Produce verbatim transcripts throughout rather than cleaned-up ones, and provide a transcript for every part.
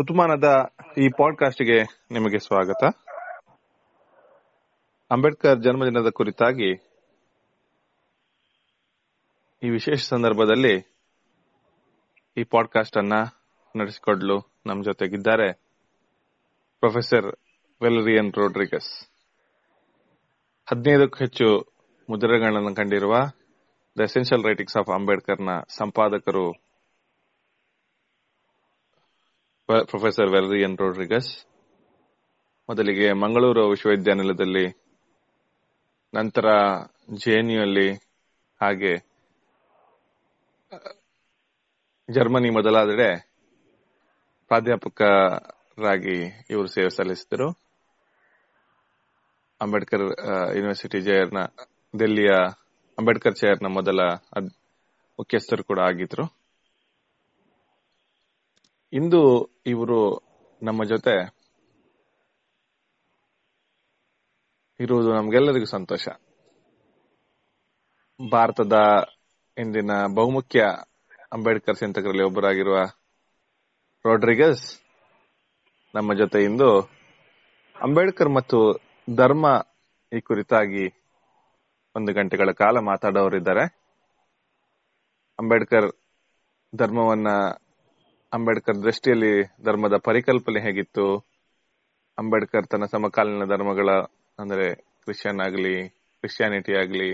ಋತುಮಾನದ ಈ ಪಾಡ್ಕಾಸ್ಟ್ಗೆ ನಿಮಗೆ ಸ್ವಾಗತ. ಅಂಬೇಡ್ಕರ್ ಜನ್ಮದಿನದ ಕುರಿತಾಗಿ ಈ ವಿಶೇಷ ಸಂದರ್ಭದಲ್ಲಿ ಈ ಪಾಡ್ಕಾಸ್ಟ್ ಅನ್ನ ನಡೆಸಿಕೊಡಲು ನಮ್ಮ ಜೊತೆಗಿದ್ದಾರೆ ಪ್ರೊಫೆಸರ್ ವೆಲರಿಯನ್ ರೋಡ್ರಿಗಸ್. ಹದಿನೈದಕ್ಕೂ ಹೆಚ್ಚು ಮುದ್ರೆಗಳನ್ನು ಕಂಡಿರುವ ದ ಎಸೆನ್ಷಿಯಲ್ ರೈಟಿಂಗ್ಸ್ ಆಫ್ ಅಂಬೇಡ್ಕರ್ನ ಸಂಪಾದಕರು ಪ್ರೊಫೆಸರ್ ವೆಲರಿಯನ್ ರೋಡ್ರಿಗಸ್. ಮೊದಲಿಗೆ ಮಂಗಳೂರು ವಿಶ್ವವಿದ್ಯಾನಿಲಯದಲ್ಲಿ, ನಂತರ ಜೆಎನ್ಯು ಅಲ್ಲಿ, ಹಾಗೆ ಜರ್ಮನಿ ಮೊದಲಾದೆಡೆ ಪ್ರಾಧ್ಯಾಪಕರಾಗಿ ಇವರು ಸೇವೆ ಸಲ್ಲಿಸಿದರು. ಅಂಬೇಡ್ಕರ್ ಯೂನಿವರ್ಸಿಟಿ ಚೇರ್ನ, ದೆಹಲಿಯ ಅಂಬೇಡ್ಕರ್ ಚೇರ್ನ ಮೊದಲ ಮುಖ್ಯಸ್ಥರು ಕೂಡ ಆಗಿದ್ರು. ಇಂದು ಇವರು ನಮ್ಮ ಜೊತೆ ಇರುವುದು ನಮಗೆಲ್ಲರಿಗೂ ಸಂತೋಷ. ಭಾರತದ ಇಂದಿನ ಬಹುಮುಖ್ಯ ಅಂಬೇಡ್ಕರ್ ಚಿಂತಕರಲ್ಲಿ ಒಬ್ಬರಾಗಿರುವ ರೋಡ್ರಿಗಸ್ ನಮ್ಮ ಜೊತೆ ಇಂದು ಅಂಬೇಡ್ಕರ್ ಮತ್ತು ಧರ್ಮ ಈ ಕುರಿತಾಗಿ ಒಂದು ಗಂಟೆಗಳ ಕಾಲ ಮಾತಾಡೋರಿದ್ದಾರೆ. ಅಂಬೇಡ್ಕರ್ ಧರ್ಮವನ್ನ, ಅಂಬೇಡ್ಕರ್ ದೃಷ್ಟಿಯಲ್ಲಿ ಧರ್ಮದ ಪರಿಕಲ್ಪನೆ ಹೇಗಿತ್ತು, ಅಂಬೇಡ್ಕರ್ ತನ್ನ ಸಮಕಾಲೀನ ಧರ್ಮಗಳ ಅಂದರೆ ಕ್ರಿಶ್ಚಿಯನ್ ಆಗಲಿ, ಕ್ರಿಶ್ಚಿಯಾನಿಟಿ ಆಗಲಿ,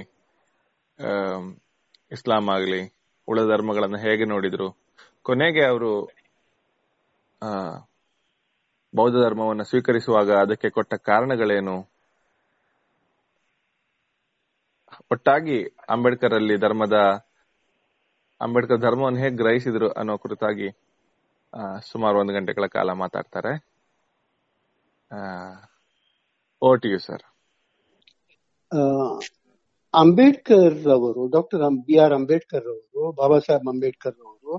ಇಸ್ಲಾಂ ಆಗಲಿ, ಉಳಿದ ಧರ್ಮಗಳನ್ನು ಹೇಗೆ ನೋಡಿದ್ರು, ಕೊನೆಗೆ ಅವರು ಬೌದ್ಧ ಧರ್ಮವನ್ನು ಸ್ವೀಕರಿಸುವಾಗ ಅದಕ್ಕೆ ಕೊಟ್ಟ ಕಾರಣಗಳೇನು, ಒಟ್ಟಾಗಿ ಅಂಬೇಡ್ಕರ್ ಅಲ್ಲಿ ಧರ್ಮದ ಅಂಬೇಡ್ಕರ್ ಧರ್ಮವನ್ನು ಹೇಗೆ ಗ್ರಹಿಸಿದ್ರು ಅನ್ನೋ ಕುರಿತಾಗಿ ಸುಮಾರು ಒಂದು ಗಂಟೆಗಳ ಕಾಲ ಮಾತಾಡ್ತಾರೆ. Over to you sir. Ambedkar ಅವರು, ಡಾಕ್ಟರ್ ಬಿ ಆರ್ ಅಂಬೇಡ್ಕರ್ ಅವರು, ಬಾಬಾ ಸಾಹೇಬ್ ಅಂಬೇಡ್ಕರ್ ಅವರು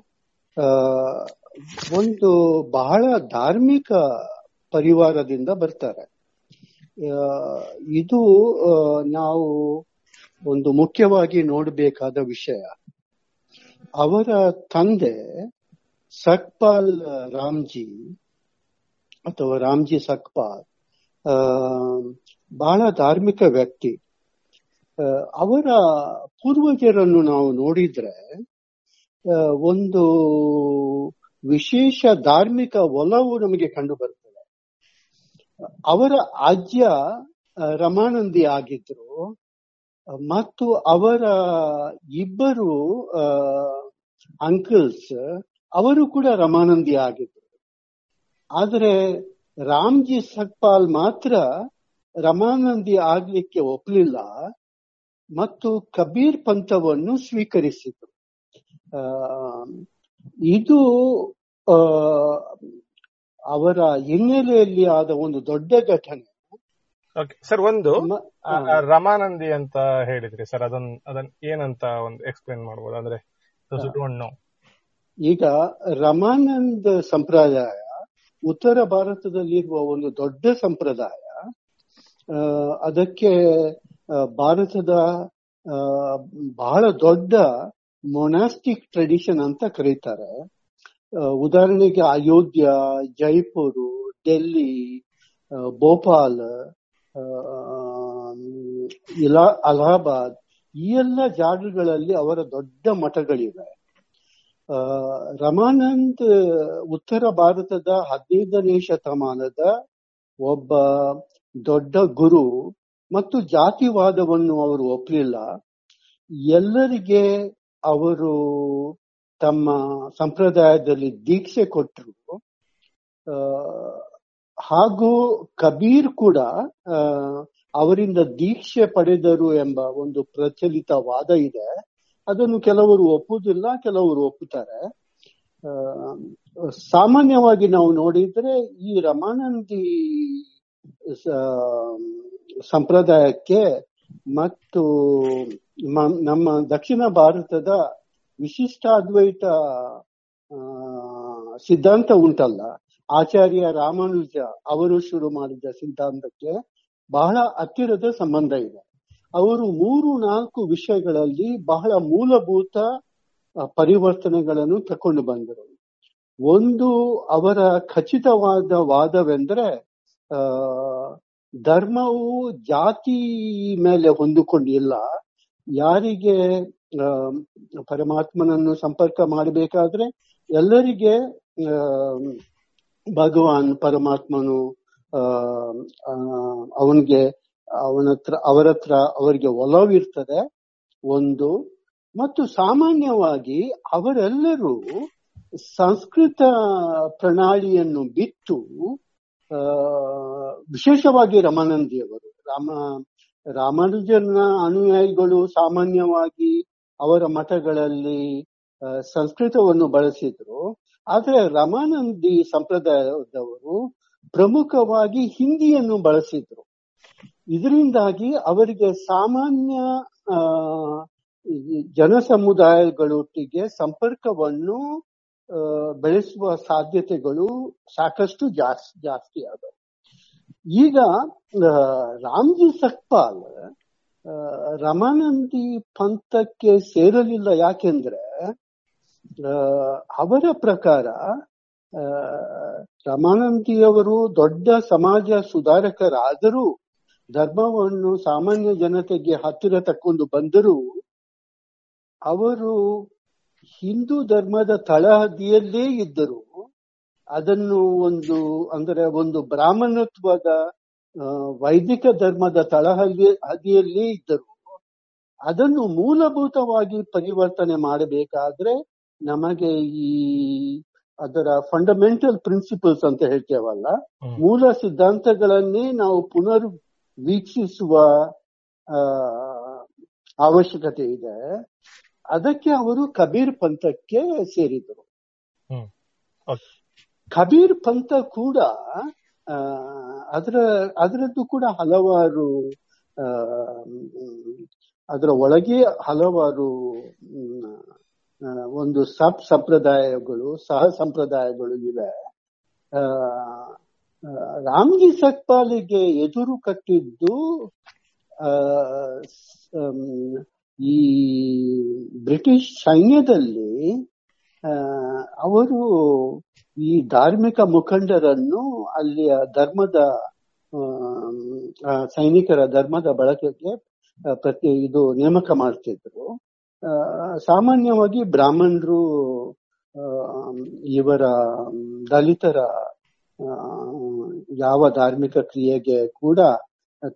ಒಂದು ಬಹಳ ಧಾರ್ಮಿಕ ಪರಿವಾರದಿಂದ ಬರ್ತಾರೆ. ಇದು ನಾವು ಒಂದು ಮುಖ್ಯವಾಗಿ ನೋಡಬೇಕಾದ ವಿಷಯ. ಅವರ ತಂದೆ ಸಕ್ಪಾಲ್ ರಾಮ್ಜಿ ಅಥವಾ ರಾಮ್ಜಿ ಸಕ್ಪಾಲ್ ಬಹಳ ಧಾರ್ಮಿಕ ವ್ಯಕ್ತಿ. ಅವರ ಪೂರ್ವಜರನ್ನು ನಾವು ನೋಡಿದ್ರೆ ಒಂದು ವಿಶೇಷ ಧಾರ್ಮಿಕ ಒಲವು ನಮಗೆ ಕಂಡು ಬರ್ತದೆ. ಅವರ ಅಜ್ಜ ರಮಾನಂದಿ ಆಗಿದ್ರು ಮತ್ತು ಅವರ ಇಬ್ಬರು ಅಂಕಲ್ಸ್ ಅವರು ಕೂಡ ರಮಾನಂದಿ ಆಗಿದ್ರು. ಆದರೆ ರಾಮ್ಜಿ ಸಕ್ಪಾಲ್ ಮಾತ್ರ ರಮಾನಂದಿ ಆಗ್ಲಿಕ್ಕೆ ಒಪ್ಪಲಿಲ್ಲ ಮತ್ತು ಕಬೀರ್ ಪಂಥವನ್ನು ಸ್ವೀಕರಿಸಿದ್ರು. ಇದು ಅವರ ಹಿನ್ನೆಲೆಯಲ್ಲಿ ಆದ ಒಂದು ದೊಡ್ಡ ಘಟನೆ. ಸರ್, ಒಂದು ರಮಾನಂದಿ ಅಂತ ಹೇಳಿದ್ರಿ ಸರ್, ಅದನ್ನ ಅದನ್ನ ಏನಂತ ಒಂದು ಎಕ್ಸ್ಪ್ಲೇನ್ ಮಾಡಬಹುದು? ಅಂದ್ರೆ ಈಗ ರಮಾನಂದ ಸಂಪ್ರದಾಯ ಉತ್ತರ ಭಾರತದಲ್ಲಿರುವ ಒಂದು ದೊಡ್ಡ ಸಂಪ್ರದಾಯ. ಅದಕ್ಕೆ ಭಾರತದ ಬಹಳ ದೊಡ್ಡ ಮೊನಾಸ್ಟಿಕ್ ಟ್ರೆಡಿಷನ್ ಅಂತ ಕರೀತಾರೆ. ಉದಾಹರಣೆಗೆ ಅಯೋಧ್ಯ, ಜೈಪುರ್, ಡೆಲ್ಲಿ, ಭೋಪಾಲ್, ಇಲಾ ಅಲಹಾಬಾದ್ ಈ ಎಲ್ಲ ಜಾಗಗಳಲ್ಲಿ ಅವರ ದೊಡ್ಡ ಮಠಗಳಿವೆ. ರಮಾನಂದ್ ಉತ್ತರ ಭಾರತದ ಹದಿನೈದನೇ ಶತಮಾನದ ಒಬ್ಬ ದೊಡ್ಡ ಗುರು ಮತ್ತು ಜಾತಿವಾದವನ್ನು ಅವರು ಒಪ್ಪಲಿಲ್ಲ. ಎಲ್ಲರಿಗೆ ಅವರು ತಮ್ಮ ಸಂಪ್ರದಾಯದಲ್ಲಿ ದೀಕ್ಷೆ ಕೊಟ್ಟರು. ಹಾಗೂ ಕಬೀರ್ ಕೂಡ ಅವರಿಂದ ದೀಕ್ಷೆ ಪಡೆದರು ಎಂಬ ಒಂದು ಪ್ರಚಲಿತ ವಾದ ಇದೆ. ಅದನ್ನು ಕೆಲವರು ಒಪ್ಪುವುದಿಲ್ಲ, ಕೆಲವರು ಒಪ್ಪುತ್ತಾರೆ. ಸಾಮಾನ್ಯವಾಗಿ ನಾವು ನೋಡಿದ್ರೆ ಈ ರಮಾನಂದಿ ಸಂಪ್ರದಾಯಕ್ಕೆ ಮತ್ತು ನಮ್ಮ ದಕ್ಷಿಣ ಭಾರತದ ವಿಶಿಷ್ಟಾದ್ವೈತ ಸಿದ್ಧಾಂತ ಉಂಟಲ್ಲ, ಆಚಾರ್ಯ ರಾಮಾನುಜ ಅವರು ಶುರು ಮಾಡಿದ ಸಿದ್ಧಾಂತಕ್ಕೆ ಬಹಳ ಹತ್ತಿರದ ಸಂಬಂಧ ಇದೆ. ಅವರು ಮೂರು ನಾಲ್ಕು ವಿಷಯಗಳಲ್ಲಿ ಬಹಳ ಮೂಲಭೂತ ಪರಿವರ್ತನೆಗಳನ್ನು ತಕೊಂಡು ಬಂದರು. ಒಂದು ಅವರ ಖಚಿತವಾದ ವಾದವೆಂದರೆ ಆ ಧರ್ಮವು ಜಾತಿ ಮೇಲೆ ಹೊಂದಿಕೊಂಡಿಲ್ಲ. ಯಾರಿಗೆ ಪರಮಾತ್ಮನನ್ನು ಸಂಪರ್ಕ ಮಾಡಬೇಕಾದ್ರೆ ಎಲ್ಲರಿಗೆ ಭಗವಾನ್ ಪರಮಾತ್ಮನು ಆ ಅವನಿಗೆ ಅವನತ್ರ ಅವರತ್ರ ಅವರಿಗೆ ಒಲವಿರ್ತದೆ ಒಂದು. ಮತ್ತು ಸಾಮಾನ್ಯವಾಗಿ ಅವರೆಲ್ಲರೂ ಸಂಸ್ಕೃತ ಪ್ರಣಾಳಿಯನ್ನು ಬಿಟ್ಟು ಆ ವಿಶೇಷವಾಗಿ ರಮಾನಂದಿಯವರು ರಾಮ ರಾಮಾನುಜನ ಅನುಯಾಯಿಗಳು ಸಾಮಾನ್ಯವಾಗಿ ಅವರ ಮಠಗಳಲ್ಲಿ ಸಂಸ್ಕೃತವನ್ನು ಬಳಸಿದ್ರು. ಆದ್ರೆ ರಮಾನಂದಿ ಸಂಪ್ರದಾಯದವರು ಪ್ರಮುಖವಾಗಿ ಹಿಂದಿಯನ್ನು ಬಳಸಿದ್ರು. ಇದರಿಂದಾಗಿ ಅವರಿಗೆ ಸಾಮಾನ್ಯ ಆ ಜನಸಮುದಾಯಗಳೊಟ್ಟಿಗೆ ಸಂಪರ್ಕವನ್ನು ಬೆಳೆಸುವ ಸಾಧ್ಯತೆಗಳು ಸಾಕಷ್ಟು ಜಾಸ್ತಿ ಜಾಸ್ತಿ ಆದವು. ಈಗ ರಾಮ್ಜಿ ಸಕ್ಪಾಲ್ ರಮಾನಂದಿ ಪಂಥಕ್ಕೆ ಸೇರಲಿಲ್ಲ. ಯಾಕೆಂದ್ರೆ ಅವರ ಪ್ರಕಾರ ರಮಾನಂದಿಯವರು ದೊಡ್ಡ ಸಮಾಜ ಸುಧಾರಕರಾದರೂ ಧರ್ಮವನ್ನು ಸಾಮಾನ್ಯ ಜನತೆಗೆ ಹತ್ತಿರ ತಕ್ಕೊಂಡು ಬಂದರೂ ಅವರು ಹಿಂದೂ ಧರ್ಮದ ತಳಹದಿಯಲ್ಲೇ ಇದ್ದರು. ಅದನ್ನು ಒಂದು ಅಂದರೆ ಒಂದು ಬ್ರಾಹ್ಮಣತ್ವದ ವೈದಿಕ ಧರ್ಮದ ತಳಹದಿ ಹದಿಯಲ್ಲೇ ಇದ್ದರು. ಅದನ್ನು ಮೂಲಭೂತವಾಗಿ ಪರಿವರ್ತನೆ ಮಾಡಬೇಕಾದ್ರೆ ನಮಗೆ ಈ ಅದರ ಫಂಡಮೆಂಟಲ್ ಪ್ರಿನ್ಸಿಪಲ್ಸ್ ಅಂತ ಹೇಳ್ತೇವಲ್ಲ, ಮೂಲ ಸಿದ್ಧಾಂತಗಳನ್ನೇ ನಾವು ಪುನರ್ ವೀಕ್ಷಿಸುವ ಅವಶ್ಯಕತೆ ಇದೆ. ಅದಕ್ಕೆ ಅವರು ಕಬೀರ್ ಪಂಥಕ್ಕೆ ಸೇರಿದರು. ಕಬೀರ್ ಪಂಥ ಕೂಡ ಅದರ ಅದರದ್ದು ಕೂಡ ಹಲವಾರು ಅದರ ಒಳಗೆ ಹಲವಾರು ಒಂದು ಸಬ್ ಸಂಪ್ರದಾಯಗಳು ಸಹ ಸಂಪ್ರದಾಯಗಳು ಇವೆ. ಆ ರಾಮ್ಜಿ ಸಕ್ಪಾಲಿಗೆ ಎದುರು ಕಟ್ಟಿದ್ದು ಈ ಬ್ರಿಟಿಷ್ ಸೈನ್ಯದಲ್ಲಿ ಅವರು ಈ ಧಾರ್ಮಿಕ ಮುಖಂಡರನ್ನು ಅಲ್ಲಿಯ ಧರ್ಮದ ಸೈನಿಕರ ಧರ್ಮದ ಬಳಕೆಗೆ ಪ್ರತಿ ಇದು ನೇಮಕ ಮಾಡ್ತಿದ್ರು. ಸಾಮಾನ್ಯವಾಗಿ ಬ್ರಾಹ್ಮಣರು ಇವರ ದಲಿತರ ಯಾವ ಧಾರ್ಮಿಕ ಕ್ರಿಯೆಗೆ ಕೂಡ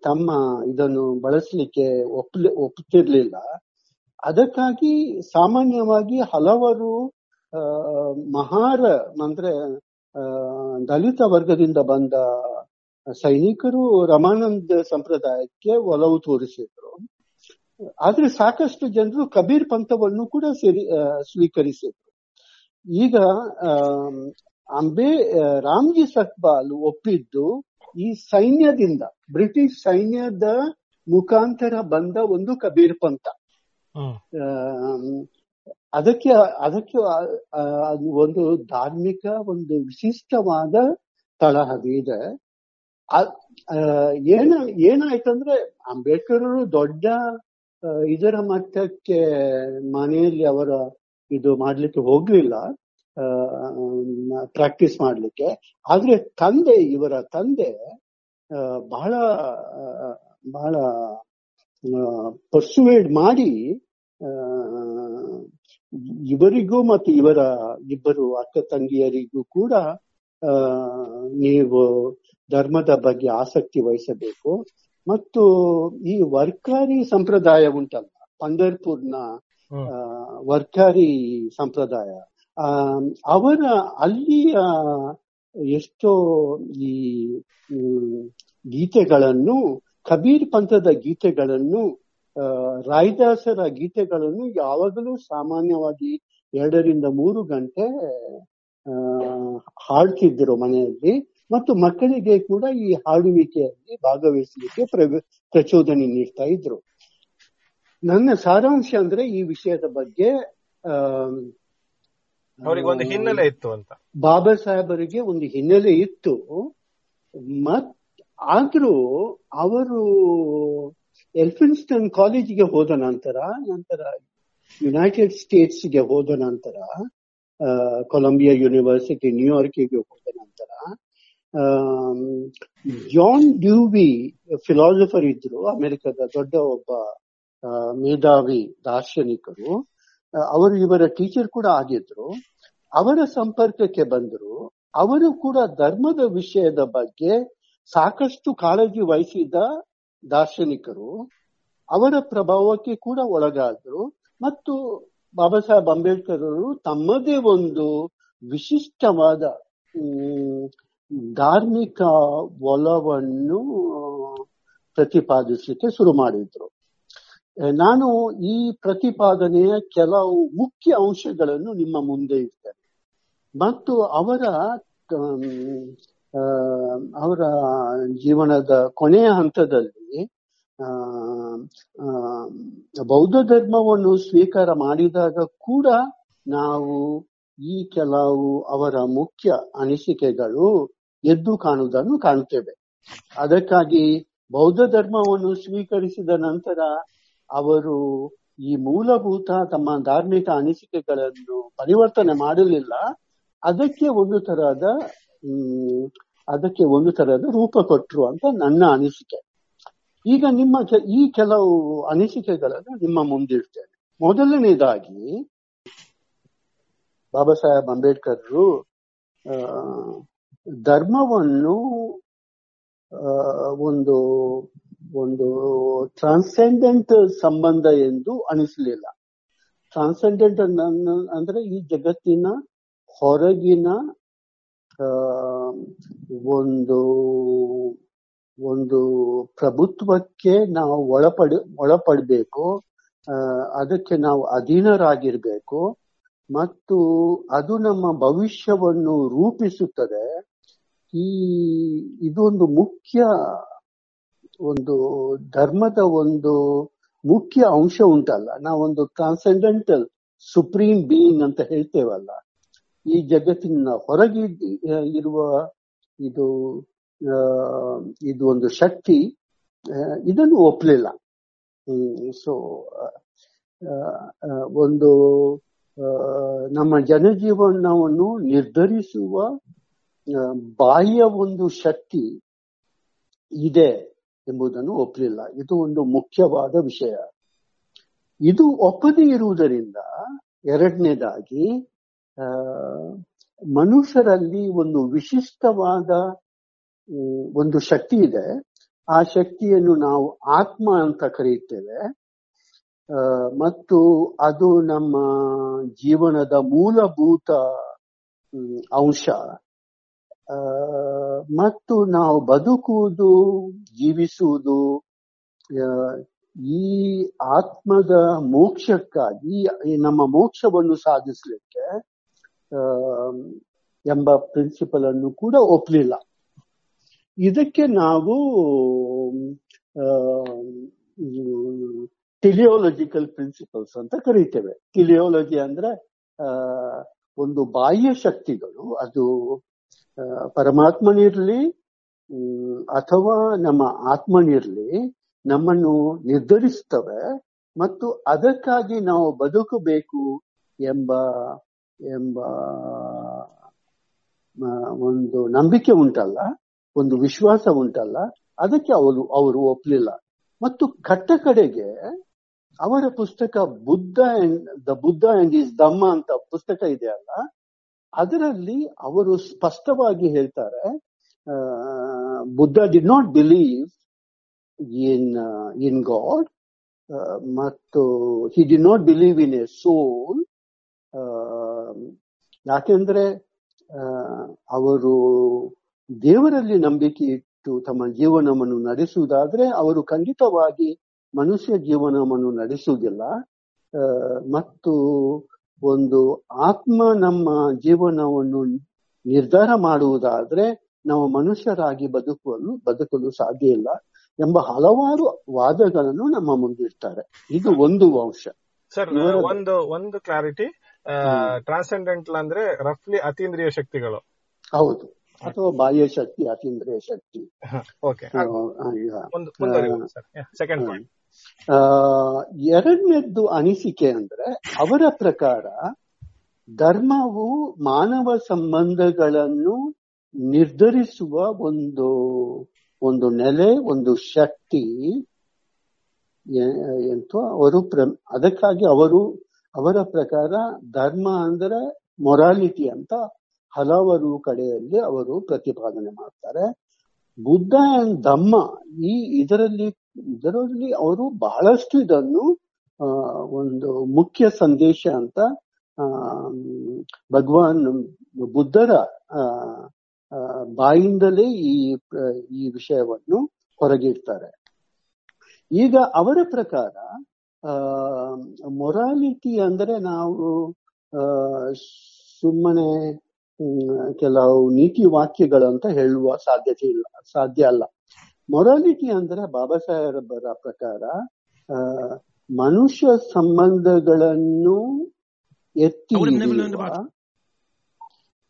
ತಮ್ಮ ಇದನ್ನು ಬಳಸಲಿಕ್ಕೆ ಒಪ್ಲಿ ಒಪ್ಪುತ್ತಿರ್ಲಿಲ್ಲ. ಅದಕ್ಕಾಗಿ ಸಾಮಾನ್ಯವಾಗಿ ಹಲವರು ಮಹಾರ ಅಂದ್ರೆ ದಲಿತ ವರ್ಗದಿಂದ ಬಂದ ಸೈನಿಕರು ರಮಾನಂದ ಸಂಪ್ರದಾಯಕ್ಕೆ ಒಲವು ತೋರಿಸಿದ್ರು. ಆದ್ರೆ ಸಾಕಷ್ಟು ಜನರು ಕಬೀರ್ ಪಂಥವನ್ನು ಕೂಡ ಸೇರಿ ಸ್ವೀಕರಿಸಿದ್ರು. ಈಗ ಅಂಬೇ ರಾಮ್ಜಿ ಸಕ್ಪಾಲ್ ಒಪ್ಪಿದ್ದು ಈ ಸೈನ್ಯದಿಂದ ಬ್ರಿಟಿಷ್ ಸೈನ್ಯದ ಮುಖಾಂತರ ಬಂದ ಒಂದು ಕಬೀರ್ ಪಂಥ. ಅದಕ್ಕೆ ಅದಕ್ಕೆ ಒಂದು ಧಾರ್ಮಿಕ ಒಂದು ವಿಶಿಷ್ಟವಾದ ತಳಹದಿ ಇದೆ. ಏನ ಏನಾಯ್ತಂದ್ರೆ ಅಂಬೇಡ್ಕರರು ದೊಡ್ಡ ಇದರ ಮಟ್ಟಕ್ಕೆ ಮನೆಯಲ್ಲಿ ಅವರ ಇದು ಮಾಡ್ಲಿಕ್ಕೆ ಹೋಗ್ಲಿಲ್ಲ, ಪ್ರಾಕ್ಟೀಸ್ ಮಾಡ್ಲಿಕ್ಕೆ. ಆದ್ರೆ ತಂದೆ ಇವರ ತಂದೆ ಬಹಳ ಬಹಳ ಪರ್ಸುವೇಡ್ ಮಾಡಿ ಇವರಿಗೂ ಮತ್ತು ಇವರ ಇಬ್ಬರು ಅಕ್ಕ ತಂಗಿಯರಿಗೂ ಕೂಡ ನೀವು ಧರ್ಮದ ಬಗ್ಗೆ ಆಸಕ್ತಿ ವಹಿಸಬೇಕು. ಮತ್ತು ಈ ವರ್ಕಾರಿ ಸಂಪ್ರದಾಯ ಉಂಟಲ್ಲ, ಪಂಢರ್ಪುರ್ನ ವರ್ಕಾರಿ ಸಂಪ್ರದಾಯ, ಅವರ ಅಲ್ಲಿಯ ಎಷ್ಟೋ ಈ ಗೀತೆಗಳನ್ನು ಕಬೀರ್ ಪಂಥದ ಗೀತೆಗಳನ್ನು ರಾಯ್ದಾಸರ ಗೀತೆಗಳನ್ನು ಯಾವಾಗಲೂ ಸಾಮಾನ್ಯವಾಗಿ ಎರಡರಿಂದ ಮೂರು ಗಂಟೆ ಆ ಹಾಡ್ತಿದ್ದರು ಮನೆಯಲ್ಲಿ. ಮತ್ತು ಮಕ್ಕಳಿಗೆ ಕೂಡ ಈ ಹಾಡುವಿಕೆಯಲ್ಲಿ ಭಾಗವಹಿಸಲಿಕ್ಕೆ ಪ್ರಚೋದನೆ ನೀಡ್ತಾ ಇದ್ರು. ನನ್ನ ಸಾರಾಂಶ ಅಂದ್ರೆ ಈ ವಿಷಯದ ಬಗ್ಗೆ ಆ ಅವರಿಗೆ ಒಂದು ಹಿನ್ನೆಲೆ ಇತ್ತು ಅಂತ, ಬಾಬಾ ಸಾಹೇಬರಿಗೆ ಒಂದು ಹಿನ್ನೆಲೆ ಇತ್ತು. ಮತ್ ಆದ್ರೂ ಅವರು ಎಲ್ಫಿನ್ಸ್ಟನ್ ಕಾಲೇಜ್ಗೆ ಹೋದ ನಂತರ ನಂತರ ಯುನೈಟೆಡ್ ಸ್ಟೇಟ್ಸ್ಗೆ ಹೋದ ನಂತರ ಕೊಲಂಬಿಯಾ ಯೂನಿವರ್ಸಿಟಿ ನ್ಯೂಯಾರ್ಕಿಗೆ ಹೋದ ನಂತರ ಜಾನ್ ಡ್ಯೂಬಿ ಫಿಲಾಸಫರ್ ಇದ್ರು, ಅಮೆರಿಕದ ದೊಡ್ಡ ಒಬ್ಬ ಮೇಧಾವಿ ದಾರ್ಶನಿಕರು, ಅವರು ಇವರ ಟೀಚರ್ ಕೂಡ ಆಗಿದ್ರು. ಅವರ ಸಂಪರ್ಕಕ್ಕೆ ಬಂದರು. ಅವರು ಕೂಡ ಧರ್ಮದ ವಿಷಯದ ಬಗ್ಗೆ ಸಾಕಷ್ಟು ಕಾಳಜಿ ವಹಿಸಿದ ದಾರ್ಶನಿಕರು, ಅವರ ಪ್ರಭಾವಕ್ಕೆ ಕೂಡ ಒಳಗಾದರು. ಮತ್ತು ಬಾಬಾ ಸಾಹೇಬ್ ಅಂಬೇಡ್ಕರ್ ಅವರು ತಮ್ಮದೇ ಒಂದು ವಿಶಿಷ್ಟವಾದ ಧಾರ್ಮಿಕ ಒಲವನ್ನು ಪ್ರತಿಪಾದಿಸಲಿಕ್ಕೆ ಶುರು ಮಾಡಿದ್ರು. ನಾನು ಈ ಪ್ರತಿಪಾದನೆಯ ಕೆಲವು ಮುಖ್ಯ ಅಂಶಗಳನ್ನು ನಿಮ್ಮ ಮುಂದೆ ಇರ್ತೇನೆ ಮತ್ತು ಅವರ ಅವರ ಜೀವನದ ಕೊನೆಯ ಹಂತದಲ್ಲಿ ಬೌದ್ಧ ಧರ್ಮವನ್ನು ಸ್ವೀಕಾರ ಮಾಡಿದಾಗ ಕೂಡ ನಾವು ಈ ಕೆಲವು ಅವರ ಮುಖ್ಯ ಅನಿಸಿಕೆಗಳು ಎದ್ದು ಕಾಣುವುದನ್ನು ಕಾಣುತ್ತೇವೆ. ಅದಕ್ಕಾಗಿ ಬೌದ್ಧ ಧರ್ಮವನ್ನು ಸ್ವೀಕರಿಸಿದ ನಂತರ ಅವರು ಈ ಮೂಲಭೂತ ತಮ್ಮ ಧಾರ್ಮಿಕ ಅನಿಸಿಕೆಗಳನ್ನು ಪರಿವರ್ತನೆ ಮಾಡಲಿಲ್ಲ, ಅದಕ್ಕೆ ಒಂದು ತರಹದ ಹ್ಮ್ ಅದಕ್ಕೆ ಒಂದು ತರಹದ ರೂಪ ಕೊಟ್ಟರು ಅಂತ ನನ್ನ ಅನಿಸಿಕೆ. ಈಗ ನಿಮ್ಮ ಈ ಕೆಲವು ಅನಿಸಿಕೆಗಳನ್ನು ನಿಮ್ಮ ಮುಂದಿಡ್ತೇನೆ. ಮೊದಲನೇದಾಗಿ ಬಾಬಾ ಸಾಹೇಬ್ ಅಂಬೇಡ್ಕರ್ರು ಧರ್ಮವನ್ನು ಒಂದು ಒಂದು ಟ್ರಾನ್ಸೆಂಡೆಂಟ್ ಸಂಬಂಧ ಎಂದು ಅನಿಸಲಿಲ್ಲ. ಟ್ರಾನ್ಸೆಂಡೆಂಟ್ ಅಂದ್ರೆ ಈ ಜಗತ್ತಿನ ಹೊರಗಿನ ಒಂದು ಒಂದು ಪ್ರಭುತ್ವಕ್ಕೆ ನಾವು ಒಳಪಡ ಒಳಪಡಬೇಕು, ಅದಕ್ಕೆ ನಾವು ಅಧೀನರಾಗಿರ್ಬೇಕು ಮತ್ತು ಅದು ನಮ್ಮ ಭವಿಷ್ಯವನ್ನು ರೂಪಿಸುತ್ತದೆ. ಈ ಇದೊಂದು ಮುಖ್ಯ ಒಂದು ಧರ್ಮದ ಒಂದು ಮುಖ್ಯ ಅಂಶ ಉಂಟಲ್ಲ, ನಾವೊಂದು ಟ್ರಾನ್ಸೆಂಡೆಂಟಲ್ ಸುಪ್ರೀಂ ಬೀಯಿಂಗ್ ಅಂತ ಹೇಳ್ತೇವಲ್ಲ, ಈ ಜಗತ್ತಿನ ಹೊರಗೆ ಇರುವ ಇದು ಇದು ಒಂದು ಶಕ್ತಿ, ಇದನ್ನು ಒಪ್ಪಲಿಲ್ಲ. ಸೊ ಒಂದು ನಮ್ಮ ಜನಜೀವನವನ್ನು ನಿರ್ಧರಿಸುವ ಬಾಹ್ಯ ಒಂದು ಶಕ್ತಿ ಇದೆ ಎಂಬುದನ್ನು ಒಪ್ಪಲಿಲ್ಲ. ಇದು ಒಂದು ಮುಖ್ಯವಾದ ವಿಷಯ. ಇದು ಒಪ್ಪದೇ ಇರುವುದರಿಂದ ಎರಡನೇದಾಗಿ ಮನುಷ್ಯರಲ್ಲಿ ಒಂದು ವಿಶಿಷ್ಟವಾದ ಒಂದು ಶಕ್ತಿ ಇದೆ. ಆ ಶಕ್ತಿಯನ್ನು ನಾವು ಆತ್ಮ ಅಂತ ಕರೆಯುತ್ತೇವೆ ಮತ್ತು ಅದು ನಮ್ಮ ಜೀವನದ ಮೂಲಭೂತ ಅಂಶ. ಮತ್ತು ನಾವು ಬದುಕುವುದು, ಜೀವಿಸುವುದು ಈ ಆತ್ಮದ ಮೋಕ್ಷಕ್ಕಾಗಿ, ನಮ್ಮ ಮೋಕ್ಷವನ್ನು ಸಾಧಿಸಲಿಕ್ಕೆ ಎಂಬ ಪ್ರಿನ್ಸಿಪಲ್ ಅನ್ನು ಕೂಡ ಒಪ್ಪಲಿಲ್ಲ. ಇದಕ್ಕೆ ನಾವು ಟಿಲಿಯಾಲಜಿಕಲ್ ಪ್ರಿನ್ಸಿಪಲ್ಸ್ ಅಂತ ಕರೀತೇವೆ. ಟಿಲಿಯಾಲಜಿ ಅಂದ್ರೆ ಒಂದು ಬಾಹ್ಯ ಶಕ್ತಿಗಳು, ಅದು ಪರಮಾತ್ಮನಿರ್ಲಿ ಅಥವಾ ನಮ್ಮ ಆತ್ಮನಿರ್ಲಿ, ನಮ್ಮನ್ನು ನಿರ್ಧರಿಸ್ತವೆ ಮತ್ತು ಅದಕ್ಕಾಗಿ ನಾವು ಬದುಕಬೇಕು ಎಂಬ ಎಂಬ ಒಂದು ನಂಬಿಕೆ ಉಂಟಲ್ಲ, ಒಂದು ವಿಶ್ವಾಸ ಉಂಟಲ್ಲ, ಅದಕ್ಕೆ ಅವರು ಅವರು ಒಪ್ಪಲಿಲ್ಲ. ಮತ್ತು ಕಟ್ಟ ಕಡೆಗೆ ಅವರ ಪುಸ್ತಕ Buddha and the Buddha and is Dhamma ಅಂತ ಪುಸ್ತಕ ಇದೆಯಲ್ಲ, ಅದರಲ್ಲಿ ಅವರು ಸ್ಪಷ್ಟವಾಗಿ ಹೇಳ್ತಾರೆ, Buddha did not believe in in God ಮತ್ತು he did not believe in a soul. ಯಾಕೆಂದ್ರೆ ಅವರು ದೇವರಲ್ಲಿ ನಂಬಿಕೆ ಇಟ್ಟು ತಮ್ಮ ಜೀವನವನ್ನು ನಡೆಸುವುದಾದ್ರೆ ಅವರು ಖಂಡಿತವಾಗಿ ಮನುಷ್ಯ ಜೀವನವನ್ನು ನಡೆಸುವುದಿಲ್ಲ. ಮತ್ತು ಒಂದು ಆತ್ಮ ನಮ್ಮ ಜೀವನವನ್ನು ನಿರ್ಧಾರ ಮಾಡುವುದಾದ್ರೆ ನಾವು ಮನುಷ್ಯರಾಗಿ ಬದುಕಲು ಬದುಕಲು ಸಾಧ್ಯ ಇಲ್ಲ ಎಂಬ ಹಲವಾರು ವಾದಗಳನ್ನು ನಮ್ಮ ಮುಂದಿಡ್ತಾರೆ. ಇದು ಒಂದು ಅಂಶ. ಸರ್, ಒಂದು ಒಂದು ಕ್ಲಾರಿಟಿ, ಟ್ರಾನ್ಸೆಂಡೆಂಟಲ್ ಅಂದ್ರೆ ರಫ್ಲಿ ಅತೀಂದ್ರಿಯ ಶಕ್ತಿಗಳು, ಹೌದು, ಅಥವಾ ಬಾಹ್ಯ ಶಕ್ತಿ, ಅತೀಂದ್ರಿಯ ಶಕ್ತಿ. ಎರಡನೇದ್ದು ಅನಿಸಿಕೆ ಅಂದ್ರೆ ಅವರ ಪ್ರಕಾರ ಧರ್ಮವು ಮಾನವ ಸಂಬಂಧಗಳನ್ನು ನಿರ್ಧರಿಸುವ ಒಂದು ಒಂದು ನೆಲೆ, ಒಂದು ಶಕ್ತಿ ಎಂತೂ ಅವರು ಪ್ರ ಅದಕ್ಕಾಗಿ ಅವರು ಅವರ ಪ್ರಕಾರ ಧರ್ಮ ಅಂದ್ರೆ ಮೊರಾಲಿಟಿ ಅಂತ ಹಲವಾರು ಕಡೆಯಲ್ಲಿ ಅವರು ಪ್ರತಿಪಾದನೆ ಮಾಡ್ತಾರೆ. ಬುದ್ಧ ಅಂಡ್ ಧಮ್ಮ ಈ ಇದರಲ್ಲಿ ಇದರಲ್ಲಿ ಅವರು ಬಹಳಷ್ಟು ಇದನ್ನು ಒಂದು ಮುಖ್ಯ ಸಂದೇಶ ಅಂತ ಭಗವಾನ್ ಬುದ್ಧರ ಬಾಯಿಂದಲೇ ಈ ಈ ವಿಷಯವನ್ನು ಹೊರಗಿಡ್ತಾರೆ. ಈಗ ಅವರ ಪ್ರಕಾರ ಆ ಮೊರಾಲಿಟಿ ಅಂದ್ರೆ ನಾವು ಸುಮ್ಮನೆ ಕೆಲವು ನೀತಿ ವಾಕ್ಯಗಳಂತ ಹೇಳುವ ಸಾಧ್ಯತೆ ಇಲ್ಲ ಸಾಧ್ಯ ಅಲ್ಲ. ಮೊರಾಲಿಟಿ ಅಂದ್ರೆ ಬಾಬಾ ಸಾಹೇಬರ ಪ್ರಕಾರ ಆ ಮನುಷ್ಯ ಸಂಬಂಧಗಳನ್ನು ಎತ್ತಿ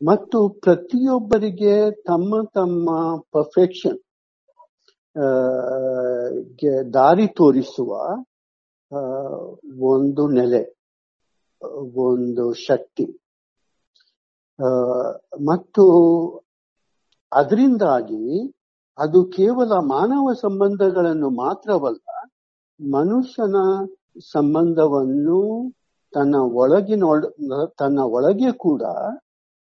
ಮತ್ತು ಪ್ರತಿಯೊಬ್ಬರಿಗೆ ತಮ್ಮ ತಮ್ಮ ಪರ್ಫೆಕ್ಷನ್ ದಾರಿ ತೋರಿಸುವ ಒಂದು ನೆಲೆ, ಒಂದು ಶಕ್ತಿ. ಮತ್ತು ಅದರಿಂದಾಗಿ ಅದು ಕೇವಲ ಮಾನವ ಸಂಬಂಧಗಳನ್ನು ಮಾತ್ರವಲ್ಲ, ಮನುಷ್ಯನ ಸಂಬಂಧವನ್ನು ತನ್ನ ಒಳಗಿನ ತನ್ನ ಒಳಗೆ ಕೂಡ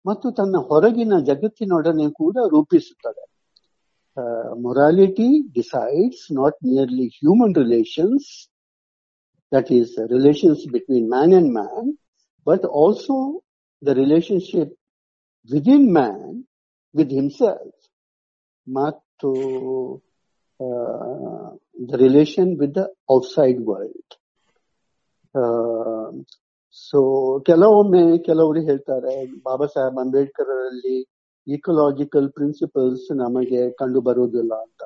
ಮತ್ತು ತನ್ನ ಹೊರಗಿನ ಜಗತ್ತಿನೊಡನೆ ಕೂಡ ರೂಪಿಸುತ್ತದೆ. Morality decides not nearly human relations, that is the relations between man and man, but also the relationship within man with himself, matto uh, the relation with the outside world. Uh, so ಕೆಲವೊಮ್ಮೆ ಕೆಲವರು ಹೇಳ್ತಾರೆ ಬಾಬಾ ಸಾಹೇಬ್ ಅಂಬೇಡ್ಕರ್ ಅಲ್ಲಿ ecological principles ನಮಗೆ ಕಂಡು ಬರುವುದಿಲ್ಲ ಅಂತ.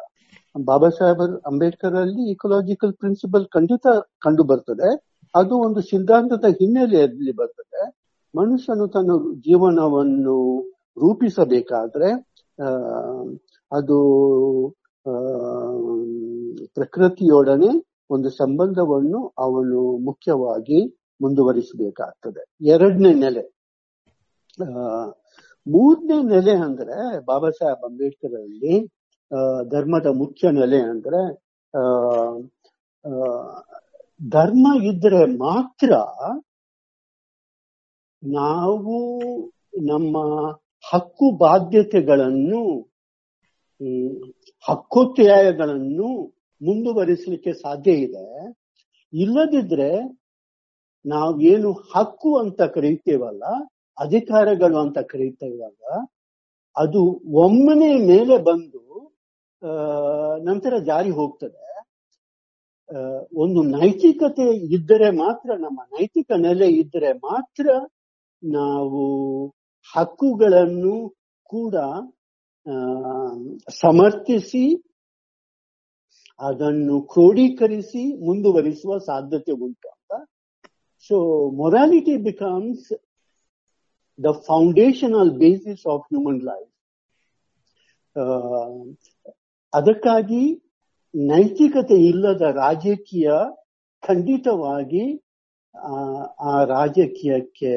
ಬಾಬಾ ಸಾಹೇಬರ್ ಅಂಬೇಡ್ಕರ್ ಅಲ್ಲಿ ecological principal ಖಂಡಿತ ಕಂಡು ಬರ್ತದೆ, ಅದು ಒಂದು ಸಿದ್ಧಾಂತದ ಹಿನ್ನೆಲೆಯಲ್ಲಿ ಬರ್ತದೆ. ಮನುಷ್ಯನು ತನ್ನ ಜೀವನವನ್ನು ರೂಪಿಸಬೇಕಾದ್ರೆ ಅದು ಪ್ರಕೃತಿಯೊಡನೆ ಒಂದು ಸಂಬಂಧವನ್ನು ಅವನು ಮುಖ್ಯವಾಗಿ ಮುಂದುವರಿಸಬೇಕಾಗ್ತದೆ. ಎರಡನೇ ನೆಲೆ. ಮೂರನೇ ನೆಲೆ ಅಂದ್ರೆ ಬಾಬಾ ಸಾಹೇಬ್ ಅಂಬೇಡ್ಕರ್ ಅಲ್ಲಿ ಧರ್ಮದ ಮುಖ್ಯ ನೆಲೆ ಅಂದ್ರೆ ಧರ್ಮ ಇದ್ರೆ ಮಾತ್ರ ನಾವು ನಮ್ಮ ಹಕ್ಕು ಬಾಧ್ಯತೆಗಳನ್ನು ಹಕ್ಕೊತ್ತಾಯಗಳನ್ನು ಮುಂದುವರಿಸಲಿಕ್ಕೆ ಸಾಧ್ಯ ಇದೆ. ಇಲ್ಲದಿದ್ರೆ ನಾವೇನು ಹಕ್ಕು ಅಂತ ಕರೀತೇವಲ್ಲ, ಅಧಿಕಾರಗಳು ಅಂತ ಕರೀತೇವಲ್ಲ, ಅದು ಒಮ್ಮನೆ ಮೇಲೆ ಬಂದು ನಂತರ ಜಾರಿ ಹೋಗ್ತದೆ. ಒಂದು ನೈತಿಕತೆ ಇದ್ದರೆ ಮಾತ್ರ, ನಮ್ಮ ನೈತಿಕ ನೆಲೆ ಇದ್ದರೆ ಮಾತ್ರ ನಾವು ಹಕ್ಕುಗಳನ್ನು ಕೂಡ ಸಮರ್ಥಿಸಿ ಅದನ್ನು ಕ್ರೋಢೀಕರಿಸಿ ಮುಂದುವರಿಸುವ ಸಾಧ್ಯತೆ ಉಂಟು ಅಂತ. So morality becomes the foundational basis of human life. ಅದಕ್ಕಾಗಿ ನೈತಿಕತೆ ಇಲ್ಲದ ರಾಜಕೀಯ ಖಂಡಿತವಾಗಿ ಆ ರಾಜಕೀಯಕ್ಕೆ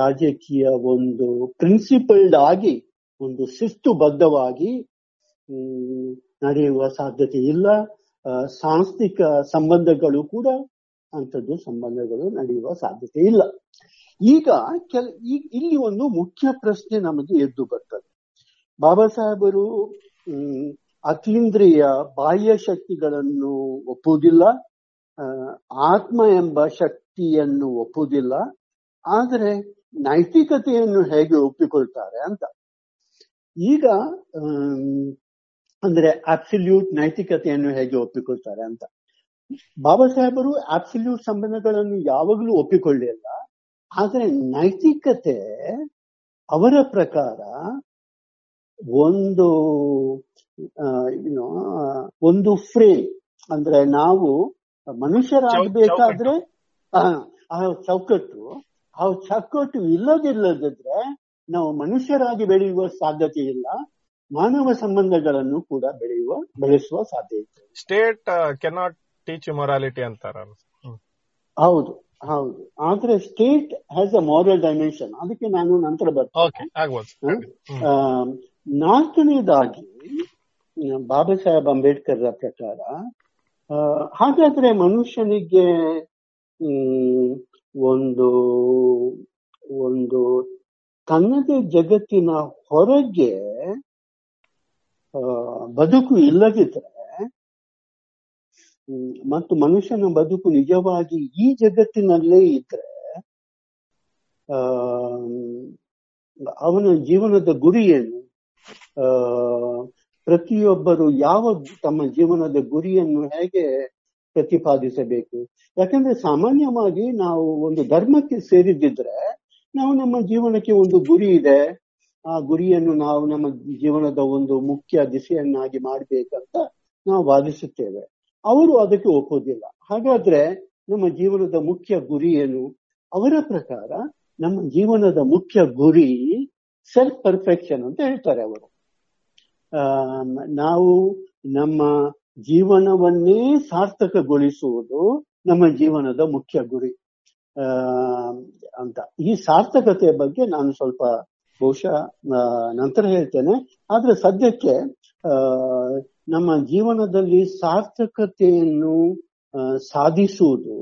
ರಾಜಕೀಯ ಒಂದು ಪ್ರಿನ್ಸಿಪಲ್ಡ್ ಆಗಿ, ಒಂದು ಶಿಸ್ತುಬದ್ಧವಾಗಿ ನಡೆಯುವ ಸಾಧ್ಯತೆ ಇಲ್ಲ. ಸಾಂಸ್ಥಿಕ ಸಂಬಂಧಗಳು ಕೂಡ ಅಂಥದ್ದು ಸಂಬಂಧಗಳು ನಡೆಯುವ ಸಾಧ್ಯತೆ ಇಲ್ಲ. ಈಗ ಕೆಲ ಇಲ್ಲಿ ಒಂದು ಮುಖ್ಯ ಪ್ರಶ್ನೆ ನಮಗೆ ಎದ್ದು ಬರ್ತದೆ. ಬಾಬಾ ಸಾಹೇಬರು ಅತೀಂದ್ರಿಯ ಬಾಹ್ಯ ಶಕ್ತಿಗಳನ್ನು ಒಪ್ಪುವುದಿಲ್ಲ, ಆತ್ಮ ಎಂಬ ಶಕ್ತಿಯನ್ನು ಒಪ್ಪುವುದಿಲ್ಲ, ಆದರೆ ನೈತಿಕತೆಯನ್ನು ಹೇಗೆ ಒಪ್ಪಿಕೊಳ್ತಾರೆ ಅಂತ. ಈಗ ಅಂದ್ರೆ ಅಬ್ಸಲ್ಯೂಟ್ ನೈತಿಕತೆಯನ್ನು ಹೇಗೆ ಒಪ್ಪಿಕೊಳ್ತಾರೆ ಅಂತ. ಬಾಬಾ ಸಾಹೇಬರು ಅಬ್ಸಲ್ಯೂಟ್ ಸಂಬಂಧಗಳನ್ನು ಯಾವಾಗಲೂ ಒಪ್ಪಿಕೊಳ್ಳಿಲ್ಲ, ಆದರೆ ನೈತಿಕತೆ ಅವರ ಪ್ರಕಾರ ಒಂದು ಏನೋ ಒಂದು ಫ್ರೇಮ್, ಅಂದ್ರೆ ನಾವು ಮನುಷ್ಯರಾಗಬೇಕಾದ್ರೆ ಆ ಚೌಕಟ್ಟು, ಆ ಚೌಕಟ್ಟು ಇಲ್ಲದಿಲ್ಲದಿದ್ರೆ ನಾವು ಮನುಷ್ಯರಾಗಿ ಬೆಳೆಯುವ ಸಾಧ್ಯತೆ ಇಲ್ಲ, ಮಾನವ ಸಂಬಂಧಗಳನ್ನು ಕೂಡ ಬೆಳೆಯುವ ಬೆಳೆಸುವ ಸಾಧ್ಯತೆ. ಸ್ಟೇಟ್ ಕೆನಾಟ್ ಟೀಚ್ ಮೊರಾಲಿಟಿ ಅಂತಾರಲ್ಲ. ಹೌದು, ಹೌದು, ಆದ್ರೆ state has a moral dimension, ಅದಕ್ಕೆ ನಾನು ನಂತರ ಬರ್ತೇನೆ. ನಾಲ್ಕನೇದಾಗಿ ಬಾಬಾ ಸಾಹೇಬ್ ಅಂಬೇಡ್ಕರ್ ಪ್ರಕಾರ ಹಾಗಾದ್ರೆ ಮನುಷ್ಯನಿಗೆ ಒಂದು ಒಂದು ತನ್ನದೇ ಜಗತ್ತಿನ ಹೊರಗೆ ಬದುಕು ಇಲ್ಲದಿದ್ರೆ ಮತ್ತು ಮನುಷ್ಯನ ಬದುಕು ನಿಜವಾಗಿ ಈ ಜಗತ್ತಿನಲ್ಲೇ ಇದ್ರೆ ಆ ಅವನ ಜೀವನದ ಗುರಿ ಏನು? ಆ ಪ್ರತಿಯೊಬ್ಬರು ಯಾವ ತಮ್ಮ ಜೀವನದ ಗುರಿಯನ್ನು ಹೇಗೆ ಪ್ರತಿಪಾದಿಸಬೇಕು? ಯಾಕಂದ್ರೆ ಸಾಮಾನ್ಯವಾಗಿ ನಾವು ಒಂದು ಧರ್ಮಕ್ಕೆ ಸೇರಿದ್ದಿದ್ರೆ ನಾವು ನಮ್ಮ ಜೀವನಕ್ಕೆ ಒಂದು ಗುರಿ ಇದೆ, ಆ ಗುರಿಯನ್ನು ನಾವು ನಮ್ಮ ಜೀವನದ ಒಂದು ಮುಖ್ಯ ದಿಸೆಯನ್ನಾಗಿ ಮಾಡಬೇಕಂತ ನಾವು ವಾದಿಸುತ್ತೇವೆ. ಅವರು ಅದಕ್ಕೆ ಒಪ್ಪೋದಿಲ್ಲ. ಹಾಗಾದ್ರೆ ನಮ್ಮ ಜೀವನದ ಮುಖ್ಯ ಗುರಿ ಏನು? ಅವರ ಪ್ರಕಾರ ನಮ್ಮ ಜೀವನದ ಮುಖ್ಯ ಗುರಿ ಸೆಲ್ಫ್ ಪರ್ಫೆಕ್ಷನ್ ಅಂತ ಹೇಳ್ತಾರೆ ಅವರು. ಆ ನಾವು ನಮ್ಮ ಜೀವನವನ್ನೇ ಸಾರ್ಥಕಗೊಳಿಸುವುದು ನಮ್ಮ ಜೀವನದ ಮುಖ್ಯ ಗುರಿ ಆ ಅಂತ. ಈ ಸಾರ್ಥಕತೆಯ ಬಗ್ಗೆ ನಾನು ಸ್ವಲ್ಪ ಬಹುಶಃ ನಂತರ ಹೇಳ್ತೇನೆ. ಆದ್ರೆ ಸದ್ಯಕ್ಕೆ ಆ ನಮ್ಮ ಜೀವನದಲ್ಲಿ ಸಾರ್ಥಕತೆಯನ್ನು ಸಾಧಿಸುವುದು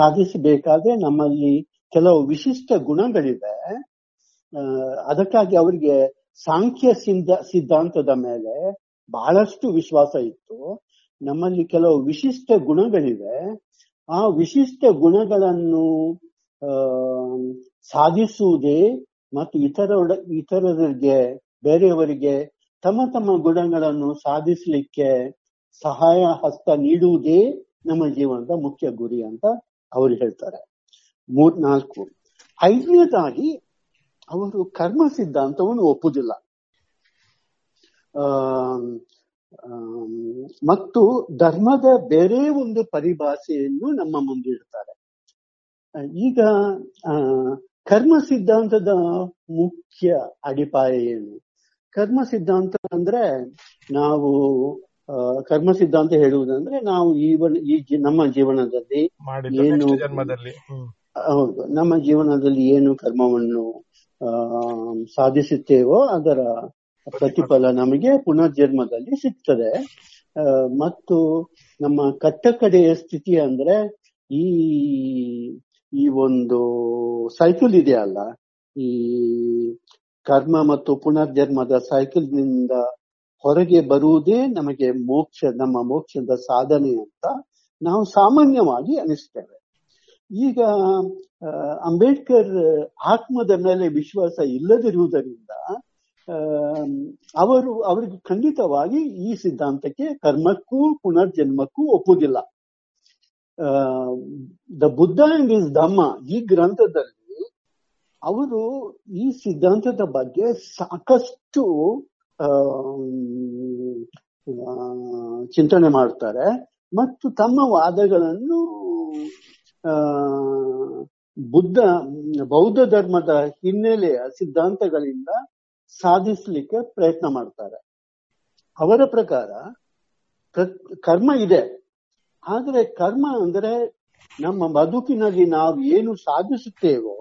ಸಾಧಿಸಬೇಕಾದ್ರೆ ನಮ್ಮಲ್ಲಿ ಕೆಲವು ವಿಶಿಷ್ಟ ಗುಣಗಳಿವೆ. ಅದಕ್ಕಾಗಿ ಅವರಿಗೆ ಸಾಂಖ್ಯ ಸಿದ್ಧ ಸಿದ್ಧಾಂತದ ಮೇಲೆ ಬಹಳಷ್ಟು ವಿಶ್ವಾಸ ಇತ್ತು. ನಮ್ಮಲ್ಲಿ ಕೆಲವು ವಿಶಿಷ್ಟ ಗುಣಗಳಿವೆ, ಆ ವಿಶಿಷ್ಟ ಗುಣಗಳನ್ನು ಸಾಧಿಸುವುದೇ ಮತ್ತು ಇತರ ಇತರರಿಗೆ ಬೇರೆಯವರಿಗೆ ತಮ್ಮ ತಮ್ಮ ಗುಣಗಳನ್ನು ಸಾಧಿಸಲಿಕ್ಕೆ ಸಹಾಯ ಹಸ್ತ ನೀಡುವುದೇ ನಮ್ಮ ಜೀವನದ ಮುಖ್ಯ ಗುರಿ ಅಂತ ಅವರು ಹೇಳ್ತಾರೆ. ಮೂರ್ ನಾಲ್ಕು ಐದನೇದಾಗಿ ಅವರು ಕರ್ಮ ಸಿದ್ಧಾಂತವನ್ನು ಒಪ್ಪುವುದಿಲ್ಲ ಆ ಮತ್ತು ಧರ್ಮದ ಬೇರೆ ಒಂದು ಪರಿಭಾಷೆಯನ್ನು ನಮ್ಮ ಮುಂದೆ ಇಡ್ತಾರೆ. ಈಗ ಕರ್ಮ ಸಿದ್ಧಾಂತದ ಮುಖ್ಯ ಅಡಿಪಾಯ ಏನು? ಕರ್ಮ ಸಿದ್ಧಾಂತ ಅಂದ್ರೆ ನಾವು ಕರ್ಮ ಸಿದ್ಧಾಂತ ಹೇಳುವುದಂದ್ರೆ ನಾವು ಈವನ್ ಈ ನಮ್ಮ ಜೀವನದಲ್ಲಿ ಏನು ಹೌದು ನಮ್ಮ ಜೀವನದಲ್ಲಿ ಏನು ಕರ್ಮವನ್ನು ಸಾಧಿಸುತ್ತೇವೋ ಅದರ ಪ್ರತಿಫಲ ನಮಗೆ ಪುನರ್ಜನ್ಮದಲ್ಲಿ ಸಿಗ್ತದೆ. ಮತ್ತು ನಮ್ಮ ಕಟ್ಟಕಡೆಯ ಸ್ಥಿತಿ ಅಂದ್ರೆ ಈ ಈ ಒಂದು ಸೈಕಲ್ ಇದೆಯಲ್ಲ, ಈ ಕರ್ಮ ಮತ್ತು ಪುನರ್ಜನ್ಮದ ಸೈಕಲ್ ನಿಂದ ಹೊರಗೆ ಬರುವುದೇ ನಮಗೆ ಮೋಕ್ಷ, ನಮ್ಮ ಮೋಕ್ಷದ ಸಾಧನೆ ಅಂತ ನಾವು ಸಾಮಾನ್ಯವಾಗಿ ಅನಿಸ್ತೇವೆ. ಈಗ ಅಂಬೇಡ್ಕರ್ ಆತ್ಮದ ಮೇಲೆ ವಿಶ್ವಾಸ ಇಲ್ಲದಿರುವುದರಿಂದ ಅವರು ಅವರಿಗೆ ಖಂಡಿತವಾಗಿ ಈ ಸಿದ್ಧಾಂತಕ್ಕೆ ಕರ್ಮಕ್ಕೂ ಪುನರ್ಜನ್ಮಕ್ಕೂ ಒಪ್ಪುವುದಿಲ್ಲ. The Buddha and is Dhamma ಈ ಗ್ರಂಥದಲ್ಲಿ ಅವರು ಈ ಸಿದ್ಧಾಂತದ ಬಗ್ಗೆ ಸಾಕಷ್ಟು ಚಿಂತನೆ ಮಾಡ್ತಾರೆ ಮತ್ತು ತಮ್ಮ ವಾದಗಳನ್ನು ಬುದ್ಧ ಬೌದ್ಧ ಧರ್ಮದ ಹಿನ್ನೆಲೆಯ ಸಿದ್ಧಾಂತಗಳಿಂದ ಸಾಧಿಸಲಿಕ್ಕೆ ಪ್ರಯತ್ನ ಮಾಡ್ತಾರೆ. ಅವರ ಪ್ರಕಾರ ಕರ್ಮ ಇದೆ, ಆದ್ರೆ ಕರ್ಮ ಅಂದ್ರೆ ನಮ್ಮ ಬದುಕಿನಲ್ಲಿ ನಾವು ಏನು ಸಾಧಿಸುತ್ತೇವೋ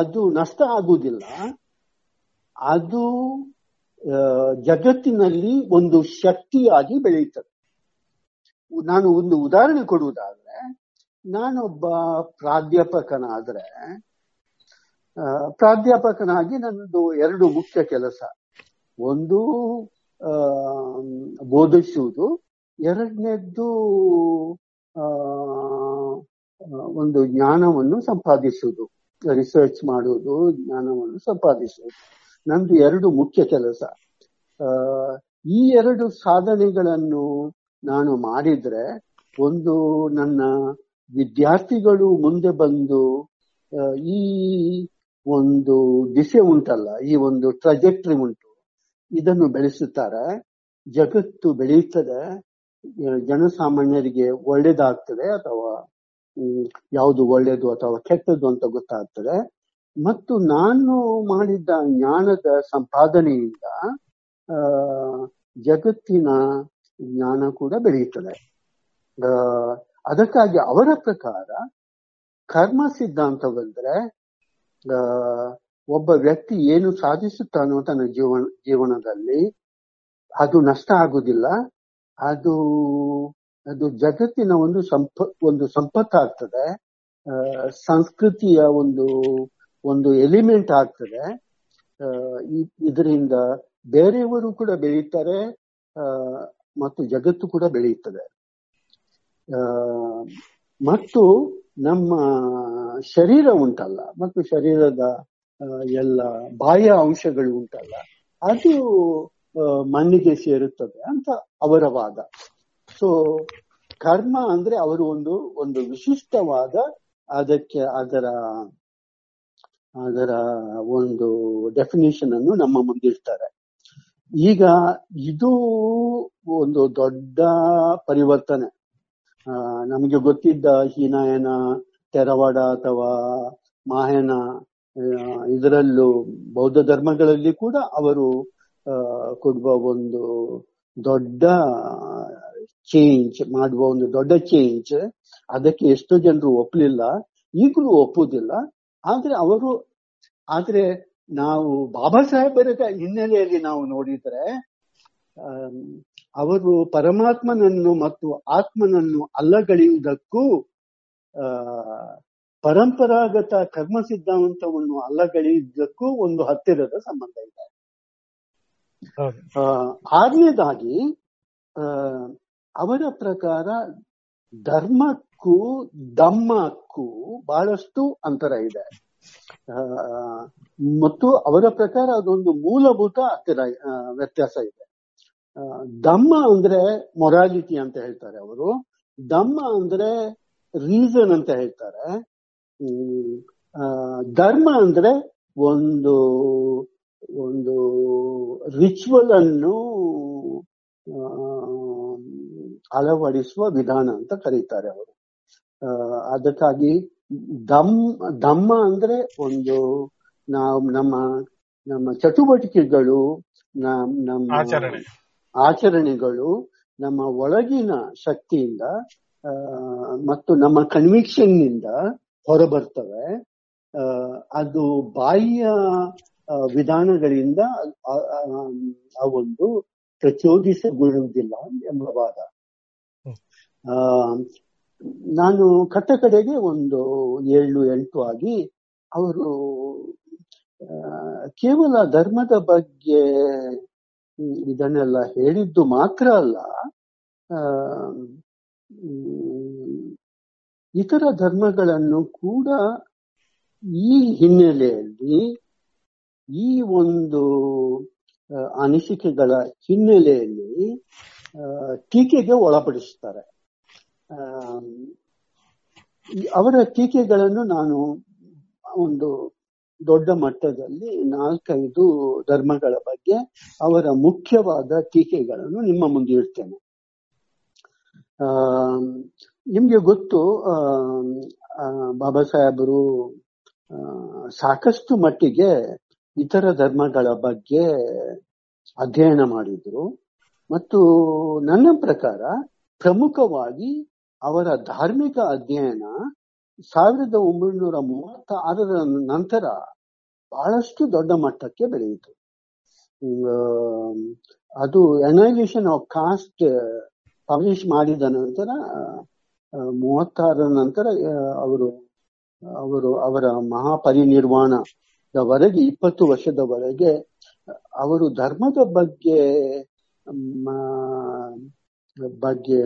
ಅದು ನಷ್ಟ ಆಗುವುದಿಲ್ಲ, ಅದು ಜಗತ್ತಿನಲ್ಲಿ ಒಂದು ಶಕ್ತಿಯಾಗಿ ಬೆಳೆಯುತ್ತದೆ. ನಾನು ಒಂದು ಉದಾಹರಣೆ ಕೊಡುವುದಾದ್ರೆ, ನಾನೊಬ್ಬ ಪ್ರಾಧ್ಯಾಪಕನಾದ್ರೆ ಪ್ರಾಧ್ಯಾಪಕನಾಗಿ ನನ್ನದು ಎರಡು ಮುಖ್ಯ ಕೆಲಸ, ಒಂದು ಬೋಧಿಸುವುದು, ಎರಡನೇದ್ದು ಒಂದು ಜ್ಞಾನವನ್ನು ಸಂಪಾದಿಸುವುದು, ರಿಸರ್ಚ್ ಮಾಡುವುದು, ಜ್ಞಾನವನ್ನು ಸಂಪಾದಿಸುವುದು, ನಂದು ಎರಡು ಮುಖ್ಯ ಕೆಲಸ. ಈ ಎರಡು ಸಾಧನೆಗಳನ್ನು ನಾನು ಮಾಡಿದ್ರೆ ಒಂದು ನನ್ನ ವಿದ್ಯಾರ್ಥಿಗಳು ಮುಂದೆ ಬಂದು ಈ ಒಂದು ದಿಸೆ ಉಂಟಲ್ಲ, ಈ ಒಂದು ಟ್ರಜೆಕ್ಟರಿ ಉಂಟು, ಇದನ್ನು ಬೆಳೆಸುತ್ತಾರೆ, ಜಗತ್ತು ಬೆಳೆಯುತ್ತದೆ, ಜನಸಾಮಾನ್ಯರಿಗೆ ಒಳ್ಳೇದಾಗ್ತದೆ ಅಥವಾ ಯಾವುದು ಒಳ್ಳೇದು ಅಥವಾ ಕೆಟ್ಟದ್ದು ಅಂತ ಗೊತ್ತಾಗ್ತದೆ. ಮತ್ತು ನಾನು ಮಾಡಿದ ಜ್ಞಾನದ ಸಂಪಾದನೆಯಿಂದ ಜಗತ್ತಿನ ಜ್ಞಾನ ಕೂಡ ಬೆಳೆಯುತ್ತದೆ. ಅದಕ್ಕಾಗಿ ಅವರ ಪ್ರಕಾರ ಕರ್ಮ ಸಿದ್ಧಾಂತ ಬಂದ್ರೆ ಒಬ್ಬ ವ್ಯಕ್ತಿ ಏನು ಸಾಧಿಸುತ್ತಾನೋ ತನ್ನ ಜೀವನ ಜೀವನದಲ್ಲಿ ಅದು ನಷ್ಟ ಆಗುದಿಲ್ಲ, ಅದು ಅದು ಜಗತ್ತಿನ ಒಂದು ಸಂಪ ಒಂದು ಸಂಪತ್ತಾಗ್ತದೆ, ಸಂಸ್ಕೃತಿಯ ಒಂದು ಒಂದು ಎಲಿಮೆಂಟ್ ಆಗ್ತದೆ. ಇದರಿಂದ ಬೇರೆಯವರು ಕೂಡ ಬೆಳೀತಾರೆ ಮತ್ತು ಜಗತ್ತು ಕೂಡ ಬೆಳೆಯುತ್ತದೆ. ಮತ್ತು ನಮ್ಮ ಶರೀರ ಉಂಟಲ್ಲ ಮತ್ತು ಶರೀರದ ಎಲ್ಲ ಬಾಹ್ಯ ಅಂಶಗಳು ಉಂಟಲ್ಲ ಅದು ಮಣ್ಣಿಗೆ ಸೇರುತ್ತದೆ ಅಂತ ಅವರ ವಾದ. ಸೊ ಕರ್ಮ ಅಂದ್ರೆ ಅವರು ಒಂದು ಒಂದು ವಿಶಿಷ್ಟವಾದ ಅದಕ್ಕೆ ಅದರ ಅದರ ಒಂದು ಡೆಫಿನೇಷನ್ ಅನ್ನು ನಮ್ಮ ಮುಂದಿಡ್ತಾರೆ. ಈಗ ಇದು ಒಂದು ದೊಡ್ಡ ಪರಿವರ್ತನೆ. ಆ ನಮ್ಗೆ ಗೊತ್ತಿದ್ದ ಹೀನಾಯನ, ತೆರವಾಡ ಅಥವಾ ಮಹಾಯಾನ ಇದರಲ್ಲೂ ಬೌದ್ಧ ಧರ್ಮಗಳಲ್ಲಿ ಕೂಡ ಅವರು ಕೊಡುವ ಒಂದು ದೊಡ್ಡ ಚೇಂಜ್ ಮಾಡುವ ಒಂದು ದೊಡ್ಡ ಚೇಂಜ್, ಅದಕ್ಕೆ ಎಷ್ಟೋ ಜನರು ಒಪ್ಪಲಿಲ್ಲ, ಈಗಲೂ ಒಪ್ಪುವುದಿಲ್ಲ. ಆದ್ರೆ ಅವರು ಆದ್ರೆ ನಾವು ಬಾಬಾ ಸಾಹೇಬರ ಹಿನ್ನೆಲೆಯಲ್ಲಿ ನಾವು ನೋಡಿದ್ರೆ ಅವರು ಪರಮಾತ್ಮನನ್ನು ಮತ್ತು ಆತ್ಮನನ್ನು ಅಲ್ಲಗಳೆಯುವುದಕ್ಕೂ ಪರಂಪರಾಗತ ಕರ್ಮ ಸಿದ್ಧಾಂತವನ್ನು ಅಲ್ಲಗಳೆಯುವುದಕ್ಕೂ ಒಂದು ಹತ್ತಿರದ ಸಂಬಂಧ ಇದೆ. ಆರನೇದಾಗಿ ಅವರ ಪ್ರಕಾರ ಧರ್ಮಕ್ಕೂ ಧಮ್ಮಕ್ಕೂ ಬಹಳಷ್ಟು ಅಂತರ ಇದೆ ಮತ್ತು ಅವರ ಪ್ರಕಾರ ಅದೊಂದು ಮೂಲಭೂತ ಹತ್ತಿರ ವ್ಯತ್ಯಾಸ ಇದೆ. ಧಮ್ಮ ಅಂದ್ರೆ ಮೊರಾಲಿಟಿ ಅಂತ ಹೇಳ್ತಾರೆ ಅವರು, ಧಮ್ಮ ಅಂದ್ರೆ ರೀಸನ್ ಅಂತ ಹೇಳ್ತಾರೆ, ಧರ್ಮ ಅಂದ್ರೆ ಒಂದು ಒಂದು ರಿಚುವಲ್ ಅನ್ನು ಅಳವಡಿಸುವ ವಿಧಾನ ಅಂತ ಕರೀತಾರೆ ಅವರು. ಅದಕ್ಕಾಗಿ ಧಮ್ ಧಮ್ಮ ಅಂದ್ರೆ ಒಂದು ನಾವು ನಮ್ಮ ನಮ್ಮ ಚಟುವಟಿಕೆಗಳು, ನಮ್ಮ ಆಚರಣೆಗಳು ನಮ್ಮ ಒಳಗಿನ ಶಕ್ತಿಯಿಂದ ಮತ್ತು ನಮ್ಮ ಕನ್ವಿಕ್ಷನ್ ನಿಂದ ಹೊರಬರ್ತವೆ. ಅದು ಬಾಹ್ಯ ವಿಧಾನಗಳಿಂದ ಅವೊಂದು ಪ್ರಚೋದಿಸಗೊಳ್ಳುವುದಿಲ್ಲ ಎಂಬ ವಾದ. ನಾನು ಕಟ್ಟ ಕಡೆಗೆ ಒಂದು ಏಳು ಎಂಟು ಆಗಿ ಅವರು ಕೇವಲ ಧರ್ಮದ ಬಗ್ಗೆ ಇದನ್ನೆಲ್ಲ ಹೇಳಿದ್ದು ಮಾತ್ರ ಅಲ್ಲ, ಇತರ ಧರ್ಮಗಳನ್ನು ಕೂಡ ಈ ಹಿನ್ನೆಲೆಯಲ್ಲಿ, ಈ ಒಂದು ಅನಿಸಿಕೆಗಳ ಹಿನ್ನೆಲೆಯಲ್ಲಿ ಟೀಕೆಗೆ ಒಳಪಡಿಸುತ್ತಾರೆ. ಅವರ ಟೀಕೆಗಳನ್ನು ನಾನು ಒಂದು ದೊಡ್ಡ ಮಟ್ಟದಲ್ಲಿ ನಾಲ್ಕೈದು ಧರ್ಮಗಳ ಬಗ್ಗೆ ಅವರ ಮುಖ್ಯವಾದ ಟೀಕೆಗಳನ್ನು ನಿಮ್ಮ ಮುಂದೆ ಇಡ್ತೇನೆ. ಆ ನಿಮ್ಗೆ ಗೊತ್ತು, ಬಾಬಾ ಸಾಹೇಬರು ಸಾಕಷ್ಟು ಮಟ್ಟಿಗೆ ಇತರ ಧರ್ಮಗಳ ಬಗ್ಗೆ ಅಧ್ಯಯನ ಮಾಡಿದ್ರು ಮತ್ತು ನನ್ನ ಪ್ರಕಾರ ಪ್ರಮುಖವಾಗಿ ಅವರ ಧಾರ್ಮಿಕ ಅಧ್ಯಯನ ಸಾವಿರದ ಒಂಬೈನೂರ ಮೂವತ್ತ ಆರರ ನಂತರ ಬಹಳಷ್ಟು ದೊಡ್ಡ ಮಟ್ಟಕ್ಕೆ ಬೆಳೆಯಿತು. ಅದು ಅನೈಲೇಷನ್ ಆಫ್ ಕಾಸ್ಟ್ ಪಬ್ಲಿಷ್ ಮಾಡಿದ ನಂತರ ಮೂವತ್ತಾರರ ನಂತರ ಅವರು ಅವರು ಅವರ ಮಹಾಪರಿನಿರ್ವಾಣದವರೆಗೆ ಇಪ್ಪತ್ತು ವರ್ಷದವರೆಗೆ ಅವರು ಧರ್ಮದ ಬಗ್ಗೆ ಬಗ್ಗೆ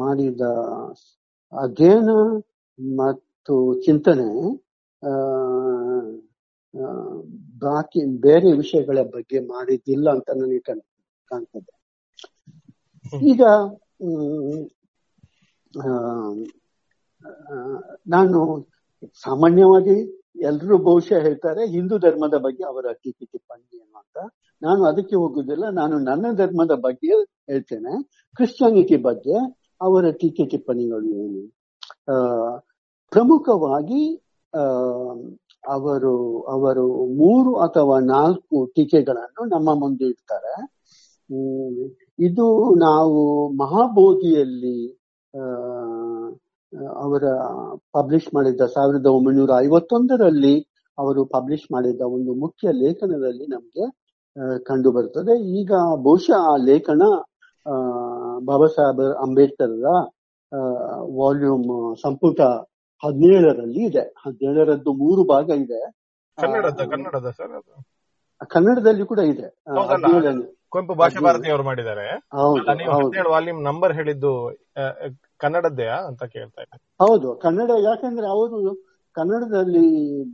ಮಾಡಿದ ಅಧ್ಯಯನ ಮತ್ತು ಚಿಂತನೆ ಬಾಕಿ ಬೇರೆ ವಿಷಯಗಳ ಬಗ್ಗೆ ಮಾಡಿದ್ದಿಲ್ಲ ಅಂತ ನನಗೆ ಕಾಣ್ತದೆ. ಈಗ ನಾನು ಸಾಮಾನ್ಯವಾಗಿ ಎಲ್ಲರೂ ಬಹುಶಃ ಹೇಳ್ತಾರೆ ಹಿಂದೂ ಧರ್ಮದ ಬಗ್ಗೆ ಅವರ ಟೀಕೆ ಟಿಪ್ಪಣಿ ಏನು ಅಂತ, ನಾನು ಅದಕ್ಕೆ ಹೋಗುದಿಲ್ಲ. ನಾನು ನನ್ನ ಧರ್ಮದ ಬಗ್ಗೆ ಹೇಳ್ತೇನೆ, ಕ್ರಿಶ್ಚಿಯಾನಿಟಿ ಬಗ್ಗೆ ಅವರ ಟೀಕೆ ಟಿಪ್ಪಣಿಗಳು ಏನು. ಆ ಪ್ರಮುಖವಾಗಿ ಆ ಅವರು ಅವರು ಮೂರು ಅಥವಾ ನಾಲ್ಕು ಟೀಕೆಗಳನ್ನು ನಮ್ಮ ಮುಂದೆ ಇಡ್ತಾರೆ. ಇದು ನಾವು ಮಹಾಬೋಧಿಯಲ್ಲಿ ಅವರ ಪಬ್ಲಿಷ್ ಮಾಡಿದ್ದ ಸಾವಿರದ ಒಂಬೈನೂರ ಐವತ್ತೊಂದರಲ್ಲಿ ಅವರು ಪಬ್ಲಿಷ್ ಮಾಡಿದ್ದ ಒಂದು ಮುಖ್ಯ ಲೇಖನದಲ್ಲಿ ನಮ್ಗೆ ಕಂಡು ಬರ್ತದೆ. ಈಗ ಬಹುಶಃ ಆ ಲೇಖನ ಬಾಬಾ ಸಾಹೇಬ್ ಅಂಬೇಡ್ಕರ್ರ ವಾಲ್ಯೂಮ್ ಸಂಪುಟ ಹದಿನೇಳರಲ್ಲಿ ಇದೆ. ಹದಿನೇಳರದ್ದು ಮೂರು ಭಾಗ ಇದೆ, ಕನ್ನಡದಲ್ಲಿ ಕೂಡ ಇದೆ. ಕುವೆಂಪು ಭಾಷಾ ಭಾರತಿಯವರು ಮಾಡಿದ್ದಾರೆ. ವಾಲ್ಯೂಮ್ ನಂಬರ್ ಹೇಳಿದ್ದು ಕನ್ನಡದ್ದೇ ಅಂತ ಕೇಳ್ತಾ ಇದ್ದಾರೆ. ಹೌದು, ಕನ್ನಡ. ಯಾಕಂದ್ರೆ ಅವರು ಕನ್ನಡದಲ್ಲಿ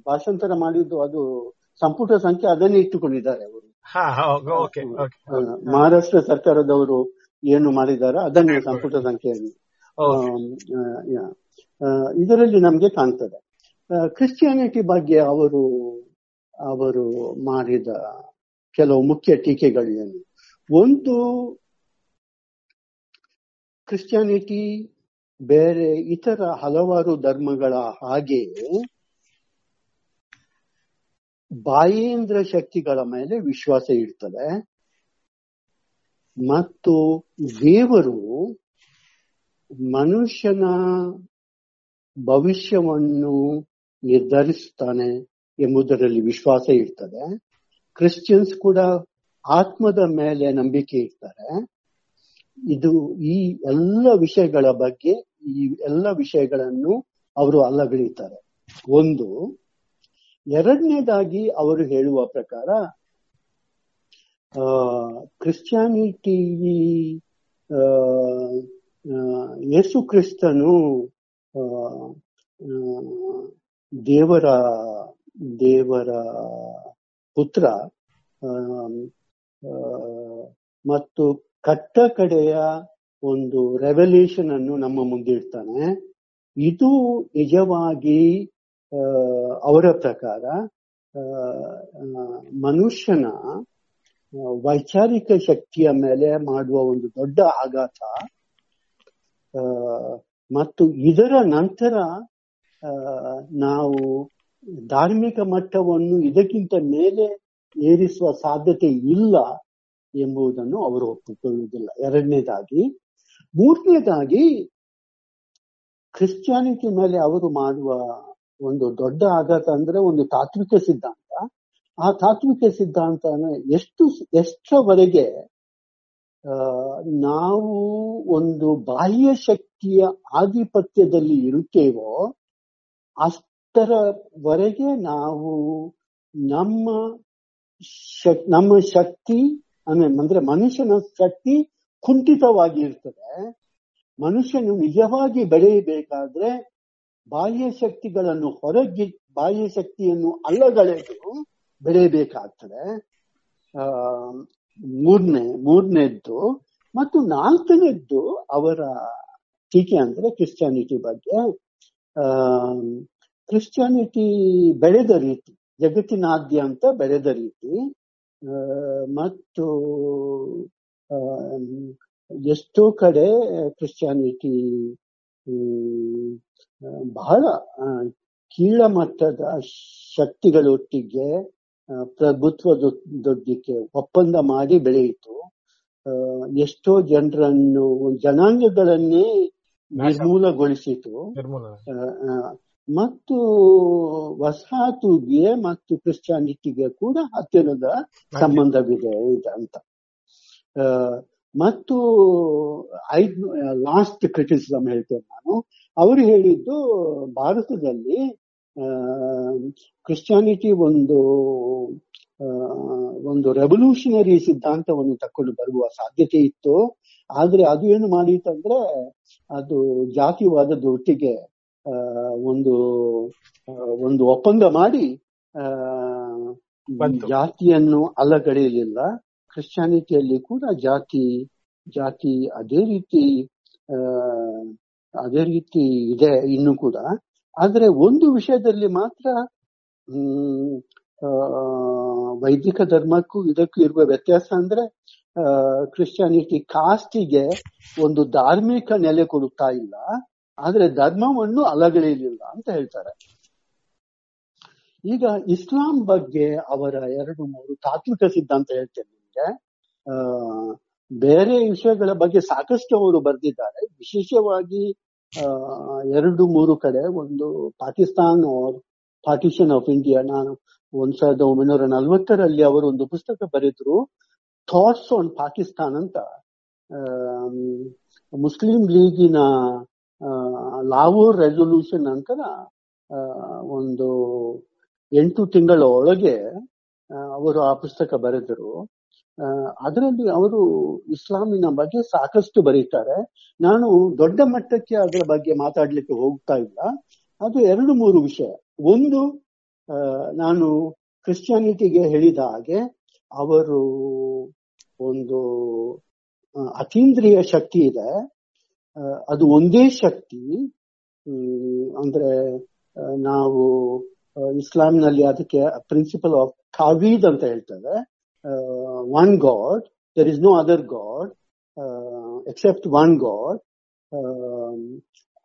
ಭಾಷಾಂತರ ಮಾಡಿದ್ದು ಅದು ಸಂಪುಟ ಸಂಖ್ಯೆ, ಅದನ್ನೇ ಇಟ್ಟುಕೊಂಡಿದ್ದಾರೆ ಅವರು. ಮಹಾರಾಷ್ಟ್ರ ಸರ್ಕಾರದವರು ಏನು ಮಾಡಿದಾರೋ ಅದನ್ನೇ ಸಂಪುಟ ಸಂಖ್ಯೆಯಲ್ಲಿ ಇದರಲ್ಲಿ ನಮ್ಗೆ ಕಾಣ್ತದೆ. ಕ್ರಿಶ್ಚಿಯಾನಿಟಿ ಬಗ್ಗೆ ಅವರು ಅವರು ಮಾಡಿದ ಕೆಲವು ಮುಖ್ಯ ಟೀಕೆಗಳೇನು? ಒಂದು, ಕ್ರಿಶ್ಚಿಯಾನಿಟಿ ಬೇರೆ ಇತರ ಹಲವಾರು ಧರ್ಮಗಳ ಹಾಗೆ ಬಾಯೇಂದ್ರ ಶಕ್ತಿಗಳ ಮೇಲೆ ವಿಶ್ವಾಸ ಇರ್ತದೆ ಮತ್ತು ದೇವರು ಮನುಷ್ಯನ ಭವಿಷ್ಯವನ್ನು ನಿರ್ಧರಿಸುತ್ತಾನೆ ಎಂಬುದರಲ್ಲಿ ವಿಶ್ವಾಸ ಇರ್ತದೆ. ಕ್ರಿಶ್ಚಿಯನ್ಸ್ ಕೂಡ ಆತ್ಮದ ಮೇಲೆ ನಂಬಿಕೆ ಇರ್ತಾರೆ. ಇದು ಈ ಎಲ್ಲ ವಿಷಯಗಳ ಬಗ್ಗೆ ಈ ಎಲ್ಲ ವಿಷಯಗಳನ್ನು ಅವರು ಅಲ್ಲಗಳೆಯುತ್ತಾರೆ, ಒಂದು. ಎರಡನೇದಾಗಿ ಅವರು ಹೇಳುವ ಪ್ರಕಾರ ಆ ಕ್ರಿಶ್ಚಿಯಾನಿಟಿ, ಯೇಸು ಕ್ರಿಸ್ತನು ದೇವರ ದೇವರ ಪುತ್ರ ಮತ್ತು ಕಟ್ಟ ಕಡೆಯ ಒಂದು ರೆವಲ್ಯೂಷನ್ ಅನ್ನು ನಮ್ಮ ಮುಂದೆ ಇಡ್ತಾನೆ. ಇದು ನಿಜವಾಗಿ ಅವರ ಪ್ರಕಾರ ಮನುಷ್ಯನ ವೈಚಾರಿಕ ಶಕ್ತಿಯ ಮೇಲೆ ಮಾಡುವ ಒಂದು ದೊಡ್ಡ ಆಘಾತ. ಮತ್ತು ಇದರ ನಂತರ ನಾವು ಧಾರ್ಮಿಕ ಮಟ್ಟವನ್ನು ಇದಕ್ಕಿಂತ ಮೇಲೆ ಏರಿಸುವ ಸಾಧ್ಯತೆ ಇಲ್ಲ ಎಂಬುದನ್ನು ಅವರು ಒಪ್ಪಿಕೊಳ್ಳುವುದಿಲ್ಲ, ಎರಡನೇದಾಗಿ. ಮೂರನೇದಾಗಿ, ಕ್ರಿಶ್ಚಿಯಾನಿಟಿ ಮೇಲೆ ಅವರು ಮಾಡುವ ಒಂದು ದೊಡ್ಡ ಆಘಾತ ಅಂದ್ರೆ ಒಂದು ತಾತ್ವಿಕ ಸಿದ್ಧಾಂತ. ಆ ತಾತ್ವಿಕ ಸಿದ್ಧಾಂತನ ಎಷ್ಟು ಎಷ್ಟರವರೆಗೆ ನಾವು ಒಂದು ಬಾಹ್ಯ ಶಕ್ತಿಯ ಆಧಿಪತ್ಯದಲ್ಲಿ ಇರುತ್ತೇವೋ ಅಷ್ಟರವರೆಗೆ ನಾವು ನಮ್ಮ ಶಕ್ ನಮ್ಮ ಶಕ್ತಿ ಅಂದ್ರೆ ಅಂದ್ರೆ ಮನುಷ್ಯನ ಶಕ್ತಿ ಕುಂಠಿತವಾಗಿ ಇರ್ತದೆ. ಮನುಷ್ಯನು ನಿಜವಾಗಿ ಬೆಳೆಯಬೇಕಾದ್ರೆ ಬಾಹ್ಯ ಶಕ್ತಿಗಳನ್ನು ಹೊರಗಿ ಬಾಹ್ಯ ಶಕ್ತಿಯನ್ನು ಅಲ್ಲಗಳೆದು ಬೆಳೆಯಬೇಕಾಗ್ತದೆ. ಆ ಮೂರನೇ ಮೂರನೇದ್ದು ಮತ್ತು ನಾಲ್ಕನೇದ್ದು ಅವರ ಟೀಕೆ ಅಂದ್ರೆ ಕ್ರಿಶ್ಚಿಯಾನಿಟಿ ಬಗ್ಗೆ. ಆ ಕ್ರಿಶ್ಚಿಯಾನಿಟಿ ಬೆಳೆದ ರೀತಿ, ಜಗತ್ತಿನಾದ್ಯಂತ ಬೆಳೆದ ರೀತಿ ಮತ್ತು ಎಷ್ಟೋ ಕಡೆ ಕ್ರಿಶ್ಚಿಯಾನಿಟಿ ಬಹಳ ಕೀಳಮಟ್ಟದ ಶಕ್ತಿಗಳೊಟ್ಟಿಗೆ ಪ್ರಭುತ್ವದೊಡ್ಡಿಕೆ ಒಪ್ಪಂದ ಮಾಡಿ ಬೆಳೆಯಿತು. ಎಷ್ಟೋ ಜನರನ್ನು, ಜನಾಂಗಗಳನ್ನೇ ನಿರ್ಮೂಲಗೊಳಿಸಿತು. ಮತ್ತು ವಸಾಹತುಗೆ ಮತ್ತು ಕ್ರಿಶ್ಚಿಯಾನಿಟಿಗೆ ಕೂಡ ಹತ್ತಿರದ ಸಂಬಂಧವಿದೆ ಅಂತ. ಮತ್ತು ಐದು ಲಾಸ್ಟ್ ಕ್ರಿಟಿಸಿಸಮ್ ಹೇಳ್ತೇನೆ ನಾನು. ಅವರು ಹೇಳಿದ್ದು, ಭಾರತದಲ್ಲಿ ಕ್ರಿಶ್ಚಿಯಾನಿಟಿ ಒಂದು ಒಂದು ರೆವಲ್ಯೂಷನರಿ ಸಿದ್ಧಾಂತವನ್ನು ತಕೊಂಡು ಬರುವ ಸಾಧ್ಯತೆ ಇತ್ತು, ಆದ್ರೆ ಅದು ಏನು ಮಾಡಿತ್ತಂದ್ರೆ ಅದು ಜಾತಿವಾದದೊಟ್ಟಿಗೆ ಒಂದು ಒಂದು ಒಪ್ಪಂದ ಮಾಡಿ ಜಾತಿಯನ್ನು ಅಲ್ಲಗಳೆಯಲಿಲ್ಲ. ಕ್ರಿಶ್ಚಿಯಾನಿಟಿಯಲ್ಲಿ ಕೂಡ ಜಾತಿ ಜಾತಿ ಅದೇ ರೀತಿ ಅದೇ ರೀತಿ ಇದೆ ಇನ್ನು ಕೂಡ. ಆದ್ರೆ ಒಂದು ವಿಷಯದಲ್ಲಿ ಮಾತ್ರ ಹ್ಮ್ ವೈದಿಕ ಧರ್ಮಕ್ಕೂ ಇದಕ್ಕೂ ಇರುವ ವ್ಯತ್ಯಾಸ ಅಂದ್ರೆ ಕ್ರಿಶ್ಚಿಯಾನಿಟಿ ಕಾಸ್ಟಿಗೆ ಒಂದು ಧಾರ್ಮಿಕ ನೆಲೆ ಕೊಡುತ್ತಾ ಇಲ್ಲ, ಆದ್ರೆ ಧರ್ಮವನ್ನು ಅಲಗಳೆಯಲಿಲ್ಲ ಅಂತ ಹೇಳ್ತಾರೆ. ಈಗ ಇಸ್ಲಾಂ ಬಗ್ಗೆ ಅವರ ಎರಡು ಮೂರು ತಾತ್ವಿಕ ಸಿದ್ಧಾಂತ ಹೇಳ್ತೇನೆ ನಿಮ್ಗೆ. ಬೇರೆ ವಿಷಯಗಳ ಬಗ್ಗೆ ಸಾಕಷ್ಟು ಅವರು ಬರೆದಿದ್ದಾರೆ. ವಿಶೇಷವಾಗಿ ಎರಡು ಮೂರು ಕಡೆ, ಒಂದು Pakistan or partition of India, ನಾನು ಒಂದ್ ಸಾವಿರದ ಒಂಬೈನೂರ ನಲ್ವತ್ತರಲ್ಲಿ ಅವರು ಒಂದು ಪುಸ್ತಕ ಬರೆದ್ರು, ಥಾಟ್ಸ್ ಆನ್ ಪಾಕಿಸ್ತಾನ್ ಅಂತ. ಮುಸ್ಲಿಂ ಲೀಗಿನ ಲಾಹೋರ್ ರೆಸೊಲ್ಯೂಷನ್ ನಂತರ ಒಂದು ಎಂಟು ತಿಂಗಳ ಒಳಗೆ ಅವರು ಆ ಪುಸ್ತಕ ಬರೆದರು. ಅದರಲ್ಲಿ ಅವರು ಇಸ್ಲಾಮಿನ ಬಗ್ಗೆ ಸಾಕಷ್ಟು ಬರೀತಾರೆ. ನಾನು ದೊಡ್ಡ ಮಟ್ಟಕ್ಕೆ ಅದರ ಬಗ್ಗೆ ಮಾತಾಡ್ಲಿಕ್ಕೆ ಹೋಗ್ತಾ ಇಲ್ಲ. ಅದು ಎರಡು ಮೂರು ವಿಷಯ. ಒಂದು, ನಾನು ಕ್ರಿಶ್ಚಿಯಾನಿಟಿಗೆ ಹೇಳಿದ ಹಾಗೆ ಅವರು ಒಂದು ಅತೀಂದ್ರಿಯ ಶಕ್ತಿ ಇದೆ, ಅದು ಒಂದೇ ಶಕ್ತಿ. ಅಂದ್ರೆ ನಾವು ಇಸ್ಲಾಂನಲ್ಲಿ ಅದಕ್ಕೆ ಪ್ರಿನ್ಸಿಪಲ್ ಆಫ್ ತಾವೀದ್ ಅಂತ ಹೇಳ್ತೇವೆ. One God, there is no other God except one God.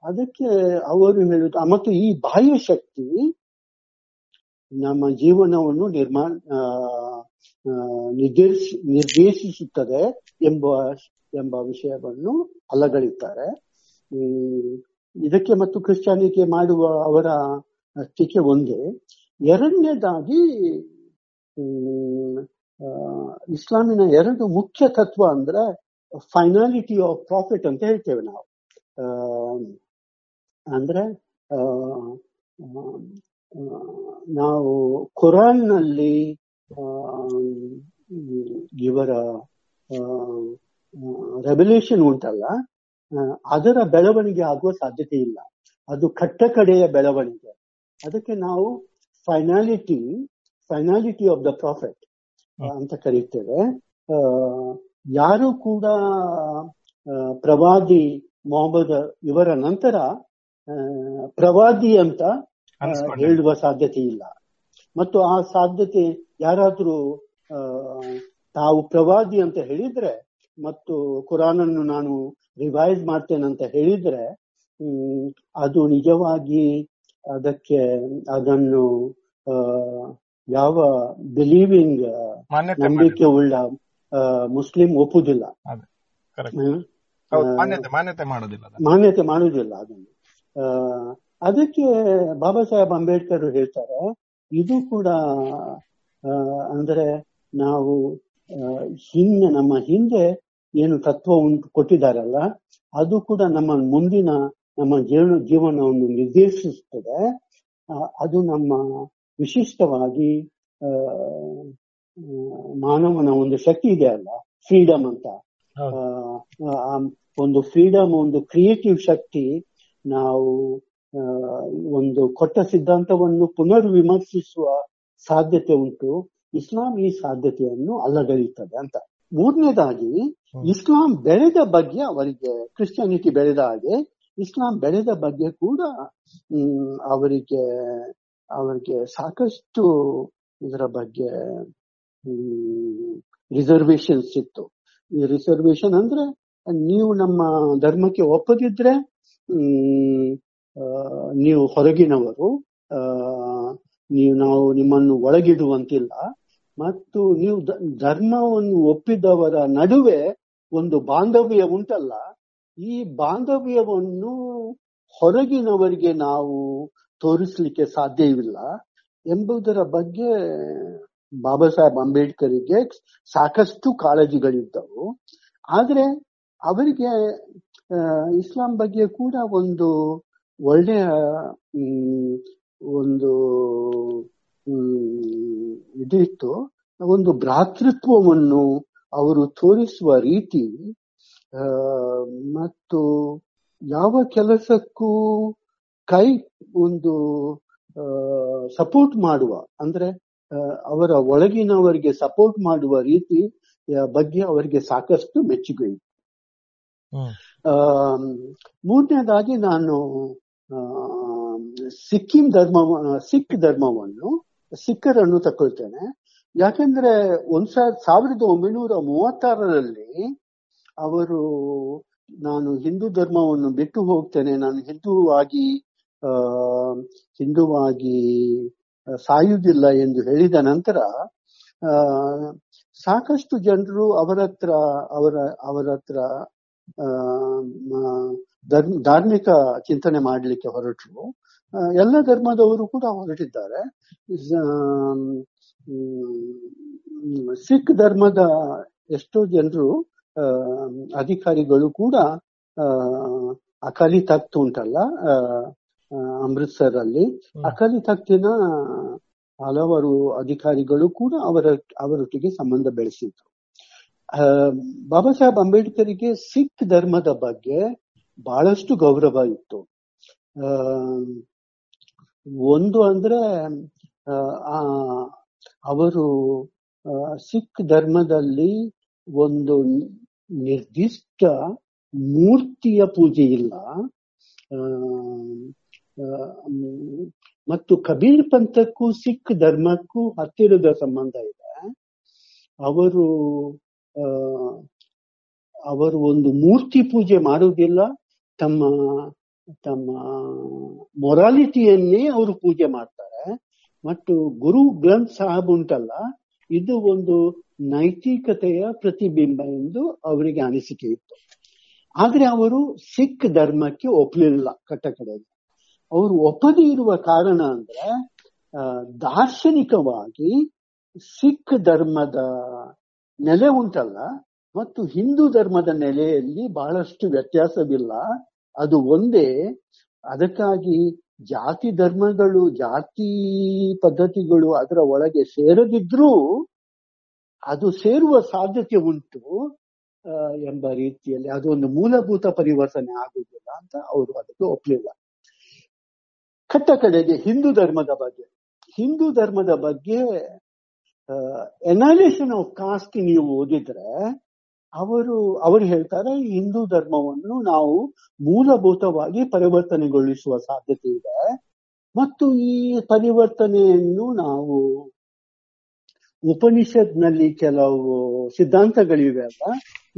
ಅದಕ್ಕೆ ಅವರು ಹೇಳುತ್ತ. ಮತ್ತು ಈ ಬಾಹ್ಯ ಶಕ್ತಿ ನಮ್ಮ ಜೀವನವನ್ನು ನಿರ್ಮಾಣ ನಿರ್ದೇಶ್ ನಿರ್ದೇಶಿಸುತ್ತದೆ ಎಂಬ ಎಂಬ ವಿಷಯವನ್ನು ಅಲಗಳಿದ್ದಾರೆ. ಇದಕ್ಕೆ ಮತ್ತು ಕ್ರಿಶ್ಚಿಯಾನಿಟಿ ಮಾಡುವ ಅವರ ಟೀಕೆ ಒಂದೇ. ಎರಡನೇದಾಗಿ ಇಸ್ಲಾಮಿನ ಎರಡು ಮುಖ್ಯ ತತ್ವ ಅಂದ್ರೆ ಫೈನಾಲಿಟಿ ಆಫ್ ಪ್ರಾಫಿಟ್ ಅಂತ ಹೇಳ್ತೇವೆ ನಾವು. ಅಂದ್ರೆ ನಾವು ಕುರಾನ್ನಲ್ಲಿ ಇವರ ರೆವಲ್ಯೂಷನ್ ಉಂಟಲ್ಲ, ಅದರ ಬೆಳವಣಿಗೆ ಆಗುವ ಸಾಧ್ಯತೆ ಇಲ್ಲ. ಅದು ಕಟ್ಟ ಕಡೆಯ ಬೆಳವಣಿಗೆ. ಅದಕ್ಕೆ ನಾವು finality finality of the prophet ಅಂತ ಕರೀತೇವೆ. ಯಾರು ಕೂಡ ಪ್ರವಾದಿ ಮೊಹಮ್ಮದ್ ಇವರ ನಂತರ ಪ್ರವಾದಿ ಅಂತ ಹೇಳುವ ಸಾಧ್ಯತೆ ಇಲ್ಲ. ಮತ್ತು ಆ ಸಾಧ್ಯತೆ ಯಾರಾದ್ರೂ ತಾವು ಪ್ರವಾದಿ ಅಂತ ಹೇಳಿದ್ರೆ ಮತ್ತು ಕುರಾನನ್ನು ನಾನು ರಿವೈಸ್ ಮಾಡ್ತೇನೆ ಅಂತ ಹೇಳಿದ್ರೆ ಅದು ನಿಜವಾಗಿ ಅದಕ್ಕೆ ಅದನ್ನು ಯಾವ ಬಿಲೀವಿಂಗ್ ನಂಬಿಕೆ ಉಳ್ಳ ಮುಸ್ಲಿಂ ಒಪ್ಪುದಿಲ್ಲ, ಮಾನ್ಯತೆ ಮಾಡುವುದಿಲ್ಲ ಅದನ್ನು. ಅದಕ್ಕೆ ಬಾಬಾ ಸಾಹೇಬ್ ಅಂಬೇಡ್ಕರ್ ಹೇಳ್ತಾರೆ, ಇದು ಕೂಡ ಅಂದ್ರೆ ನಾವು ಹಿಂದೆ ನಮ್ಮ ಹಿಂದೆ ಏನು ತತ್ವ ಉಂಟು ಕೊಟ್ಟಿದಾರಲ್ಲ, ಅದು ಕೂಡ ನಮ್ಮ ಮುಂದಿನ ನಮ್ಮ ಜೀವನ ಜೀವನವನ್ನು ನಿರ್ದೇಶಿಸುತ್ತದೆ. ಅದು ನಮ್ಮ ವಿಶಿಷ್ಟವಾಗಿ ಮಾನವನ ಒಂದು ಶಕ್ತಿ ಇದೆ ಅಲ್ಲ, ಫ್ರೀಡಮ್ ಅಂತ. ಒಂದು ಫ್ರೀಡಮ್, ಒಂದು ಕ್ರಿಯೇಟಿವ್ ಶಕ್ತಿ. ನಾವು ಒಂದು ಕೊಟ್ಟ ಸಿದ್ಧಾಂತವನ್ನು ಪುನರ್ ವಿಮರ್ಶಿಸುವ ಸಾಧ್ಯತೆ ಉಂಟು. ಇಸ್ಲಾಂ ಈ ಸಾಧ್ಯತೆಯನ್ನು ಅಲ್ಲಗಳೆಯುತ್ತದೆ ಅಂತ. ಮೂರನೇದಾಗಿ, ಇಸ್ಲಾಂ ಬೆಳೆದ ಬಗ್ಗೆ ಅವರಿಗೆ, ಕ್ರಿಶ್ಚಿಯಾನಿಟಿ ಬೆಳೆದ ಹಾಗೆ ಇಸ್ಲಾಂ ಬೆಳೆದ ಬಗ್ಗೆ ಕೂಡ ಅವರಿಗೆ ಅವರಿಗೆ ಸಾಕಷ್ಟು ಇದರ ಬಗ್ಗೆ ರಿಸರ್ವೇಶನ್ಸ್ ಇತ್ತು. ಈ ರಿಸರ್ವೇಶನ್ ಅಂದ್ರೆ ನೀವು ನಮ್ಮ ಧರ್ಮಕ್ಕೆ ಒಪ್ಪದಿದ್ರೆ ನೀವು ಹೊರಗಿನವರು, ನೀವು ನಾವು ನಿಮ್ಮನ್ನು ಒಳಗಿಡುವಂತಿಲ್ಲ. ಮತ್ತು ನೀವು ಧರ್ಮವನ್ನು ಒಪ್ಪಿದವರ ನಡುವೆ ಒಂದು ಬಾಂಧವ್ಯ ಉಂಟಲ್ಲ, ಈ ಬಾಂಧವ್ಯವನ್ನು ಹೊರಗಿನವರಿಗೆ ನಾವು ತೋರಿಸ್ಲಿಕ್ಕೆ ಸಾಧ್ಯವಿಲ್ಲ ಎಂಬುದರ ಬಗ್ಗೆ ಬಾಬಾ ಸಾಹೇಬ್ ಅಂಬೇಡ್ಕರ್ಗೆ ಸಾಕಷ್ಟು ಕಾಳಜಿಗಳಿದ್ದವು. ಆದ್ರೆ ಅವರಿಗೆ ಇಸ್ಲಾಂ ಬಗ್ಗೆ ಕೂಡ ಒಂದು ಒಳ್ಳೆಯ ಒಂದು ಇದು ಇತ್ತು. ಒಂದು ಭ್ರಾತೃತ್ವವನ್ನು ಅವರು ತೋರಿಸುವ ರೀತಿ ಮತ್ತು ಯಾವ ಕೆಲಸಕ್ಕೂ ಕೈ ಒಂದು ಸಪೋರ್ಟ್ ಮಾಡುವ, ಅಂದ್ರೆ ಅವರ ಒಳಗಿನವರಿಗೆ ಸಪೋರ್ಟ್ ಮಾಡುವ ರೀತಿ ಬಗ್ಗೆ ಅವರಿಗೆ ಸಾಕಷ್ಟು ಮೆಚ್ಚುಗೆ ಇತ್ತು. ಆ ಮೂರನೇದಾಗಿ, ನಾನು ಸಿಕ್ಕಿಂ ಧರ್ಮ ಸಿಖ್ ಧರ್ಮವನ್ನು ಸಿಖ್ಖರನ್ನು ತಕೊಳ್ತೇನೆ. ಯಾಕೆಂದ್ರೆ ಒಂದ್ ಸಾವಿರ ಸಾವಿರದ ಒಂಬೈನೂರ ಮೂವತ್ತಾರರಲ್ಲಿ ಅವರು ನಾನು ಹಿಂದೂ ಧರ್ಮವನ್ನು ಬಿಟ್ಟು ಹೋಗ್ತೇನೆ, ನಾನು ಹಿಂದೂವಾಗಿ ಆ ಹಿಂದೂವಾಗಿ ಸಾಯುವುದಿಲ್ಲ ಎಂದು ಹೇಳಿದ ನಂತರ ಸಾಕಷ್ಟು ಜನರು ಅವರ ಹತ್ರ ಅವರ ಅವರ ಹತ್ರ ಆ ಧಾರ್ಮಿಕ ಚಿಂತನೆ ಮಾಡಲಿಕ್ಕೆ ಹೊರಟರು. ಎಲ್ಲ ಧರ್ಮದವರು ಕೂಡ ಹೊರಟಿದ್ದಾರೆ. ಸಿಖ್ ಧರ್ಮದ ಎಷ್ಟೋ ಜನರು ಅಧಿಕಾರಿಗಳು ಕೂಡ ಅಕಾಲಿ ತಖ್ತ್ ಉಂಟಲ್ಲ ಅಮೃತ್ಸರ್ ಅಲ್ಲಿ, ಅಕಾಲಿ ತಖ್ತಿನ ಹಲವಾರು ಅಧಿಕಾರಿಗಳು ಕೂಡ ಅವರ ಅವರೊಟ್ಟಿಗೆ ಸಂಬಂಧ ಬೆಳೆಸಿದ್ರು. ಬಾಬಾ ಸಾಹೇಬ್ ಅಂಬೇಡ್ಕರ್ಗೆ ಸಿಖ್ ಧರ್ಮದ ಬಗ್ಗೆ ಬಹಳಷ್ಟು ಗೌರವ ಇತ್ತು. ಆ ಒಂದು ಅಂದ್ರೆ ಆ ಅವರು ಸಿಖ್ ಧರ್ಮದಲ್ಲಿ ಒಂದು ನಿರ್ದಿಷ್ಟ ಮೂರ್ತಿಯ ಪೂಜೆ ಇಲ್ಲ. ಮತ್ತು ಕಬೀರ್ ಪಂಥಕ್ಕೂ ಸಿಖ್ ಧರ್ಮಕ್ಕೂ ಹತ್ತಿರದ ಸಂಬಂಧ ಇದೆ. ಅವರು ಅವರು ಒಂದು ಮೂರ್ತಿ ಪೂಜೆ ಮಾಡುವುದಿಲ್ಲ, ತಮ್ಮ ತಮ್ಮ ಮೊರಾಲಿಟಿಯನ್ನೇ ಅವರು ಪೂಜೆ ಮಾಡ್ತಾರೆ. ಮತ್ತು ಗುರು ಗ್ರಂಥ್ ಸಾಹಬ್ ಉಂಟಲ್ಲ, ಇದು ಒಂದು ನೈತಿಕತೆಯ ಪ್ರತಿಬಿಂಬ ಎಂದು ಅವರಿಗೆ ಅನಿಸಿಕೆ ಇತ್ತು. ಆದ್ರೆ ಅವರು ಸಿಖ್ ಧರ್ಮಕ್ಕೆ ಒಪ್ಪಲಿಲ್ಲ. ಕಟ್ಟ ಕಡೆಗೆ ಅವರು ಒಪ್ಪದೇ ಇರುವ ಕಾರಣ ಅಂದ್ರೆ ದಾರ್ಶನಿಕವಾಗಿ ಸಿಖ್ ಧರ್ಮದ ನೆಲೆ ಉಂಟಲ್ಲ ಮತ್ತು ಹಿಂದೂ ಧರ್ಮದ ನೆಲೆಯಲ್ಲಿ ಬಹಳಷ್ಟು ವ್ಯತ್ಯಾಸವಿಲ್ಲ, ಅದು ಒಂದೇ. ಅದಕ್ಕಾಗಿ ಜಾತಿ ಧರ್ಮಗಳು, ಜಾತಿ ಪದ್ಧತಿಗಳು ಅದರ ಒಳಗೆ ಸೇರದಿದ್ರೂ ಅದು ಸೇರುವ ಸಾಧ್ಯತೆ ಉಂಟು ಎಂಬ ರೀತಿಯಲ್ಲಿ ಅದೊಂದು ಮೂಲಭೂತ ಪರಿವರ್ತನೆ ಆಗುವುದಿಲ್ಲ ಅಂತ ಅವರು ಅದಕ್ಕೆ ಒಪ್ಪಲಿಲ್ಲ. ಕಟ್ಟ ಕಡೆಗೆ ಹಿಂದೂ ಧರ್ಮದ ಬಗ್ಗೆ ಹಿಂದೂ ಧರ್ಮದ ಬಗ್ಗೆ ಎನಾಲೇಷನ್ ಆಫ್ ಕಾಸ್ಟ್ ನೀವು ಓದಿದ್ರೆ ಅವರು ಅವರು ಹೇಳ್ತಾರೆ, ಹಿಂದೂ ಧರ್ಮವನ್ನು ನಾವು ಮೂಲಭೂತವಾಗಿ ಪರಿವರ್ತನೆಗೊಳಿಸುವ ಸಾಧ್ಯತೆ ಇದೆ ಮತ್ತು ಈ ಪರಿವರ್ತನೆಯನ್ನು ನಾವು ಉಪನಿಷತ್ನಲ್ಲಿ ಕೆಲವು ಸಿದ್ಧಾಂತಗಳಿವೆ ಅಲ್ಲ,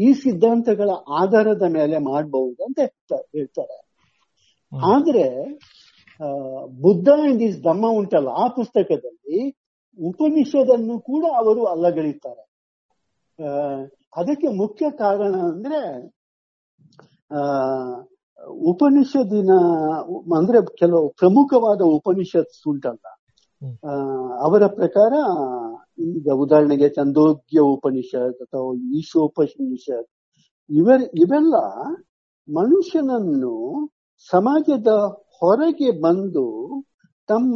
ಈ ಸಿದ್ಧಾಂತಗಳ ಆಧಾರದ ಮೇಲೆ ಮಾಡಬಹುದು ಅಂತ ಹೇಳ್ತಾರೆ. ಆದ್ರೆ ಬುದ್ಧ ಅಂಡ್ ಹಿಸ್ ಧಮ್ಮ ಉಂಟಲ್ಲ, ಆ ಪುಸ್ತಕದಲ್ಲಿ ಉಪನಿಷದನ್ನು ಕೂಡ ಅವರು ಅಲ್ಲಗಳೆಯುತ್ತಾರೆ. ಅದಕ್ಕೆ ಮುಖ್ಯ ಕಾರಣ ಅಂದ್ರೆ ಆ ಉಪನಿಷದಿನ ಅಂದ್ರೆ ಕೆಲವು ಪ್ರಮುಖವಾದ ಉಪನಿಷತ್ ಉಂಟಲ್ಲ, ಅವರ ಪ್ರಕಾರ ಈಗ ಉದಾಹರಣೆಗೆ ಛಂದೋಗ್ಯ ಉಪನಿಷತ್ ಅಥವಾ ಈಶೋಪನಿಷತ್ ಇವ ಇವೆಲ್ಲ ಮನುಷ್ಯನನ್ನು ಸಮಾಜದ ಹೊರಗೆ ಬಂದು ತಮ್ಮ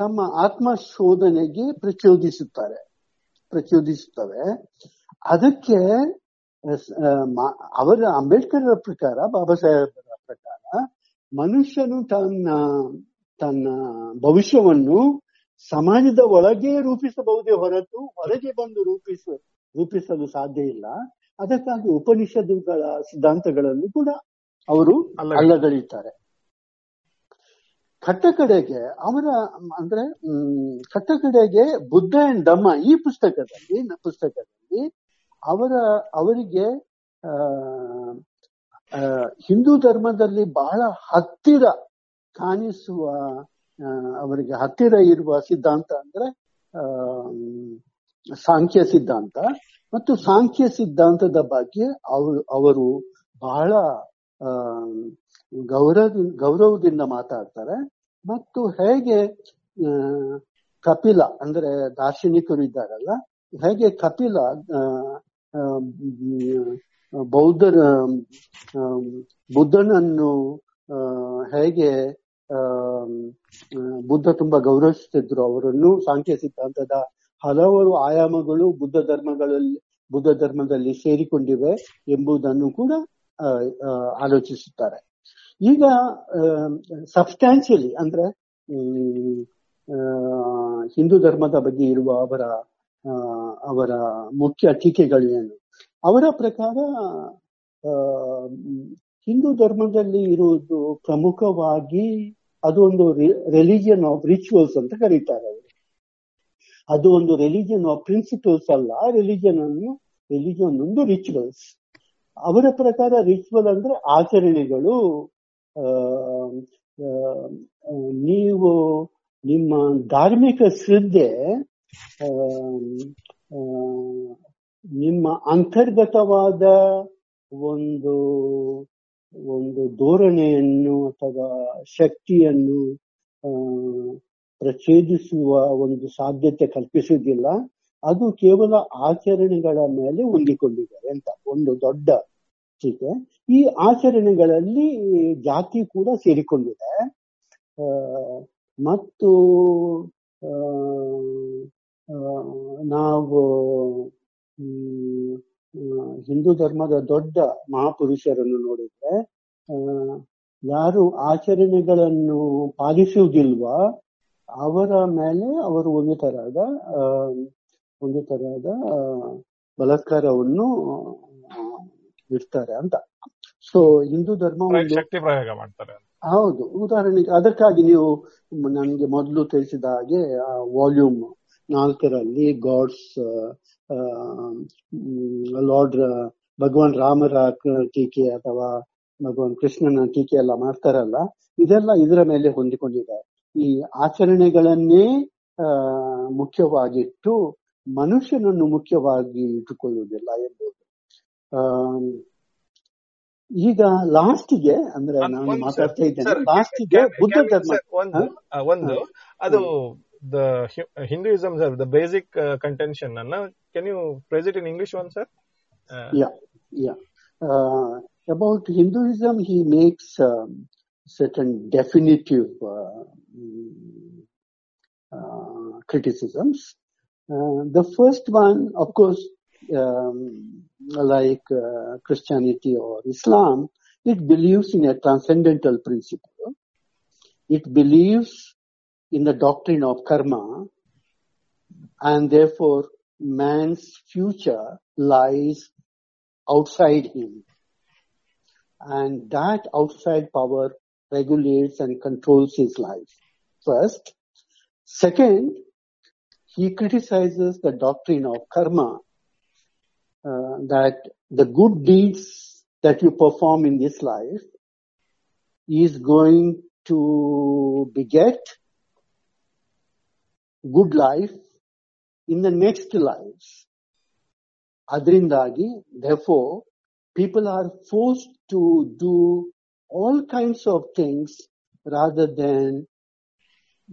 ತಮ್ಮ ಆತ್ಮ ಶೋಧನೆಗೆ ಪ್ರಚೋದಿಸುತ್ತಾರೆ ಪ್ರಚೋದಿಸುತ್ತವೆ. ಅದಕ್ಕೆ ಅವರ ಅಂಬೇಡ್ಕರ್ರ ಪ್ರಕಾರ, ಬಾಬಾ ಸಾಹೇಬರ ಪ್ರಕಾರ, ಮನುಷ್ಯನು ತನ್ನ ತನ್ನ ಭವಿಷ್ಯವನ್ನು ಸಮಾಜದ ಒಳಗೆ ರೂಪಿಸಬಹುದೇ ಹೊರತು ಹೊರಗೆ ಬಂದು ರೂಪಿಸ ರೂಪಿಸಲು ಸಾಧ್ಯ ಇಲ್ಲ. ಅದಕ್ಕಾಗಿ ಉಪನಿಷತ್ತುಗಳ ಸಿದ್ಧಾಂತಗಳನ್ನು ಕೂಡ ಅವರು ಅಲ್ಲಗಳೆಯುತ್ತಾರೆ. ಕಟ್ಟ ಕಡೆಗೆ ಅವರ ಅಂದ್ರೆ ಹ್ಮ್ ಕಟ್ಟ ಕಡೆಗೆ ಬುದ್ಧ ಅಂಡ್ ಧಮ್ಮ ಈ ಪುಸ್ತಕದಲ್ಲಿ ಪುಸ್ತಕದಲ್ಲಿ ಅವರ ಅವರಿಗೆ ಆ ಹಿಂದೂ ಧರ್ಮದಲ್ಲಿ ಬಹಳ ಹತ್ತಿರ ಕಾಣಿಸುವ ಅವರಿಗೆ ಹತ್ತಿರ ಇರುವ ಸಿದ್ಧಾಂತ ಅಂದ್ರೆ ಆ ಸಾಂಖ್ಯ ಸಿದ್ಧಾಂತ. ಮತ್ತು ಸಾಂಖ್ಯ ಸಿದ್ಧಾಂತದ ಬಗ್ಗೆ ಅವರು ಅವರು ಬಹಳ ಆ ಗೌರವ ಗೌರವದಿಂದ ಮಾತಾಡ್ತಾರೆ. ಮತ್ತು ಹೇಗೆ ಕಪಿಲ ಅಂದ್ರೆ ದಾರ್ಶನಿಕರು ಇದ್ದಾರಲ್ಲ, ಹೇಗೆ ಕಪಿಲ ಬೌದ್ಧರ ಬುದ್ಧನನ್ನು ಹೇಗೆ ಬುದ್ಧ ತುಂಬಾ ಗೌರವಿಸುತ್ತಿದ್ರು ಅವರನ್ನು, ಸಾಂಖ್ಯ ಸಿದ್ಧಾಂತದ ಹಲವಾರು ಆಯಾಮಗಳು ಬುದ್ಧ ಧರ್ಮಗಳಲ್ಲಿ ಬುದ್ಧ ಧರ್ಮದಲ್ಲಿ ಸೇರಿಕೊಂಡಿವೆ ಎಂಬುದನ್ನು ಕೂಡ ಆಲೋಚಿಸುತ್ತಾರೆ. ಈಗ ಸಬ್ಸ್ಟ್ಯಾನ್ಶಿಯಲಿ ಅಂದ್ರೆ ಹಿಂದೂ ಧರ್ಮದ ಬಗ್ಗೆ ಇರುವ ಅವರ ಅವರ ಮುಖ್ಯ ಟೀಕೆಗಳು ಏನು? ಅವರ ಪ್ರಕಾರ ಹಿಂದೂ ಧರ್ಮದಲ್ಲಿ ಇರುವುದು ಪ್ರಮುಖವಾಗಿ ಅದು ಒಂದು ರಿಲಿಜಿಯನ್ ಆಫ್ ರಿಚುವಲ್ಸ್ ಅಂತ ಕರೀತಾರೆ ಅವರು. ಅದು ಒಂದು ರಿಲಿಜಿಯನ್ ಆಫ್ ಪ್ರಿನ್ಸಿಪಲ್ಸ್ ಅಲ್ಲ, ರಿಲಿಜಿಯನ್ ಅನ್ನು ರಿಲಿಜಿಯನ್ ಒಂದು ರಿಚುವಲ್ಸ್. ಅವರ ಪ್ರಕಾರ ರಿಚುವಲ್ ಅಂದ್ರೆ ಆಚರಣೆಗಳು. ನೀವು ನಿಮ್ಮ ಧಾರ್ಮಿಕ ಶ್ರದ್ಧೆ ನಿಮ್ಮ ಅಂತರ್ಗತವಾದ ಒಂದು ಒಂದು ಧೋರಣೆಯನ್ನು ಅಥವಾ ಶಕ್ತಿಯನ್ನು ಪ್ರಚೋದಿಸುವ ಒಂದು ಸಾಧ್ಯತೆ ಕಲ್ಪಿಸುವುದಿಲ್ಲ. ಅದು ಕೇವಲ ಆಚರಣೆಗಳ ಮೇಲೆ ಹೊಂದಿಕೊಂಡಿದ್ದಾರೆ ಅಂತ ಒಂದು ದೊಡ್ಡ ಟೀಕೆ. ಈ ಆಚರಣೆಗಳಲ್ಲಿ ಜಾತಿ ಕೂಡ ಸೇರಿಕೊಂಡಿದೆ. ಆ ಮತ್ತು ನಾವು ಹಿಂದೂ ಧರ್ಮದ ದೊಡ್ಡ ಮಹಾಪುರುಷರನ್ನು ನೋಡಿದ್ರೆ ಯಾರು ಆಚರಣೆಗಳನ್ನು ಪಾಲಿಸುವುದಿಲ್ವಾ ಅವರ ಮೇಲೆ ಅವರು ಒಂದು ತರಹದ ಒಂದು ತರಹದ ಬಲಾತ್ಕಾರವನ್ನು ಇರ್ತಾರೆ ಅಂತ. ಸೊ ಹಿಂದೂ ಧರ್ಮ ಶಕ್ತಿ ಪ್ರಯೋಗ ಮಾಡ್ತಾರೆ. ಹೌದು, ಉದಾಹರಣೆಗೆ ಅದಕ್ಕಾಗಿ ನೀವು ನನಗೆ ಮೊದಲು ತಿಳಿಸಿದ ಹಾಗೆ ವಾಲ್ಯೂಮ್ ನಾಲ್ಕರಲ್ಲಿ ಗಾಡ್ಸ್ ಲಾರ್ಡ್ ಭಗವಾನ್ ರಾಮರ ಟೀಕೆ ಅಥವಾ ಭಗವಾನ್ ಕೃಷ್ಣನ ಟೀಕೆ ಎಲ್ಲ ಮಾಡ್ತಾರಲ್ಲ, ಇದೆಲ್ಲ ಇದರ ಮೇಲೆ ಹೊಂದಿಕೊಂಡಿದೆ. ಈ ಆಚರಣೆಗಳನ್ನೇ ಮುಖ್ಯವಾಗಿಟ್ಟು ಮನುಷ್ಯನನ್ನು ಮುಖ್ಯವಾಗಿ ಇಟ್ಟುಕೊಳ್ಳುವುದಿಲ್ಲ ಎಂಬುದು. ಈಗ ಲಾಸ್ಟಿಗೆ ಅಂದ್ರೆ ನಾನು ಮಾತಾಡ್ತಾ ಇದ್ದೇನೆ, ಲಾಸ್ಟಿಗೆ ಬುದ್ಧ ಧರ್ಮ ಒಂದು ಅದು the Hinduism, sir, the basic uh, contention. Anna, can you phrase it in English one, sir? Uh, yeah, yeah. Uh, about Hinduism, he makes um, certain definitive uh, uh, criticisms. Uh, the first one, of course, um, like uh, Christianity or Islam, it believes in a transcendental principle. It believes in the doctrine of karma, and therefore man's future lies outside him, and that outside power regulates and controls his life. First. Second, he criticizes the doctrine of karma, uh, that the good deeds that you perform in this life is going to beget good life in the next lives. Adrindagi, therefore, people are forced to do all kinds of things rather than,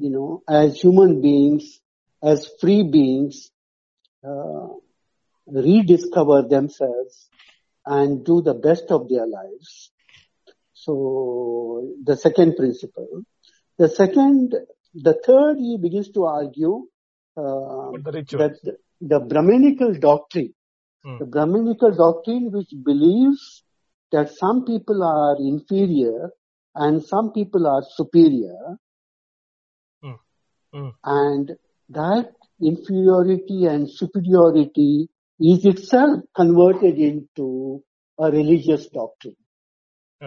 you know, as human beings, as free beings, uh, rediscover themselves and do the best of their lives. So, the second principle. The second The third, he begins to argue uh, the that the, the Brahminical doctrine, mm. the Brahminical doctrine which believes that some people are inferior and some people are superior, mm. Mm. and that inferiority and superiority is itself converted into a religious doctrine.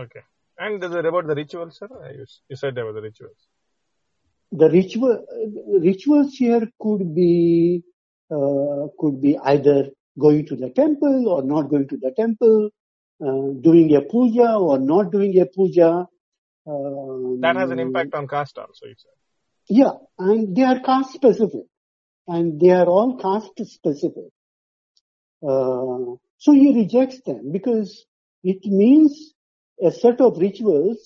Okay. And about the rituals, sir? You said about the rituals. The ritual, rituals here could be uh, could be either going to the temple or not going to the temple, uh, doing a puja or not doing a puja. Um, that has an impact on caste also, you said. Yeah, and they are caste specific, and they are all caste specific. Uh, so he rejects them because it means a set of rituals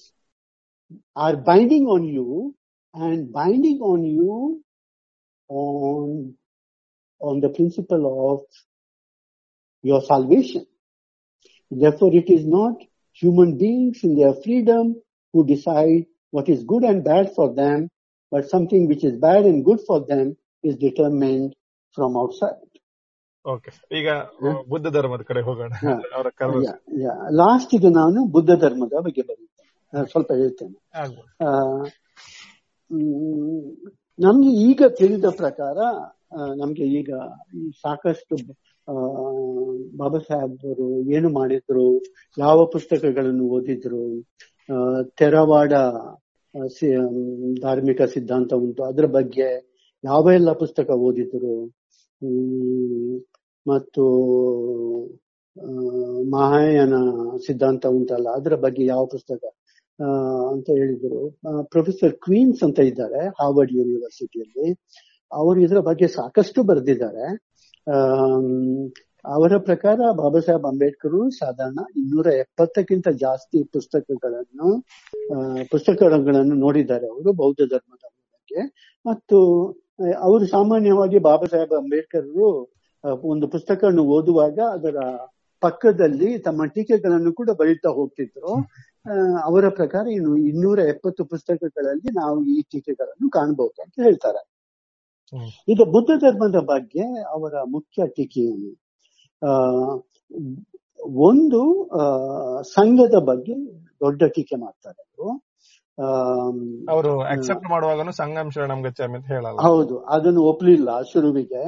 are binding on you. And binding on you on on the principle of your salvation. Therefore, it is not human beings in their freedom who decide what is good and bad for them, but something which is bad and good for them is determined from outside. Okay. ಈಗ ಬುದ್ಧ ಧರ್ಮದ ಕಡೆ ಹೋಗೋಣ. ಲಾಸ್ಟಿಗೆ ನಾನು ಬುದ್ಧ ಧರ್ಮದ ಬಗ್ಗೆ ಬರೀತೇನೆ, ಸ್ವಲ್ಪ ಹೇಳ್ತೇನೆ. ನಮ್ಗೆ ಈಗ ತಿಳಿದ ಪ್ರಕಾರ ನಮ್ಗೆ ಈಗ ಸಾಕಷ್ಟು ಬಾಬಾ ಸಾಹೇಬ್ರು ಏನು ಮಾಡಿದ್ರು, ಯಾವ ಪುಸ್ತಕಗಳನ್ನು ಓದಿದ್ರು, ತೆರವಾಡ ಧಾರ್ಮಿಕ ಸಿದ್ಧಾಂತ ಉಂಟು, ಅದ್ರ ಬಗ್ಗೆ ಯಾವ ಎಲ್ಲ ಪುಸ್ತಕ ಓದಿದ್ರು, ಮತ್ತು ಮಹಾಯಾನ ಸಿದ್ಧಾಂತ ಉಂಟಲ್ಲ ಅದ್ರ ಬಗ್ಗೆ ಯಾವ ಪುಸ್ತಕ ಅಂತ ಹೇಳಿದ್ರು. ಪ್ರೊಫೆಸರ್ ಕ್ವೀನ್ಸ್ ಅಂತ ಇದ್ದಾರೆ ಹಾರ್ವರ್ಡ್ ಯೂನಿವರ್ಸಿಟಿಯಲ್ಲಿ, ಅವರು ಇದರ ಬಗ್ಗೆ ಸಾಕಷ್ಟು ಬರೆದಿದ್ದಾರೆ. ಅವರ ಪ್ರಕಾರ ಬಾಬಾ ಸಾಹೇಬ್ ಅಂಬೇಡ್ಕರ್ ಸಾಧಾರಣ ಇನ್ನೂರ ಎಪ್ಪತ್ತಕ್ಕಿಂತ ಜಾಸ್ತಿ ಪುಸ್ತಕಗಳನ್ನು ಪುಸ್ತಕಗಳನ್ನು ನೋಡಿದ್ದಾರೆ ಅವರು ಬೌದ್ಧ ಧರ್ಮದ ಬಗ್ಗೆ. ಮತ್ತು ಅವರು ಸಾಮಾನ್ಯವಾಗಿ ಬಾಬಾ ಸಾಹೇಬ್ ಅಂಬೇಡ್ಕರ್ರು ಒಂದು ಪುಸ್ತಕವನ್ನು ಓದುವಾಗ ಅದರ ಪಕ್ಕದಲ್ಲಿ ತಮ್ಮ ಟೀಕೆಗಳನ್ನು ಕೂಡ ಬರೀತಾ ಹೋಗ್ತಿದ್ರು. ಅವರ ಪ್ರಕಾರ ಇನ್ನು ಇನ್ನೂರ ಎಪ್ಪತ್ತು ಪುಸ್ತಕಗಳಲ್ಲಿ ನಾವು ಈ ಟೀಕೆಗಳನ್ನು ಕಾಣಬಹುದು ಅಂತ ಹೇಳ್ತಾರೆ. ಈಗ ಬುದ್ಧ ಧರ್ಮದ ಬಗ್ಗೆ ಅವರ ಮುಖ್ಯ ಟೀಕೆಯನ್ನು ಆ ಒಂದು ಸಂಘದ ಬಗ್ಗೆ ದೊಡ್ಡ ಟೀಕೆ ಮಾಡ್ತಾರೆ ಅವರು. ಅವರು ಅಕ್ಸೆಪ್ಟ್ ಮಾಡುವಾಗ ಸಂಘಂ ಶರಣಂ ಗಚ್ಚಾಮಿ ಅಂತ ಹೇಳಲ್ಲ. ಹೌದು, ಅದನ್ನು ಒಪ್ಪಲಿಲ್ಲ ಶುರುವಿಗೆ.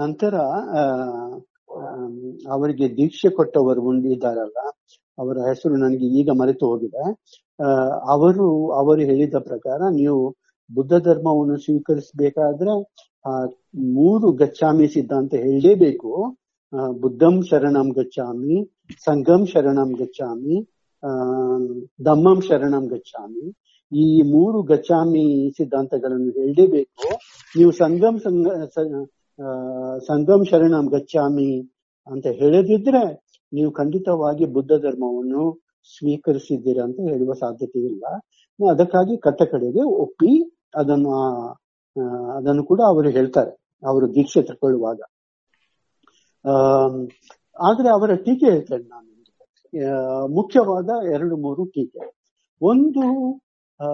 ನಂತರ ಅವರಿಗೆ ದೀಕ್ಷೆ ಕೊಟ್ಟವರು ಉಂಡಿದ್ದಾರಲ್ಲ, ಅವರ ಹೆಸರು ನನಗೆ ಈಗ ಮರೆತು ಹೋಗಿದೆ. ಅವರು ಅವರು ಹೇಳಿದ ಪ್ರಕಾರ ನೀವು ಬುದ್ಧ ಧರ್ಮವನ್ನು ಸ್ವೀಕರಿಸಬೇಕಾದ್ರೆ ಆ ಮೂರು ಗಚ್ಚಾಮಿ ಸಿದ್ಧಾಂತ ಹೇಳಲೇಬೇಕು. ಬುದ್ಧಂ ಶರಣಂ ಗಚ್ಚಾಮಿ, ಸಂಘಂ ಶರಣಂ ಗಚ್ಚಾಮಿ, ಆ ಧಮ್ಮಂ ಶರಣಂ ಗಚ್ಚಾಮಿ. ಈ ಮೂರು ಗಚ್ಚಾಮಿ ಸಿದ್ಧಾಂತಗಳನ್ನು ಹೇಳಲೇಬೇಕು. ನೀವು ಸಂಘಂ ಸಂಘ ಸಂಘಂ ಶರಣಂ ಗಚ್ಚಾಮಿ ಅಂತ ಹೇಳದಿದ್ರೆ ನೀವು ಖಂಡಿತವಾಗಿ ಬುದ್ಧ ಧರ್ಮವನ್ನು ಸ್ವೀಕರಿಸಿದ್ದೀರಾ ಅಂತ ಹೇಳುವ ಸಾಧ್ಯತೆ ಇಲ್ಲ. ಅದಕ್ಕಾಗಿ ಕಟ್ಟ ಕಡೆಗೆ ಒಪ್ಪಿ ಅದನ್ನು ಅದನ್ನು ಕೂಡ ಅವರು ಹೇಳ್ತಾರೆ ಅವರು ದೀಕ್ಷೆ ತಗೊಳ್ಳುವಾಗ. ಆ ಆದ್ರೆ ಅವರ ಟೀಕೆ ಹೇಳ್ತೇನೆ ನಾನು. ಮುಖ್ಯವಾದ ಎರಡು ಮೂರು ಟೀಕೆ. ಒಂದು, ಆ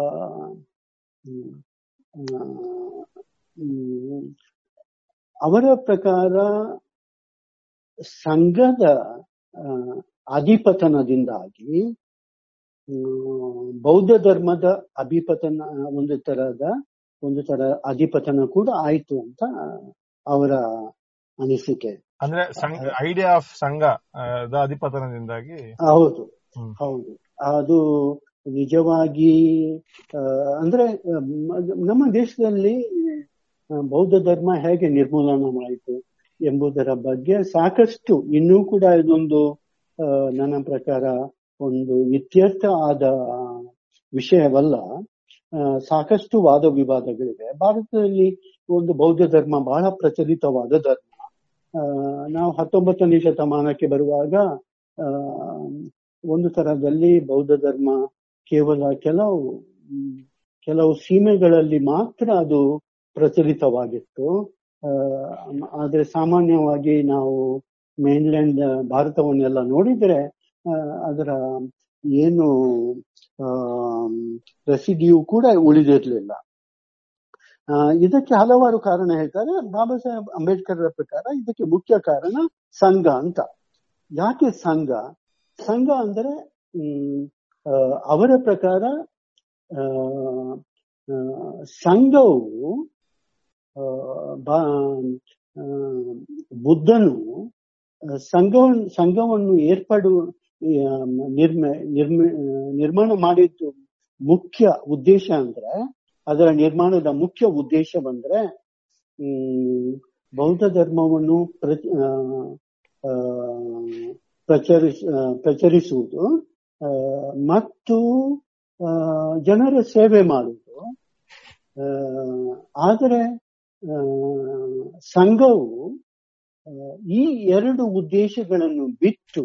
ಅವರ ಪ್ರಕಾರ ಸಂಘದ ಅಧಿಪತನದಿಂದಾಗಿ ಬೌದ್ಧ ಧರ್ಮದ ಅಭಿಪತನ ಒಂದು ತರಹದ ಒಂದು ತರ ಅಧಿಪತನ ಕೂಡ ಆಯ್ತು ಅಂತ ಅವರ ಅನಿಸಿಕೆ. ಅಂದ್ರೆ ಐಡಿಯಾ ಆಫ್ ಸಂಘದ ಅಧಿಪತನದಿಂದಾಗಿ. ಹೌದು ಹೌದು, ಅದು ನಿಜವಾಗಿ. ಅಂದ್ರೆ ನಮ್ಮ ದೇಶದಲ್ಲಿ ಬೌದ್ಧ ಧರ್ಮ ಹೇಗೆ ನಿರ್ಮೂಲನವಾಯಿತು ಎಂಬುದರ ಬಗ್ಗೆ ಸಾಕಷ್ಟು ಇನ್ನೂ ಕೂಡ ಇದೊಂದು ನನ್ನ ಪ್ರಕಾರ ಒಂದು ಇತ್ಯರ್ಥ ಆದ ವಿಷಯವಲ್ಲ. ಸಾಕಷ್ಟು ವಾದ ವಿವಾದಗಳಿವೆ. ಭಾರತದಲ್ಲಿ ಒಂದು ಬೌದ್ಧ ಧರ್ಮ ಬಹಳ ಪ್ರಚಲಿತವಾದ ಧರ್ಮ. ನಾವು ಹತ್ತೊಂಬತ್ತನೇ ಶತಮಾನಕ್ಕೆ ಬರುವಾಗ ಒಂದು ತರಹದಲ್ಲಿ ಬೌದ್ಧ ಧರ್ಮ ಕೇವಲ ಕೆಲವು ಕೆಲವು ಸೀಮೆಗಳಲ್ಲಿ ಮಾತ್ರ ಅದು ಪ್ರಚಲಿತವಾಗಿತ್ತು. ಆದರೆ ಸಾಮಾನ್ಯವಾಗಿ ನಾವು ಮೇನ್ಲ್ಯಾಂಡ್ ಭಾರತವನ್ನೆಲ್ಲ ನೋಡಿದರೆ ಅದರ ಏನು ರಸಿಡಿಯೂ ಕೂಡ ಉಳಿದಿರಲಿಲ್ಲ. ಇದಕ್ಕೆ ಹಲವಾರು ಕಾರಣ ಹೇಳ್ತಾರೆ. ಬಾಬಾ ಸಾಹೇಬ್ ಅಂಬೇಡ್ಕರ್ ಪ್ರಕಾರ ಇದಕ್ಕೆ ಮುಖ್ಯ ಕಾರಣ ಸಂಘ ಅಂತ. ಯಾಕೆ ಸಂಘ? ಸಂಘ ಅಂದರೆ ಅವರ ಪ್ರಕಾರ ಸಂಘವು ಬುದ್ಧನು ಸಂಘ ಸಂಘವನ್ನು ಏರ್ಪಡು ನಿರ್ಮ ನಿರ್ಮ ನಿರ್ಮಾಣ ಮಾಡಿದ್ದು ಮುಖ್ಯ ಉದ್ದೇಶ ಅಂದ್ರೆ ಅದರ ನಿರ್ಮಾಣದ ಮುಖ್ಯ ಉದ್ದೇಶವಂದ್ರೆ ಹ್ಮ್ ಬೌದ್ಧ ಧರ್ಮವನ್ನು ಪ್ರಚ ಪ್ರಚರಿಸ ಪ್ರಚರಿಸುವುದು ಮತ್ತು ಜನರ ಸೇವೆ ಮಾಡುವುದು. ಆದರೆ ಸಂಘವು ಈ ಎರಡು ಉದ್ದೇಶಗಳನ್ನು ಬಿಟ್ಟು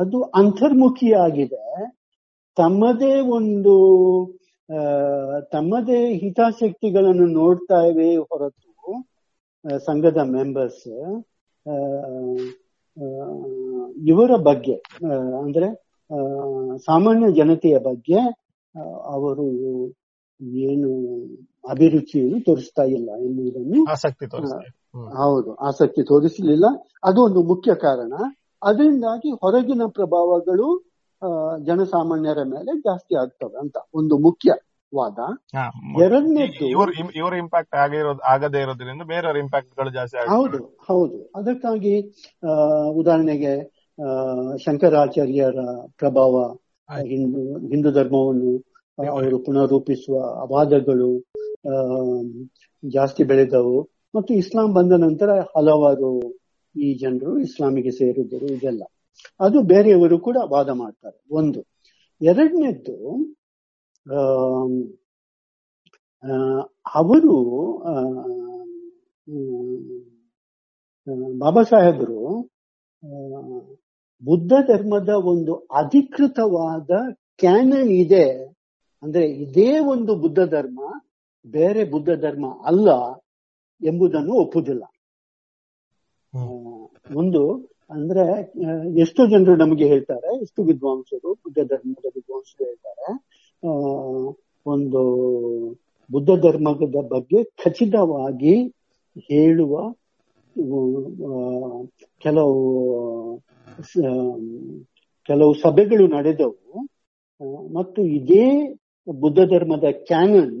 ಅದು ಅಂತರ್ಮುಖಿಯಾಗಿದೆ. ತಮ್ಮದೇ ಒಂದು ತಮ್ಮದೇ ಹಿತಾಸಕ್ತಿಗಳನ್ನು ನೋಡ್ತಾ ಇವೆ ಹೊರತು ಸಂಘದ ಮೆಂಬರ್ಸ್ ಇವರ ಬಗ್ಗೆ ಅಂದ್ರೆ ಸಾಮಾನ್ಯ ಜನತೆಯ ಬಗ್ಗೆ ಅವರು ಏನು ಅಭಿರುಚಿಯನ್ನು ತೋರಿಸ್ತಾ ಇಲ್ಲ ಎನ್ನುವುದನ್ನು ಆಸಕ್ತಿ ಹೌದು ಆಸಕ್ತಿ ತೋರಿಸಲಿಲ್ಲ. ಅದು ಒಂದು ಮುಖ್ಯ ಕಾರಣ. ಅದರಿಂದಾಗಿ ಹೊರಗಿನ ಪ್ರಭಾವಗಳು ಜನಸಾಮಾನ್ಯರ ಮೇಲೆ ಜಾಸ್ತಿ ಆಗ್ತವೆ ಅಂತ ಒಂದು ಮುಖ್ಯವಾದ. ಎರಡನೇದು, ಇವರ ಇಂಪ್ಯಾಕ್ಟ್ ಆಗದೇ ಇರೋದ್ರಿಂದ ಬೇರೆಯವರ ಇಂಪ್ಯಾಕ್ಟ್ ಗಳು ಜಾಸ್ತಿ. ಹೌದು ಹೌದು, ಅದಕ್ಕಾಗಿ ಉದಾಹರಣೆಗೆ ಶಂಕರಾಚಾರ್ಯರ ಪ್ರಭಾವ ಹಿಂದೂ ಹಿಂದೂ ಧರ್ಮವನ್ನು ಅವರು ಪುನರೂಪಿಸುವ ಅವಾದಗಳು ಜಾಸ್ತಿ ಬೆಳೆದವು. ಮತ್ತು ಇಸ್ಲಾಂ ಬಂದ ನಂತರ ಹಲವಾರು ಈ ಜನರು ಇಸ್ಲಾಮಿಗೆ ಸೇರಿದರು. ಇದೆಲ್ಲ ಅದು ಬೇರೆಯವರು ಕೂಡ ವಾದ ಮಾಡ್ತಾರೆ ಒಂದು. ಎರಡನೇದ್ದು, ಅವರು ಬಾಬಾ ಸಾಹೇಬರು ಬುದ್ಧ ಧರ್ಮದ ಒಂದು ಅಧಿಕೃತವಾದ ಕ್ಯಾನನ್ ಇದೆ ಅಂದ್ರೆ ಇದೇ ಒಂದು ಬುದ್ಧ ಧರ್ಮ, ಬೇರೆ ಬುದ್ಧ ಧರ್ಮ ಅಲ್ಲ ಎಂಬುದನ್ನು ಒಪ್ಪುವುದಿಲ್ಲ. ಒಂದು ಅಂದ್ರೆ ಎಷ್ಟೋ ಜನರು ನಮಗೆ ಹೇಳ್ತಾರೆ, ಎಷ್ಟು ವಿದ್ವಾಂಸರು ಬುದ್ಧ ಧರ್ಮದ ವಿದ್ವಾಂಸರು ಹೇಳ್ತಾರೆ, ಆ ಒಂದು ಬುದ್ಧ ಧರ್ಮದ ಬಗ್ಗೆ ಖಚಿತವಾಗಿ ಹೇಳುವ ಕೆಲವು ಕೆಲವು ಸಭೆಗಳು ನಡೆದವು ಮತ್ತು ಇದೇ ಬುದ್ಧ ಧರ್ಮದ ಕ್ಯಾನನ್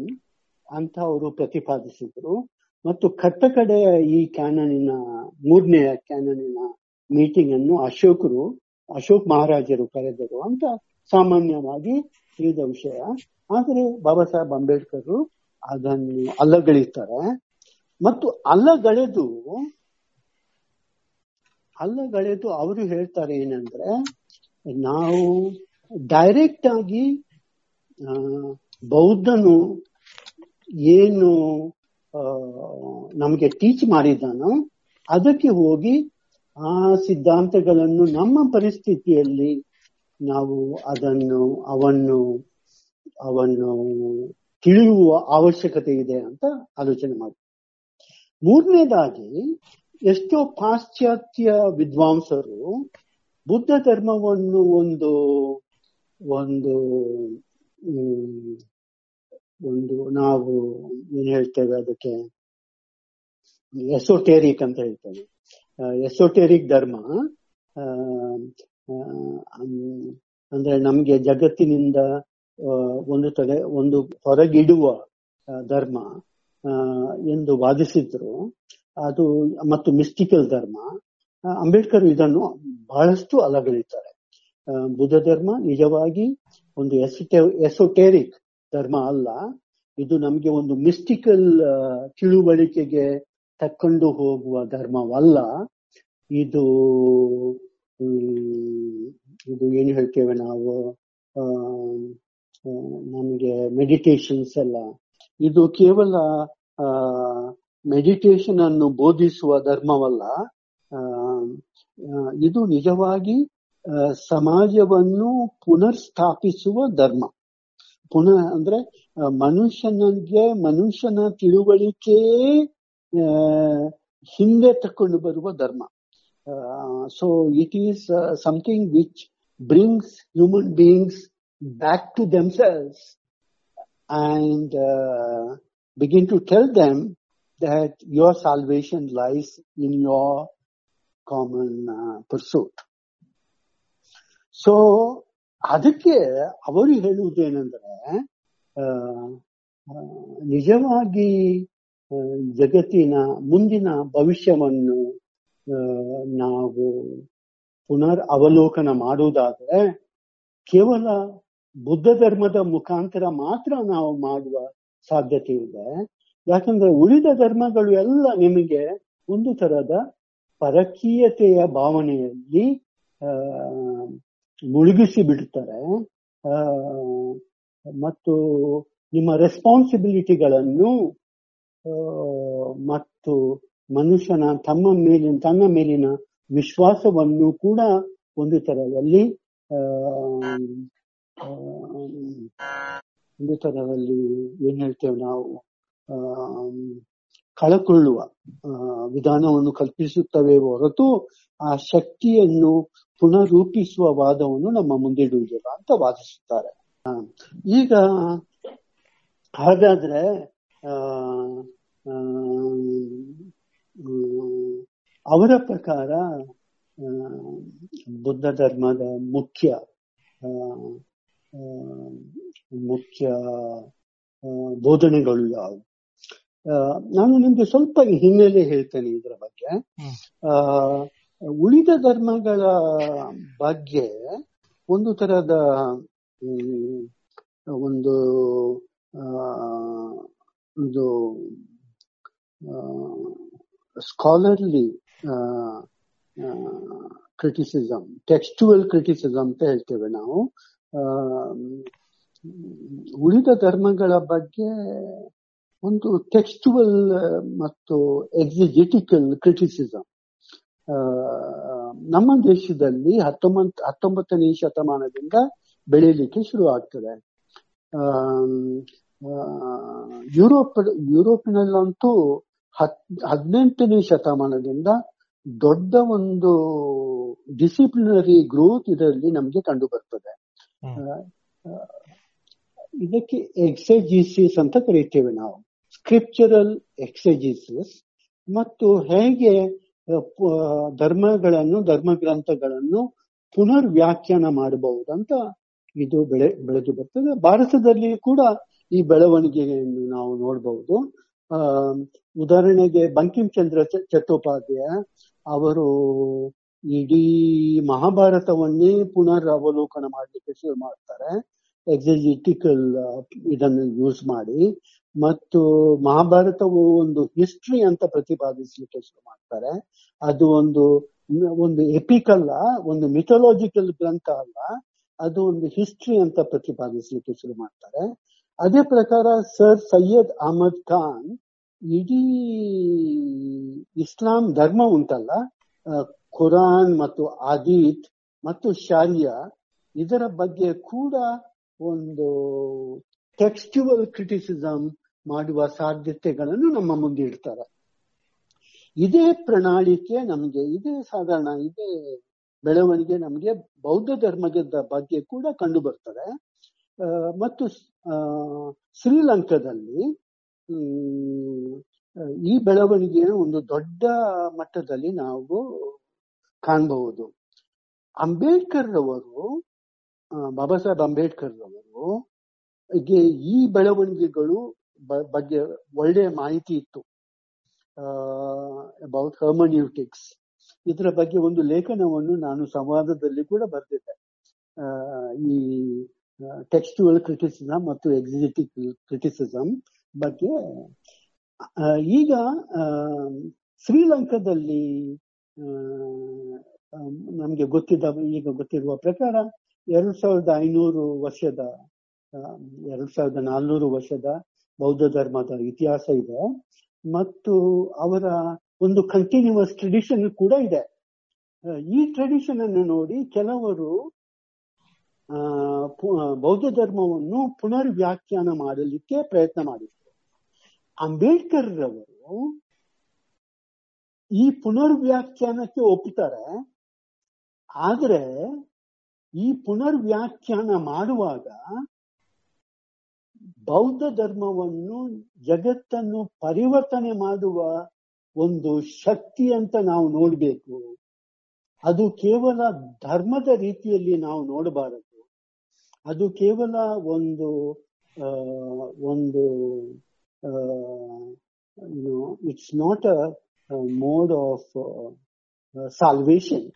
ಅಂತ ಅವರು ಪ್ರತಿಪಾದಿಸಿದ್ರು. ಮತ್ತು ಕಟ್ಟಕಡೆಯ ಈ ಕ್ಯಾನನಿನ ಮೂರನೆಯ ಕ್ಯಾನನಿನ ಮೀಟಿಂಗ್ ಅನ್ನು ಅಶೋಕರು ಅಶೋಕ್ ಮಹಾರಾಜರು ಕರೆದರು ಅಂತ ಸಾಮಾನ್ಯವಾಗಿ ತಿಳಿದ ವಿಷಯ. ಆದರೆ ಬಾಬಾ ಸಾಹೇಬ್ ಅಂಬೇಡ್ಕರ್ ಅದನ್ನು ಅಲ್ಲಗಳೆಯುತ್ತಾರೆ ಮತ್ತು ಅಲ್ಲಗಳೆದು ಅಲ್ಲಗಳೆದು ಅವರು ಹೇಳ್ತಾರೆ ಏನಂದ್ರೆ, ನಾವು ಡೈರೆಕ್ಟ್ ಆಗಿ ಬೌದ್ಧನು ಏನು ನಮಗೆ ಟೀಚ್ ಮಾಡಿದಾನೋ ಅದಕ್ಕೆ ಹೋಗಿ ಆ ಸಿದ್ಧಾಂತಗಳನ್ನು ನಮ್ಮ ಪರಿಸ್ಥಿತಿಯಲ್ಲಿ ನಾವು ಅದನ್ನು ಅವನ್ನು ಅವನ್ನು ತಿಳಿಯುವ ಅವಶ್ಯಕತೆ ಇದೆ ಅಂತ ಆಲೋಚನೆ ಮಾಡ್ತೀವಿ. ಮೂರನೇದಾಗಿ, ಎಷ್ಟೋ ಪಾಶ್ಚಾತ್ಯ ವಿದ್ವಾಂಸರು ಬುದ್ಧ ಧರ್ಮವನ್ನು ಒಂದು ಒಂದು ಒಂದು ನಾವು ಏನ್ ಹೇಳ್ತೇವೆ ಅದಕ್ಕೆ ಎಸೋಟೆರಿಕ್ ಅಂತ ಹೇಳ್ತೇವೆ, ಎಸೋಟೆರಿಕ್ ಧರ್ಮ ಅಂದ್ರೆ ನಮ್ಗೆ ಜಗತ್ತಿನಿಂದ ಒಂದು ತಡೆ ಒಂದು ಹೊರಗಿಡುವ ಧರ್ಮ ಎಂದು ವಾದಿಸಿದ್ರು ಅದು, ಮತ್ತು ಮಿಸ್ಟಿಕಲ್ ಧರ್ಮ. ಅಂಬೇಡ್ಕರ್ ಇದನ್ನು ಬಹಳಷ್ಟು ಅಲಗಳೆಯುತ್ತಾರೆ. ಬುದ್ಧ ಧರ್ಮ ನಿಜವಾಗಿ ಒಂದು ಎಸೋಟೆ ಎಸೋಟೆರಿಕ್ ಧರ್ಮ ಅಲ್ಲ, ಇದು ನಮ್ಗೆ ಒಂದು ಮಿಸ್ಟಿಕಲ್ ತಿಳುವಳಿಕೆಗೆ ತಕ್ಕೊಂಡು ಹೋಗುವ ಧರ್ಮವಲ್ಲ. ಇದು ಇದು ಏನು ಹೇಳ್ತೇವೆ ನಾವು, ನಮಗೆ ಮೆಡಿಟೇಷನ್ಸ್ ಎಲ್ಲ, ಇದು ಕೇವಲ ಮೆಡಿಟೇಷನ್ ಅನ್ನು ಬೋಧಿಸುವ ಧರ್ಮವಲ್ಲ. ಇದು ನಿಜವಾಗಿ ಸಮಾಜವನ್ನು ಪುನರ್ ಸ್ಥಾಪಿಸುವ ಧರ್ಮ. ಪುನಃ ಅಂದ್ರೆ ಮನುಷ್ಯನಿಗೆ ಮನುಷ್ಯನ ತಿಳುವಳಿಕೆ ಹಿಂದೆ ತಕೊಂಡು ಬರುವ ಧರ್ಮ. So it is something which brings human beings back to themselves and uh, begin to tell them that your salvation lies in your common uh, pursuit. So ಅದಕ್ಕೆ ಅವರು ಹೇಳುವುದೇನೆಂದ್ರೆ, ನಿಜವಾಗಿ ಜಗತ್ತಿನ ಮುಂದಿನ ಭವಿಷ್ಯವನ್ನು ನಾವು ಪುನರ್ ಅವಲೋಕನ ಮಾಡುವುದಾದ್ರೆ ಕೇವಲ ಬುದ್ಧ ಧರ್ಮದ ಮುಖಾಂತರ ಮಾತ್ರ ನಾವು ಮಾಡುವ ಸಾಧ್ಯತೆ ಇದೆ. ಯಾಕಂದ್ರೆ ಉಳಿದ ಧರ್ಮಗಳು ಎಲ್ಲ ನಿಮಗೆ ಒಂದು ತರದ ಪರಕೀಯತೆಯ ಭಾವನೆಯಲ್ಲಿ ಮುಳುಗಿಸಿ ಬಿಡ್ತಾರೆ ಮತ್ತು ನಿಮ್ಮ ರೆಸ್ಪಾನ್ಸಿಬಿಲಿಟಿಗಳನ್ನು ಮತ್ತು ಮನುಷ್ಯನ ತಮ್ಮ ಮೇಲಿನ ತನ್ನ ಮೇಲಿನ ವಿಶ್ವಾಸವನ್ನು ಕೂಡ ಒಂದು ತರದಲ್ಲಿ ಒಂದು ತರದಲ್ಲಿ ಏನ್ ಹೇಳ್ತೇವೆ ನಾವು ಕಳಕೊಳ್ಳುವ ವಿಧಾನವನ್ನು ಕಲ್ಪಿಸುತ್ತವೆ ಹೊರತು ಆ ಶಕ್ತಿಯನ್ನು ಪುನರೂಪಿಸುವ ವಾದವನ್ನು ನಮ್ಮ ಮುಂದಿಡುವುದಿಲ್ಲ ಅಂತ ವಾದಿಸುತ್ತಾರೆ. ಈಗ ಹಾಗಾದ್ರೆ ಅವರ ಪ್ರಕಾರ ಬುದ್ಧ ಧರ್ಮದ ಮುಖ್ಯ ಮುಖ್ಯ ಬೋಧನೆಗಳು ಯಾವುವು? ನಾನು ನಿಮ್ಗೆ ಸ್ವಲ್ಪ ಹಿನ್ನೆಲೆ ಹೇಳ್ತೇನೆ ಇದರ ಬಗ್ಗೆ. ಆ ಉಳಿದ ಧರ್ಮಗಳ ಬಗ್ಗೆ ಒಂದು ತರಹದ ಒಂದು ಒಂದು ಸ್ಕಾಲರ್ಲಿ ಕ್ರಿಟಿಸಿಸಮ್, ಟೆಕ್ಸ್ಟುವಲ್ ಕ್ರಿಟಿಸಿಸಮ್ ಅಂತ ಹೇಳ್ತೇವೆ ನಾವು. ಉಳಿದ ಧರ್ಮಗಳ ಬಗ್ಗೆ ಒಂದು ಟೆಕ್ಸ್ಟುವಲ್ ಮತ್ತು ಎಕ್ಸಿಜೆಟಿಕಲ್ ಕ್ರಿಟಿಸಿಸಮ್. ನಮ್ಮ ದೇಶದಲ್ಲಿ ಹತ್ತೊಂಬತ್ ಹತ್ತೊಂಬತ್ತನೇ ಶತಮಾನದಿಂದ ಬೆಳೆಯಲಿಕ್ಕೆ ಶುರು ಆಗ್ತದೆ. ಯುರೋಪ್ ಯುರೋಪಿನಲ್ಲಂತೂ ಹತ್ ಹದಿನೆಂಟನೇ ಶತಮಾನದಿಂದ ದೊಡ್ಡ ಒಂದು ಡಿಸಿಪ್ಲಿನರಿ ಗ್ರೋತ್ ಇದರಲ್ಲಿ ನಮ್ಗೆ ಕಂಡು ಬರ್ತದೆ. ಇದಕ್ಕೆ ಎಕ್ಸೆಜಿಸಿಸ್ ಅಂತ ಕರೀತೇವೆ ನಾವು, ಸ್ಕ್ರಿಪ್ಚರಲ್ ಎಕ್ಸೆಜಿಸಿಸ್. ಮತ್ತು ಹೇಗೆ ಧರ್ಮಗಳನ್ನು ಧರ್ಮ ಗ್ರಂಥಗಳನ್ನು ಪುನರ್ ವ್ಯಾಖ್ಯಾನ ಮಾಡಬಹುದಂತ ಇದು ಬೆಳೆ ಬೆಳೆದು ಬರ್ತದೆ. ಭಾರತದಲ್ಲಿ ಕೂಡ ಈ ಬೆಳವಣಿಗೆಯನ್ನು ನಾವು ನೋಡಬಹುದು. ಆ ಉದಾಹರಣೆಗೆ ಬಂಕಿಮ್ ಚಂದ್ರ ಚಟ್ಟೋಪಾಧ್ಯಾಯ ಅವರು ಇಡೀ ಮಹಾಭಾರತವನ್ನೇ ಪುನರ್ ಅವಲೋಕನ ಮಾಡಲಿಕ್ಕೆ ಶುರು ಮಾಡ್ತಾರೆ, ಎಕ್ಸೆಜಿಟಿಕಲ್ ಇದನ್ನು ಯೂಸ್ ಮಾಡಿ. ಮತ್ತು ಮಹಾಭಾರತವು ಒಂದು ಹಿಸ್ಟ್ರಿ ಅಂತ ಪ್ರತಿಪಾದಿಸಲಿಕ್ಕೆ ಶುರು ಮಾಡ್ತಾರೆ. ಅದು ಒಂದು ಒಂದು ಎಪಿಕ್ ಅಲ್ಲ, ಒಂದು ಮಿಥಾಲಜಿಕಲ್ ಗ್ರಂಥ ಅಲ್ಲ, ಅದು ಒಂದು ಹಿಸ್ಟ್ರಿ ಅಂತ ಪ್ರತಿಪಾದಿಸಲಿಕ್ಕೆ ಶುರು ಮಾಡ್ತಾರೆ. ಅದೇ ಪ್ರಕಾರ ಸರ್ ಸೈಯದ್ ಅಹಮದ್ ಖಾನ್ ಇಡೀ ಇಸ್ಲಾಂ ಧರ್ಮ ಉಂಟಲ್ಲ, ಕುರಾನ್ ಮತ್ತು ಆದೀತ್ ಮತ್ತು ಶಾರಿಯಾ, ಇದರ ಬಗ್ಗೆ ಕೂಡ ಒಂದು ಟೆಕ್ಸ್ಟುವಲ್ ಕ್ರಿಟಿಸಿಸಮ್ ಮಾಡುವ ಸಾಧ್ಯತೆಗಳನ್ನು ನಮ್ಮ ಮುಂದೆ ಇಡ್ತಾರೆ. ಇದೇ ಪ್ರಣಾಳಿಕೆ ನಮಗೆ, ಇದೇ ಸಾಧಾರಣ, ಇದೇ ಬೆಳವಣಿಗೆ ನಮಗೆ ಬೌದ್ಧ ಧರ್ಮದ ಬಗ್ಗೆ ಕೂಡ ಕಂಡು ಬರ್ತದೆ. ಮತ್ತು ಶ್ರೀಲಂಕಾದಲ್ಲಿ ಈ ಬೆಳವಣಿಗೆಯನ್ನು ಒಂದು ದೊಡ್ಡ ಮಟ್ಟದಲ್ಲಿ ನಾವು ಕಾಣಬಹುದು. ಅಂಬೇಡ್ಕರ್ ರವರು, ಬಾಬಾ ಸಾಹೇಬ್ ಅಂಬೇಡ್ಕರ್ ರವರು ಈ ಬೆಳವಣಿಗೆಗಳು ಬಗ್ಗೆ ಒಳ್ಳೆಯ ಮಾಹಿತಿ ಇತ್ತು. ಅಬೌಟ್ ಹರ್ಮನ್ಯೂಟಿಕ್ಸ್ ಇದರ ಬಗ್ಗೆ ಒಂದು ಲೇಖನವನ್ನು ನಾನು ಸಂವಾದದಲ್ಲಿ ಕೂಡ ಬರೆದಿದ್ದೆ. ಈ ಟೆಕ್ಸ್ಟುವಲ್ ಕ್ರಿಟಿಸಿಸಮ್ ಮತ್ತು ಎಕ್ಸಿಜಿಟಿಕಲ್ ಕ್ರಿಟಿಸಿಸಮ್ ಬಗ್ಗೆ. ಈಗ ಶ್ರೀಲಂಕಾದಲ್ಲಿ ನಮ್ಗೆ ಗೊತ್ತಿದ್ದ ಈಗ ಗೊತ್ತಿರುವ ಪ್ರಕಾರ ಎರಡು ಸಾವಿರದ ಐನೂರು ವರ್ಷದ ಎರಡು ಸಾವಿರದ ನಾನ್ನೂರು ವರ್ಷದ ಬೌದ್ಧ ಧರ್ಮದ ಇತಿಹಾಸ ಇದೆ ಮತ್ತು ಅವರ ಒಂದು ಕಂಟಿನ್ಯೂಸ್ ಟ್ರೆಡಿಷನ್ ಕೂಡ ಇದೆ. ಈ ಟ್ರೆಡಿಷನ್ ಅನ್ನು ನೋಡಿ ಕೆಲವರು ಬೌದ್ಧ ಧರ್ಮವನ್ನು ಪುನರ್ ವ್ಯಾಖ್ಯಾನ ಮಾಡಲಿಕ್ಕೆ ಪ್ರಯತ್ನ ಮಾಡಿದರು. ಅಂಬೇಡ್ಕರ್ ರವರು ಈ ಪುನರ್ ವ್ಯಾಖ್ಯಾನಕ್ಕೆ ಒಪ್ಪುತ್ತಾರೆ, ಆದರೆ ಈ ಪುನರ್ ವ್ಯಾಖ್ಯಾನ ಮಾಡುವಾಗ ಬೌದ್ಧ ಧರ್ಮವನ್ನು ಜಗತ್ತನ್ನು ಪರಿವರ್ತನೆ ಮಾಡುವ ಒಂದು ಶಕ್ತಿ ಅಂತ ನಾವು ನೋಡಬೇಕು. ಅದು ಕೇವಲ ಧರ್ಮದ ರೀತಿಯಲ್ಲಿ ನಾವು ನೋಡಬಾರದು. ಅದು ಕೇವಲ ಒಂದು ಒಂದು it's not a mode of salvation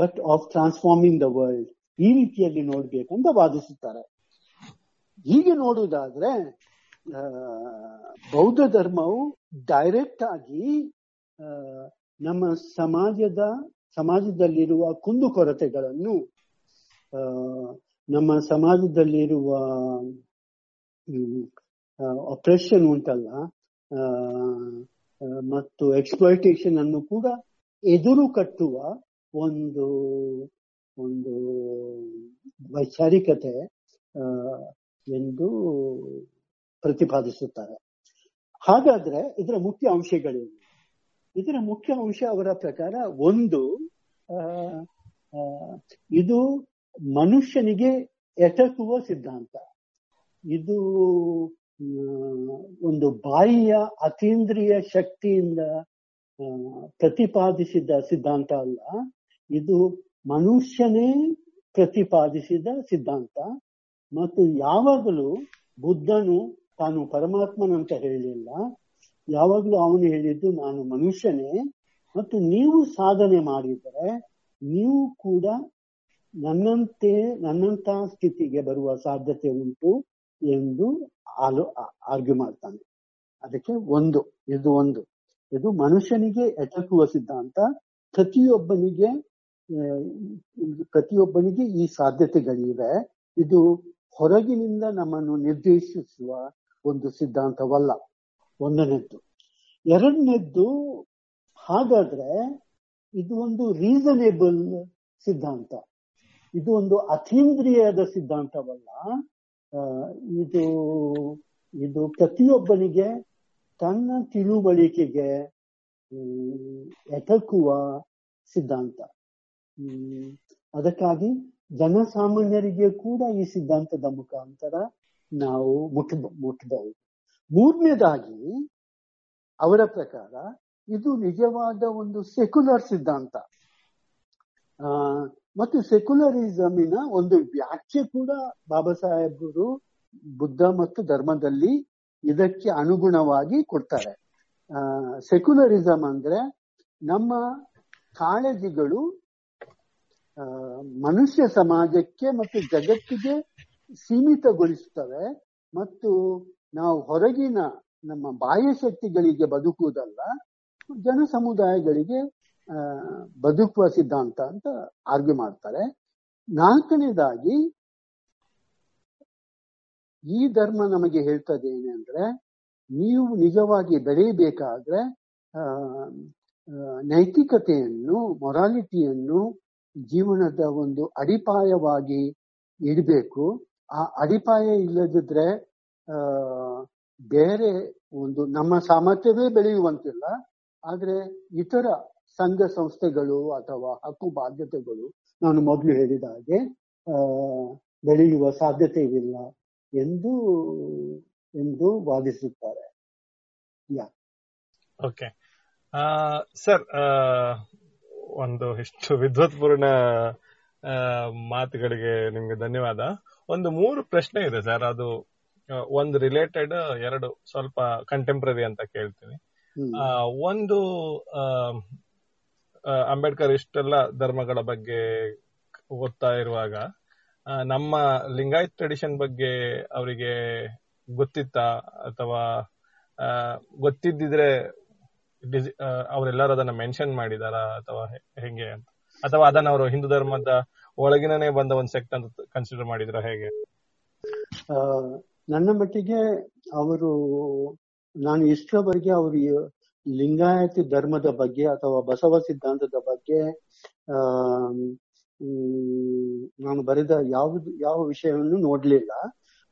but of transforming the world, ಈ ರೀತಿಯಲ್ಲಿ ನೋಡ್ಬೇಕು ಅಂತ ವಾದಿಸುತ್ತಾರೆ. ಹೀಗೆ ನೋಡುವುದಾದ್ರೆ ಬೌದ್ಧ ಧರ್ಮವು ಡೈರೆಕ್ಟ್ ಆಗಿ ನಮ್ಮ ಸಮಾಜದ ಸಮಾಜದಲ್ಲಿರುವ ಕುಂದುಕೊರತೆಗಳನ್ನು, ನಮ್ಮ ಸಮಾಜದಲ್ಲಿರುವ ಆಪರೇಷನ್ ಉಂಟಲ್ಲ ಮತ್ತು ಎಕ್ಸ್ಪ್ಲಾಯಿಟೇಷನ್ ಅನ್ನು ಕೂಡ ಎದುರು ಕಟ್ಟುವ ಒಂದು ಒಂದು ವೈಚಾರಿಕತೆ ಎಂದು ಪ್ರತಿಪಾದಿಸುತ್ತಾರೆ. ಹಾಗಾದ್ರೆ ಇದರ ಮುಖ್ಯ ಅಂಶಗಳೇನು? ಇದರ ಮುಖ್ಯ ಅಂಶ ಅವರ ಪ್ರಕಾರ ಒಂದು, ಇದು ಮನುಷ್ಯನಿಗೆ ಎಟಕುವ ಸಿದ್ಧಾಂತ. ಇದು ಒಂದು ಬಾಯಿಯ ಅತೀಂದ್ರಿಯ ಶಕ್ತಿಯಿಂದ ಪ್ರತಿಪಾದಿಸಿದ ಸಿದ್ಧಾಂತ ಅಲ್ಲ, ಇದು ಮನುಷ್ಯನೇ ಪ್ರತಿಪಾದಿಸಿದ ಸಿದ್ಧಾಂತ. ಮತ್ತು ಯಾವಾಗಲೂ ಬುದ್ಧನು ತಾನು ಪರಮಾತ್ಮನಂತ ಹೇಳಿಲ್ಲ, ಯಾವಾಗಲೂ ಅವನು ಹೇಳಿದ್ದು ನಾನು ಮನುಷ್ಯನೇ ಮತ್ತು ನೀವು ಸಾಧನೆ ಮಾಡಿದರೆ ನೀವು ಕೂಡ ನನ್ನಂತೆ ನನ್ನಂತಹ ಸ್ಥಿತಿಗೆ ಬರುವ ಸಾಧ್ಯತೆ ಉಂಟು ಎಂದು ಆಲೋ ಆರ್ಗ್ಯೂ ಮಾಡ್ತಾನೆ. ಅದಕ್ಕೆ ಒಂದು ಇದು ಒಂದು ಇದು ಮನುಷ್ಯನಿಗೆ ಎಟಕುವ ಸಿದ್ಧಾಂತ. ಪ್ರತಿಯೊಬ್ಬನಿಗೆ ಪ್ರತಿಯೊಬ್ಬನಿಗೆ ಈ ಸಾಧ್ಯತೆಗಳಿವೆ. ಇದು ಹೊರಗಿನಿಂದ ನಮ್ಮನ್ನು ನಿರ್ದೇಶಿಸುವ ಒಂದು ಸಿದ್ಧಾಂತವಲ್ಲ. ಒಂದನೇದ್ದು. ಎರಡನೇದ್ದು, ಹಾಗಾದ್ರೆ ಇದು ಒಂದು ರೀಸನೇಬಲ್ ಸಿದ್ಧಾಂತ, ಇದು ಒಂದು ಅತೀಂದ್ರಿಯದ ಸಿದ್ಧಾಂತವಲ್ಲ. ಇದು ಇದು ಪ್ರತಿಯೊಬ್ಬನಿಗೆ ತನ್ನ ತಿಳುವಳಿಕೆಗೆ ಎಟಕುವ ಸಿದ್ಧಾಂತ. ಅದಕ್ಕಾಗಿ ಜನಸಾಮಾನ್ಯರಿಗೆ ಕೂಡ ಈ ಸಿದ್ಧಾಂತದ ಮುಖಾಂತರ ನಾವು ಮುಟ್ಬ ಮುಟ್ಬಹುದು ಮೂರನೇದಾಗಿ ಅವರ ಪ್ರಕಾರ ಇದು ನಿಜವಾದ ಒಂದು ಸೆಕ್ಯುಲರ್ ಸಿದ್ಧಾಂತ. ಆ ಮತ್ತು ಸೆಕ್ಯುಲರಿಸಮಿನ ಒಂದು ವ್ಯಾಖ್ಯೆ ಕೂಡ ಬಾಬಾ ಸಾಹೇಬರು ಬುದ್ಧ ಮತ್ತು ಧರ್ಮದಲ್ಲಿ ಇದಕ್ಕೆ ಅನುಗುಣವಾಗಿ ಕೊಡ್ತಾರೆ. ಆ ಸೆಕ್ಯುಲರಿಸಮ್ ಅಂದ್ರೆ ನಮ್ಮ ಕಾಳಜಿಗಳು ಮನುಷ್ಯ ಸಮಾಜಕ್ಕೆ ಮತ್ತು ಜಗತ್ತಿಗೆ ಸೀಮಿತಗೊಳಿಸುತ್ತವೆ ಮತ್ತು ನಾವು ಹೊರಗಿನ ನಮ್ಮ ಬಾಹ್ಯ ಶಕ್ತಿಗಳಿಗೆ ಬದುಕುವುದಲ್ಲ, ಜನ ಸಮುದಾಯಗಳಿಗೆ ಬದುಕುವ ಸಿದ್ಧಾಂತ ಅಂತ ಆರ್ಗ್ಯೂ ಮಾಡ್ತಾರೆ. ನಾಲ್ಕನೇದಾಗಿ ಈ ಧರ್ಮ ನಮಗೆ ಹೇಳ್ತದೆ ಏನಂದ್ರೆ, ನೀವು ನಿಜವಾಗಿ ಬೆಳೆಯಬೇಕಾದ್ರೆ ನೈತಿಕತೆಯನ್ನು, ಮೊರಾಲಿಟಿಯನ್ನು ಜೀವನದ ಒಂದು ಅಡಿಪಾಯವಾಗಿ ಇಡಬೇಕು. ಆ ಅಡಿಪಾಯ ಇಲ್ಲದಿದ್ರೆ ಆ ಬೇರೆ ಒಂದು ನಮ್ಮ ಸಾಮರ್ಥ್ಯವೇ ಬೆಳೆಯುವಂತಿಲ್ಲ, ಆದ್ರೆ ಇತರ ಸಂಘ ಸಂಸ್ಥೆಗಳು ಅಥವಾ ಹಕ್ಕು ಬಾಧ್ಯತೆಗಳು ನಾನು ಮೊದಲು ಹೇಳಿದ ಹಾಗೆ ಆ ಬೆಳೆಯುವ ಸಾಧ್ಯತೆಯಿಲ್ಲ ಎಂದು ಎಂದು ವಾದಿಸುತ್ತಾರೆ. ಓಕೆ ಸರ್, ಒಂದು ಇಷ್ಟು ವಿದ್ವತ್ಪೂರ್ಣ ಮಾತುಗಳಿಗೆ ನಿಮ್ಗೆ ಧನ್ಯವಾದ. ಒಂದು ಮೂರು ಪ್ರಶ್ನೆ ಇದೆ ಸರ್, ಅದು ಒಂದು ರಿಲೇಟೆಡ್, ಎರಡು ಸ್ವಲ್ಪ ಕಂಟೆಂಪ್ರರಿ ಅಂತ ಕೇಳ್ತೀನಿ. ಒಂದು, ಅಂಬೇಡ್ಕರ್ ಇಷ್ಟೆಲ್ಲ ಧರ್ಮಗಳ ಬಗ್ಗೆ ಓದ್ತಾ ಇರುವಾಗ ನಮ್ಮ ಲಿಂಗಾಯತ್ ಟ್ರೆಡಿಷನ್ ಬಗ್ಗೆ ಅವರಿಗೆ ಗೊತ್ತಿತ್ತ, ಅಥವಾ ಗೊತ್ತಿದ್ದಿದ್ರೆ ಅವರೆಲ್ಲರೂ ಅದನ್ನ ಮೆನ್ಷನ್ ಮಾಡಿದಾರ, ಅಥವಾ ಹೆಂಗೆ ಅಂತ, ಅಥವಾ ಅದನ್ನ ಅವರು ಹಿಂದೂ ಧರ್ಮದ ಒಳಗಿನೇ ಬಂದ ಒಂದು ಸೆಕ್ಟ್ ಅಂತ ಕನ್ಸಿಡರ್ ಮಾಡಿದ್ರ ಹೇಗೆ? ನನ್ನ ಮಟ್ಟಿಗೆ ಅವರು, ನಾನು ಇಷ್ಟರವರೆಗೆ ಅವರು ಲಿಂಗಾಯತ ಧರ್ಮದ ಬಗ್ಗೆ ಅಥವಾ ಬಸವ ಸಿದ್ಧಾಂತದ ಬಗ್ಗೆ ಆ ನಾನು ಬರೆದ ಯಾವ್ದು ಯಾವ ವಿಷಯವನ್ನು ನೋಡ್ಲಿಲ್ಲ.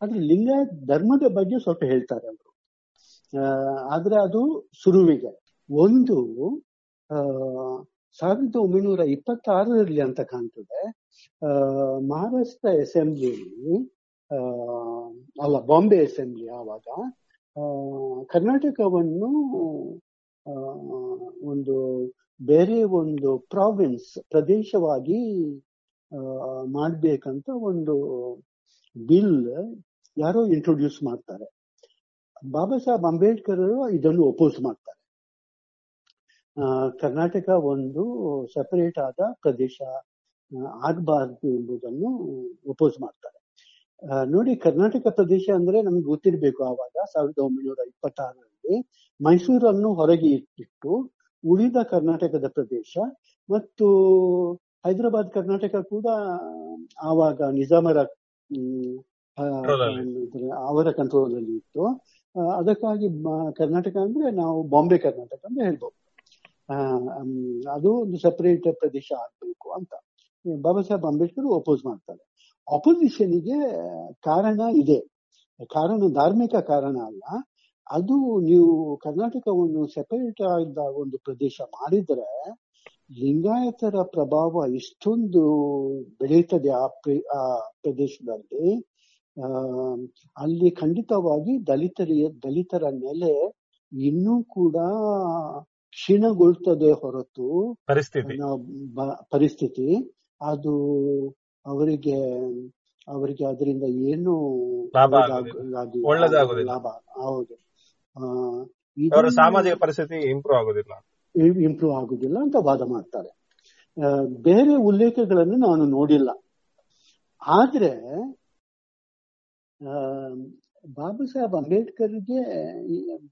ಆದ್ರೆ ಲಿಂಗಾಯತ ಧರ್ಮದ ಬಗ್ಗೆ ಸ್ವಲ್ಪ ಹೇಳ್ತಾರೆ ಅವರು. ಆದ್ರೆ ಅದು ಶುರುವಿಗೆ ಒಂದು ಆ ಸಾವಿರದ ಒಂಬೈನೂರ ಇಪ್ಪತ್ತಾರರಲ್ಲಿ ಅಂತ ಕಾಣ್ತದೆ, ಆ ಮಹಾರಾಷ್ಟ್ರ ಅಸೆಂಬ್ಲಿಯಲ್ಲಿ ಆ ಅಲ್ಲ ಬಾಂಬೆ ಅಸೆಂಬ್ಲಿ ಆವಾಗ ಆ ಕರ್ನಾಟಕವನ್ನು ಆ ಒಂದು ಬೇರೆ ಒಂದು ಪ್ರಾವಿನ್ಸ್ ಪ್ರದೇಶವಾಗಿ ಮಾಡ್ಬೇಕಂತ ಒಂದು ಬಿಲ್ ಯಾರೋ ಇಂಟ್ರೊಡ್ಯೂಸ್ ಮಾಡ್ತಾರೆ. ಬಾಬಾ ಸಾಹೇಬ್ ಅಂಬೇಡ್ಕರ್ ಇದನ್ನು ಒಪೋಸ್ ಮಾಡ್ತಾರೆ. ಆ ಕರ್ನಾಟಕ ಒಂದು ಸೆಪರೇಟ್ ಆದ ಪ್ರದೇಶ ಆಗಬಾರ್ದು ಎಂಬುದನ್ನು ಒಪೋಸ್ ಮಾಡ್ತಾರೆ. ನೋಡಿ, ಕರ್ನಾಟಕ ಪ್ರದೇಶ ಅಂದ್ರೆ ನಮ್ಗೆ ಗೊತ್ತಿರ್ಬೇಕು, ಆವಾಗ ಸಾವಿರದ ಒಂಬೈನೂರ ಇಪ್ಪತ್ತಾರರಲ್ಲಿ ಮೈಸೂರನ್ನು ಹೊರಗೆ ಇಟ್ಟಿಟ್ಟು ಉಳಿದ ಕರ್ನಾಟಕದ ಪ್ರದೇಶ ಮತ್ತು ಹೈದರಾಬಾದ್ ಕರ್ನಾಟಕ ಕೂಡ ಆವಾಗ ನಿಜಾಮರ ಅವರ ಕಂಟ್ರೋಲ್ ಅಲ್ಲಿ ಇತ್ತು. ಅದಕ್ಕಾಗಿ ಕರ್ನಾಟಕ ಅಂದ್ರೆ ನಾವು ಬಾಂಬೆ ಕರ್ನಾಟಕ ಅಂತ ಹೇಳ್ಬೋದು. ಅದು ಒಂದು ಸೆಪರೇಟ್ ಪ್ರದೇಶ ಆಗ್ಬೇಕು ಅಂತ ಬಾಬಾ ಸಾಹೇಬ್ ಅಂಬೇಡ್ಕರ್ ಅಪೋಸ್ ಮಾಡ್ತಾರೆ. ಅಪೋಸಿಷನ್ಗೆ ಕಾರಣ ಇದೆ, ಕಾರಣ ಧಾರ್ಮಿಕ ಕಾರಣ ಅಲ್ಲ. ಅದು ನೀವು ಕರ್ನಾಟಕವನ್ನು ಸೆಪರೇಟ್ ಆದ ಒಂದು ಪ್ರದೇಶ ಮಾಡಿದ್ರೆ ಲಿಂಗಾಯತರ ಪ್ರಭಾವ ಇಷ್ಟೊಂದು ಬೆಳೀತದೆ ಆ ಪ್ರದೇಶದಲ್ಲಿ, ಆ ಅಲ್ಲಿ ಖಂಡಿತವಾಗಿ ದಲಿತರಿಯ ದಲಿತರ ನೆಲೆ ಇನ್ನೂ ಕೂಡ ಕ್ಷೀಣಗೊಳ್ತದೆ ಹೊರತು ಪರಿಸ್ಥಿತಿ ಪರಿಸ್ಥಿತಿ ಅದು ಅವರಿಗೆ ಅವರಿಗೆ ಅದರಿಂದ ಏನು ಲಾಭ ಹೌದು ಸಾಮಾಜಿಕ ಪರಿಸ್ಥಿತಿ ಇಂಪ್ರೂವ್ ಆಗುದಿಲ್ಲ ಇಂಪ್ರೂವ್ ಆಗುದಿಲ್ಲ ಅಂತ ವಾದ ಮಾಡ್ತಾರೆ. ಬೇರೆ ಉಲ್ಲೇಖಗಳನ್ನು ನಾನು ನೋಡಿಲ್ಲ. ಆದ್ರೆ ಬಾಬಾ ಸಾಹೇಬ್ ಅಂಬೇಡ್ಕರ್ಗೆ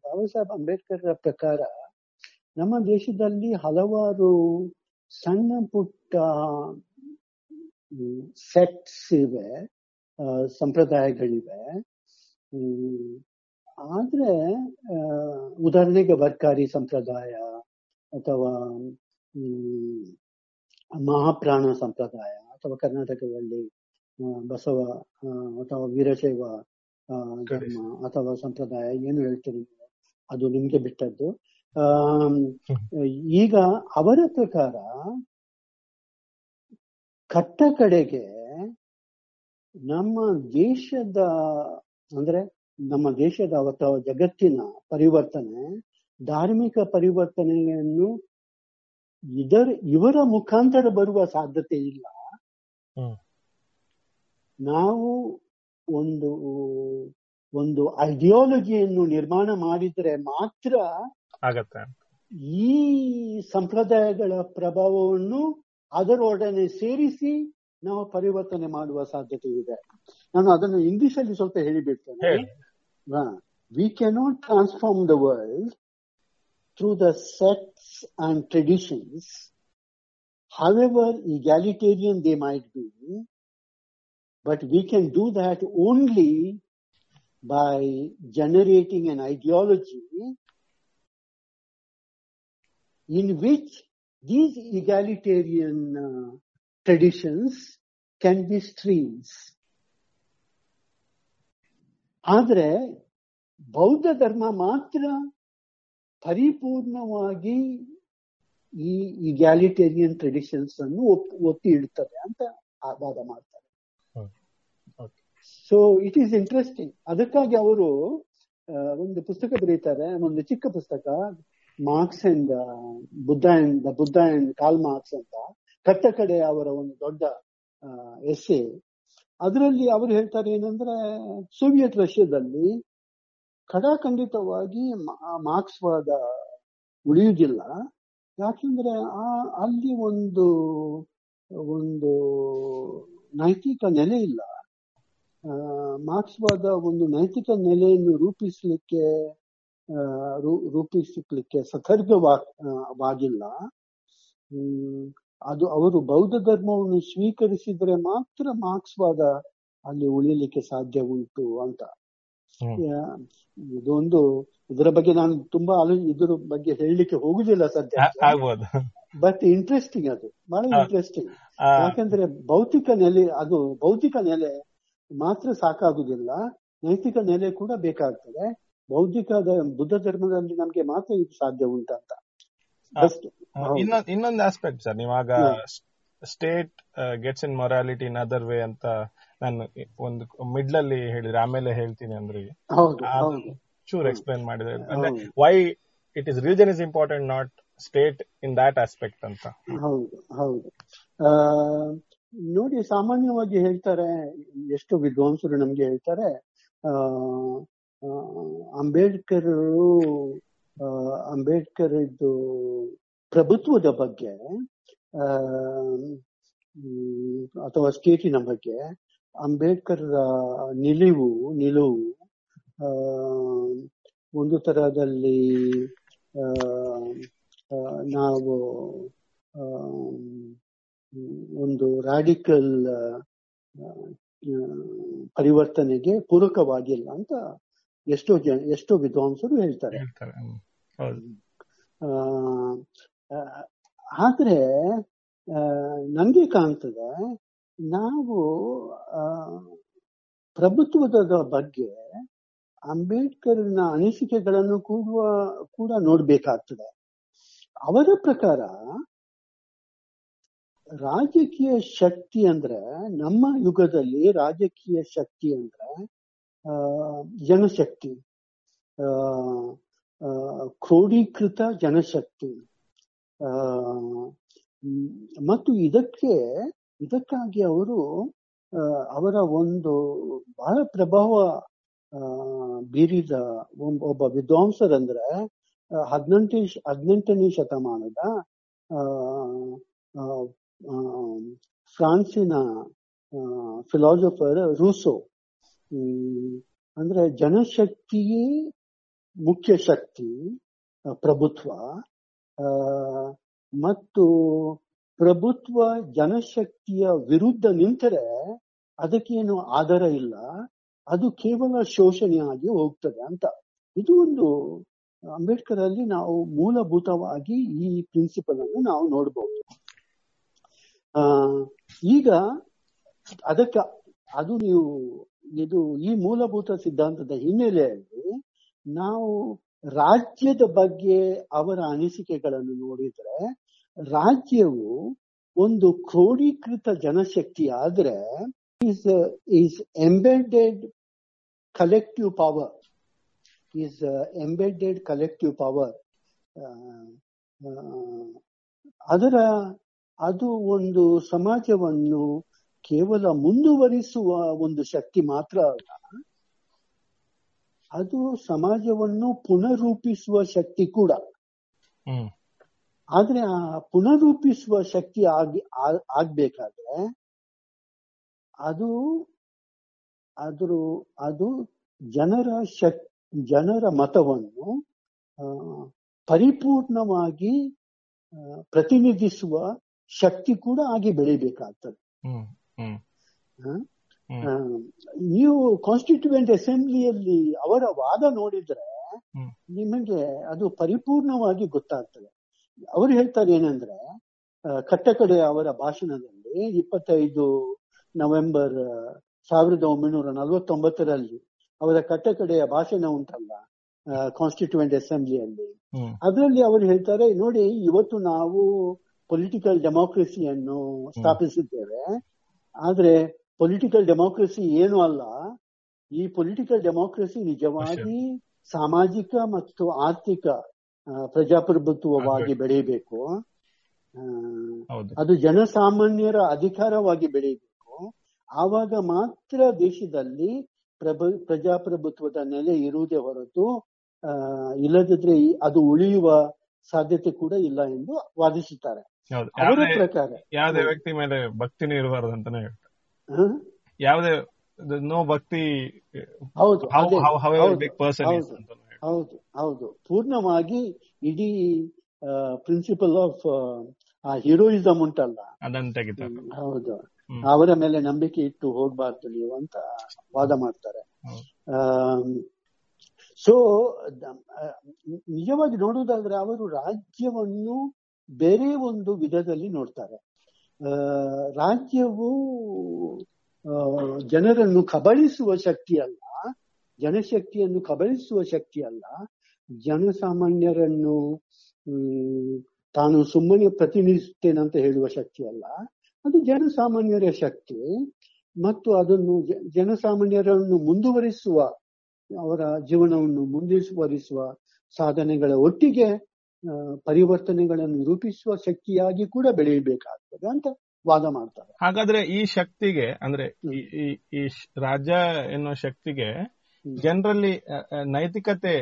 ಬಾಬಾ ಸಾಹೇಬ್ ಅಂಬೇಡ್ಕರ್ ಪ್ರಕಾರ ನಮ್ಮ ದೇಶದಲ್ಲಿ ಹಲವಾರು ಸಣ್ಣ ಪುಟ್ಟ ಸೆಟ್ಸ್ ಇವೆ, ಸಂಪ್ರದಾಯಗಳಿವೆ. ಆದ್ರೆ ಉದಾಹರಣೆಗೆ ವರ್ಕಾರಿ ಸಂಪ್ರದಾಯ ಅಥವಾ ಮಹಾಪ್ರಾಣ ಸಂಪ್ರದಾಯ ಅಥವಾ ಕರ್ನಾಟಕದಲ್ಲಿ ಬಸವ ಅಥವಾ ವೀರಶೈವ ಧರ್ಮ ಅಥವಾ ಸಂಪ್ರದಾಯ ಏನು ಹೇಳ್ತೀರಿ ಅದು ನಿಮ್ಗೆ ಬಿಟ್ಟದ್ದು. ಆ ಈಗ ಅವರ ಪ್ರಕಾರ ಕಟ್ಟ ಕಡೆಗೆ ನಮ್ಮ ದೇಶದ ಅಂದ್ರೆ ನಮ್ಮ ದೇಶದ ಅಥವಾ ಜಗತ್ತಿನ ಪರಿವರ್ತನೆ, ಧಾರ್ಮಿಕ ಪರಿವರ್ತನೆಯನ್ನು ಇದರ ಇವರ ಮುಖಾಂತರ ಬರುವ ಸಾಧ್ಯತೆ ಇಲ್ಲ. ನಾವು ಒಂದು ಒಂದು ಐಡಿಯಾಲಜಿಯನ್ನು ನಿರ್ಮಾಣ ಮಾಡಿದ್ರೆ ಮಾತ್ರ ಆಗತ್ತೆ. ಈ ಸಂಪ್ರದಾಯಗಳ ಪ್ರಭಾವವನ್ನು ಅದರೊಡನೆ ಸೇರಿಸಿ ನಾವು ಪರಿವರ್ತನೆ ಮಾಡುವ ಸಾಧ್ಯತೆ ಇದೆ. ನಾನು ಅದನ್ನು ಇಂಗ್ಲಿಷ್ ಅಲ್ಲಿ ಸ್ವಲ್ಪ ಹೇಳಿಬಿಡ್ತೇನೆ. We cannot transform the world through the sects and traditions however egalitarian they might be, but we can do that only by generating an ideology in which these egalitarian uh, traditions can be streams. ಆದರೆ ಬೌದ್ಧ ಧರ್ಮ ಮಾತ್ರ ಪರಿಪೂರ್ಣವಾಗಿ ಈ ಇಗ್ಯಾಲಿಟೇರಿಯನ್ traditions ಅನ್ನು ಒತ್ತಿ ಇಡುತ್ತದೆ ಅಂತ ವಾದ ಮಾಡ್ತಾರೆ. So it is interesting. ಅದಕ್ಕಾಗಿ ಅವರು ಒಂದು ಪುಸ್ತಕ ಬರೀತಾರೆ, ಒಂದು ಚಿಕ್ಕ ಪುಸ್ತಕ, Marx and Buddha and Buddha and Karl Marx ಅಂತ, ಕಟ್ಟ ಕಡೆ ಅವರ ಒಂದು ದೊಡ್ಡ ಎಸ್ಸೆ. ಅದರಲ್ಲಿ ಅವರು ಹೇಳ್ತಾರೆ ಏನಂದ್ರೆ, ಸೋವಿಯತ್ ರಷ್ಯಾದಲ್ಲಿ ಖಡಾಖಂಡಿತವಾಗಿ ಮಾರ್ಕ್ಸ್ ವಾದ ಉಳಿಯುವುದಿಲ್ಲ. ಯಾಕೆಂದ್ರೆ ಆ ಅಲ್ಲಿ ಒಂದು ಒಂದು ನೈತಿಕ ನೆಲೆ ಇಲ್ಲ. ಮಾರ್ಕ್ಸ್ ವಾದ ಒಂದು ನೈತಿಕ ನೆಲೆಯನ್ನು ರೂಪಿಸಲಿಕ್ಕೆ ರೂಪಿಸಲಿಕ್ಕೆ ಸದರ್ಭವಾಗಿಲ್ಲ. ಅದು ಅವರು ಬೌದ್ಧ ಧರ್ಮವನ್ನು ಸ್ವೀಕರಿಸಿದ್ರೆ ಮಾತ್ರ ಮಾರ್ಕ್ಸ್ ವಾದ ಅಲ್ಲಿ ಉಳಿಯಲಿಕ್ಕೆ ಸಾಧ್ಯ ಉಂಟು ಅಂತ. ಇದೊಂದು ಇದರ ಬಗ್ಗೆ ನಾನು ತುಂಬಾ ಇದರ ಬಗ್ಗೆ ಹೇಳಲಿಕ್ಕೆ ಹೋಗುದಿಲ್ಲ ಸದ್ಯ, ಬಟ್ ಇಂಟ್ರೆಸ್ಟಿಂಗ್, ಅದು ಬಹಳ ಇಂಟ್ರೆಸ್ಟಿಂಗ್. ಯಾಕಂದ್ರೆ ಭೌತಿಕ ನೆಲೆ ಅದು ಭೌತಿಕ ನೆಲೆ ಮಾತ್ರ ಸಾಕಾಗುದಿಲ್ಲ, ನೈತಿಕ ನೆಲೆ ಕೂಡ ಬೇಕಾಗ್ತದೆ. ಬೌದ್ಧಿಕ ಬುದ್ಧ ಧರ್ಮದಲ್ಲಿ ನಮ್ಗೆ ಮಾತ್ರ ಇದು ಸಾಧ್ಯ ಉಂಟಂತ. ಇನ್ನೊಂದು ಇನ್ನೊಂದು ಆಸ್ಪೆಕ್ಟ್ ಸರ್, ನೀವಾಗ state gets in morality in other way ಅಂತ ನಾನು ಒಂದು ಮಿಡ್ಲ್ ಅಲ್ಲಿ ಹೇಳಿದ್ರೆ ಆಮೇಲೆ ಹೇಳ್ತೀನಿ ಅಂದ್ರೆ ಚೂರ್ ಎಕ್ಸ್ಪ್ಲೈನ್ ಮಾಡಿದ್ರೆ, ಅಂದ್ರೆ why it is religion is important not state in that aspect ಅಂತ. ಹೌದು ಹೌದು. ನೋಡಿ, ಸಾಮಾನ್ಯವಾಗಿ ಹೇಳ್ತಾರೆ, ಎಷ್ಟು ವಿದ್ವಾಂಸರು ನಮ್ಗೆ ಹೇಳ್ತಾರೆ, ಅಂಬೇಡ್ಕರ್ ಅಂಬೇಡ್ಕರ್ ಇದು ಪ್ರಭುತ್ವದ ಬಗ್ಗೆ ಅಥವಾ ಸ್ಟೇಟಿನ ಬಗ್ಗೆ ಅಂಬೇಡ್ಕರ್ ನಿಲುವು ನಿಲುವು ಒಂದು ತರಹದಲ್ಲಿ ನಾವು ಒಂದು ರಾಡಿಕಲ್ ಪರಿವರ್ತನೆಗೆ ಪೂರಕವಾಗಿಲ್ಲ ಅಂತ ಎಷ್ಟೋ ಜನ ಎಷ್ಟೋ ವಿದ್ವಾಂಸರು ಹೇಳ್ತಾರೆ. ಆದ್ರೆ ನನ್ಗೆ ಕಾಣ್ತದೆ ನಾವು ಪ್ರಭುತ್ವದ ಬಗ್ಗೆ ಅಂಬೇಡ್ಕರ್ನ ಅನಿಸಿಕೆಗಳನ್ನು ಕೂಡ ಕೂಡ ನೋಡ್ಬೇಕಾಗ್ತದೆ. ಅವರ ಪ್ರಕಾರ ರಾಜಕೀಯ ಶಕ್ತಿ ಅಂದ್ರೆ, ನಮ್ಮ ಯುಗದಲ್ಲಿ ರಾಜಕೀಯ ಶಕ್ತಿ ಅಂದ್ರೆ ಜನಶಕ್ತಿ, ಕ್ರೋಢೀಕೃತ ಜನಶಕ್ತಿ. ಮತ್ತು ಇದಕ್ಕೆ ಇದಕ್ಕಾಗಿ ಅವರು ಅವರ ಒಂದು ಬಹಳ ಪ್ರಭಾವ ಬೀರಿದ ಒಬ್ಬ ವಿದ್ವಾಂಸರಂದ್ರೆ ಹದಿನೆಂಟು ಹದಿನೆಂಟನೇ ಶತಮಾನದ ಫ್ರಾನ್ಸಿನ ಫಿಲಾಸಫರ್ ರೂಸೋ. ಅಂದ್ರೆ ಜನಶಕ್ತಿಯೇ ಮುಖ್ಯ ಶಕ್ತಿ, ಪ್ರಭುತ್ವ, ಮತ್ತು ಪ್ರಭುತ್ವ ಜನಶಕ್ತಿಯ ವಿರುದ್ಧ ನಿಂತರೆ ಅದಕ್ಕೇನು ಆಧಾರ ಇಲ್ಲ, ಅದು ಕೇವಲ ಶೋಷಣೆಯಾಗಿ ಹೋಗ್ತದೆ ಅಂತ. ಇದು ಒಂದು ಅಂಬೇಡ್ಕರ್ ಅಲ್ಲಿ ನಾವು ಮೂಲಭೂತವಾಗಿ ಈ ಪ್ರಿನ್ಸಿಪಲ್ ಅನ್ನು ನಾವು ನೋಡ್ಬೋದು. ಆ ಈಗ ಅದಕ್ಕೆ ಅದು ನೀವು ಇದು ಈ ಮೂಲಭೂತ ಸಿದ್ಧಾಂತದ ಹಿನ್ನೆಲೆಯಲ್ಲಿ ನಾವು ರಾಜ್ಯದ ಬಗ್ಗೆ ಅವರ ಅನಿಸಿಕೆಗಳನ್ನು ನೋಡಿದ್ರೆ, ರಾಜ್ಯವು ಒಂದು ಕ್ರೋಢೀಕೃತ ಜನಶಕ್ತಿ ಆದ್ರೆ is uh, is embedded collective power is uh, embedded collective power ಅದರ ಅದು ಒಂದು ಸಮಾಜವನ್ನು ಕೇವಲ ಮುಂದುವರಿಸುವ ಒಂದು ಶಕ್ತಿ ಮಾತ್ರ ಅಲ್ಲ, ಅದು ಸಮಾಜವನ್ನು ಪುನರೂಪಿಸುವ ಶಕ್ತಿ ಕೂಡ. ಆದ್ರೆ ಆ ಪುನರೂಪಿಸುವ ಶಕ್ತಿ ಆಗಿ ಆಗ್ಬೇಕಾದ್ರೆ ಅದು ಅದ್ರ ಅದು ಜನರ ಶಕ್ ಜನರ ಮತವನ್ನು ಪರಿಪೂರ್ಣವಾಗಿ ಪ್ರತಿನಿಧಿಸುವ ಶಕ್ತಿ ಕೂಡ ಆಗಿ ಬೆಳಿಬೇಕಾಗ್ತದೆ. ನೀವು ಕಾನ್ಸ್ಟಿಟ್ಯೂಯೆಂಟ್ ಅಸೆಂಬ್ಲಿಯಲ್ಲಿ ಅವರ ವಾದ ನೋಡಿದ್ರೆ ನಿಮಗೆ ಅದು ಪರಿಪೂರ್ಣವಾಗಿ ಗೊತ್ತಾಗ್ತದೆ. ಅವ್ರು ಹೇಳ್ತಾರೆ ಏನಂದ್ರೆ, ಕಟ್ಟಕಡೆ ಅವರ ಭಾಷಣದಲ್ಲಿ ಇಪ್ಪತ್ತೈದು ನವೆಂಬರ್ ಸಾವಿರದ ಒಂಬೈನೂರ ನಲವತ್ತೊಂಬತ್ತರಲ್ಲಿ ಅವರ ಕಟ್ಟಕಡೆಯ ಭಾಷಣ ಉಂಟಲ್ಲ ಕಾನ್ಸ್ಟಿಟ್ಯೂಯೆಂಟ್ ಅಸೆಂಬ್ಲಿಯಲ್ಲಿ, ಅದರಲ್ಲಿ ಅವರು ಹೇಳ್ತಾರೆ, ನೋಡಿ ಇವತ್ತು ನಾವು ಪೊಲಿಟಿಕಲ್ ಡೆಮಾಕ್ರಸಿಯನ್ನು ಸ್ಥಾಪಿಸಿದ್ದೇವೆ, ಆದ್ರೆ ಪೊಲಿಟಿಕಲ್ ಡೆಮಾಕ್ರಸಿ ಏನು ಅಲ್ಲ, ಈ ಪೊಲಿಟಿಕಲ್ ಡೆಮಾಕ್ರಸಿ ನಿಜವಾಗಿ ಸಾಮಾಜಿಕ ಮತ್ತು ಆರ್ಥಿಕ ಪ್ರಜಾಪ್ರಭುತ್ವವಾಗಿ ಬೆಳೆಯಬೇಕು, ಅದು ಜನಸಾಮಾನ್ಯರ ಅಧಿಕಾರವಾಗಿ ಬೆಳೆಯಬೇಕು, ಆವಾಗ ಮಾತ್ರ ದೇಶದಲ್ಲಿ ಪ್ರಭ ಪ್ರಜಾಪ್ರಭುತ್ವದ ನೆಲೆ ಇರುವುದೇ ಹೊರತು ಇಲ್ಲದಿದ್ರೆ ಅದು ಉಳಿಯುವ ಸಾಧ್ಯತೆ ಕೂಡ ಇಲ್ಲ ಎಂದು ವಾದಿಸುತ್ತಾರೆ. ಅವರ ಪ್ರಕಾರ ಯಾವುದೇ ವ್ಯಕ್ತಿ ಮೇಲೆ ಭಕ್ತಿನೂ ಇರಬಾರದು ಅಂತಾನೆ ಹೇಳ್ತಾರೆ. ಯಾವುದೇ ನೋ ಭಕ್ತಿ. ಹೌದು ಹೌದು ಹೌದು ಪೂರ್ಣವಾಗಿ ಇಡೀ ಪ್ರಿನ್ಸಿಪಲ್ ಆಫ್ ಆ ಹೀರೋಯಿಸಂ ಉಂಟಲ್ಲ, ಹೌದು, ಅವರ ಮೇಲೆ ನಂಬಿಕೆ ಇಟ್ಟು ಹೋಗ್ಬಾರ್ದು ನೀವು ಅಂತ ವಾದ ಮಾಡ್ತಾರೆ. ಸೊ ನಿಜವಾಗಿ ನೋಡುವುದಾದ್ರೆ ಅವರು ರಾಜ್ಯವನ್ನು ಬೇರೆ ಒಂದು ವಿಧದಲ್ಲಿ ನೋಡ್ತಾರೆ. ರಾಜ್ಯವು ಜನರನ್ನು ಕಬಳಿಸುವ ಶಕ್ತಿ ಅಲ್ಲ, ಜನಶಕ್ತಿಯನ್ನು ಕಬಳಿಸುವ ಶಕ್ತಿ ಅಲ್ಲ, ಜನಸಾಮಾನ್ಯರನ್ನು ತಾನು ಸುಮ್ಮನೆ ಪ್ರತಿನಿಧಿಸುತ್ತೇನೆ ಅಂತ ಹೇಳುವ ಶಕ್ತಿ ಅಲ್ಲ, ಅದು ಜನಸಾಮಾನ್ಯರ ಶಕ್ತಿ. ಮತ್ತು ಅದನ್ನು ಜನಸಾಮಾನ್ಯರನ್ನು ಮುಂದುವರಿಸುವ, ಅವರ ಜೀವನವನ್ನು ಮುಂದುವರಿಸುವ ಸಾಧನೆಗಳ ಒಟ್ಟಿಗೆ ಪರಿವರ್ತನೆಗಳನ್ನು ರೂಪಿಸುವ ಶಕ್ತಿಯಾಗಿ ಕೂಡ ಬೆಳೆಯಬೇಕಾಗ್ತದೆ ಅಂತ ವಾದ ಮಾಡ್ತಾರೆ. ಹಾಗಾದ್ರೆ ಈ ಶಕ್ತಿಗೆ ಅಂದ್ರೆ ಈ ರಾಜ್ಯ ಎನ್ನುವ ಶಕ್ತಿಗೆ ಜನರಲ್ಲಿ ನೈತಿಕತೆ,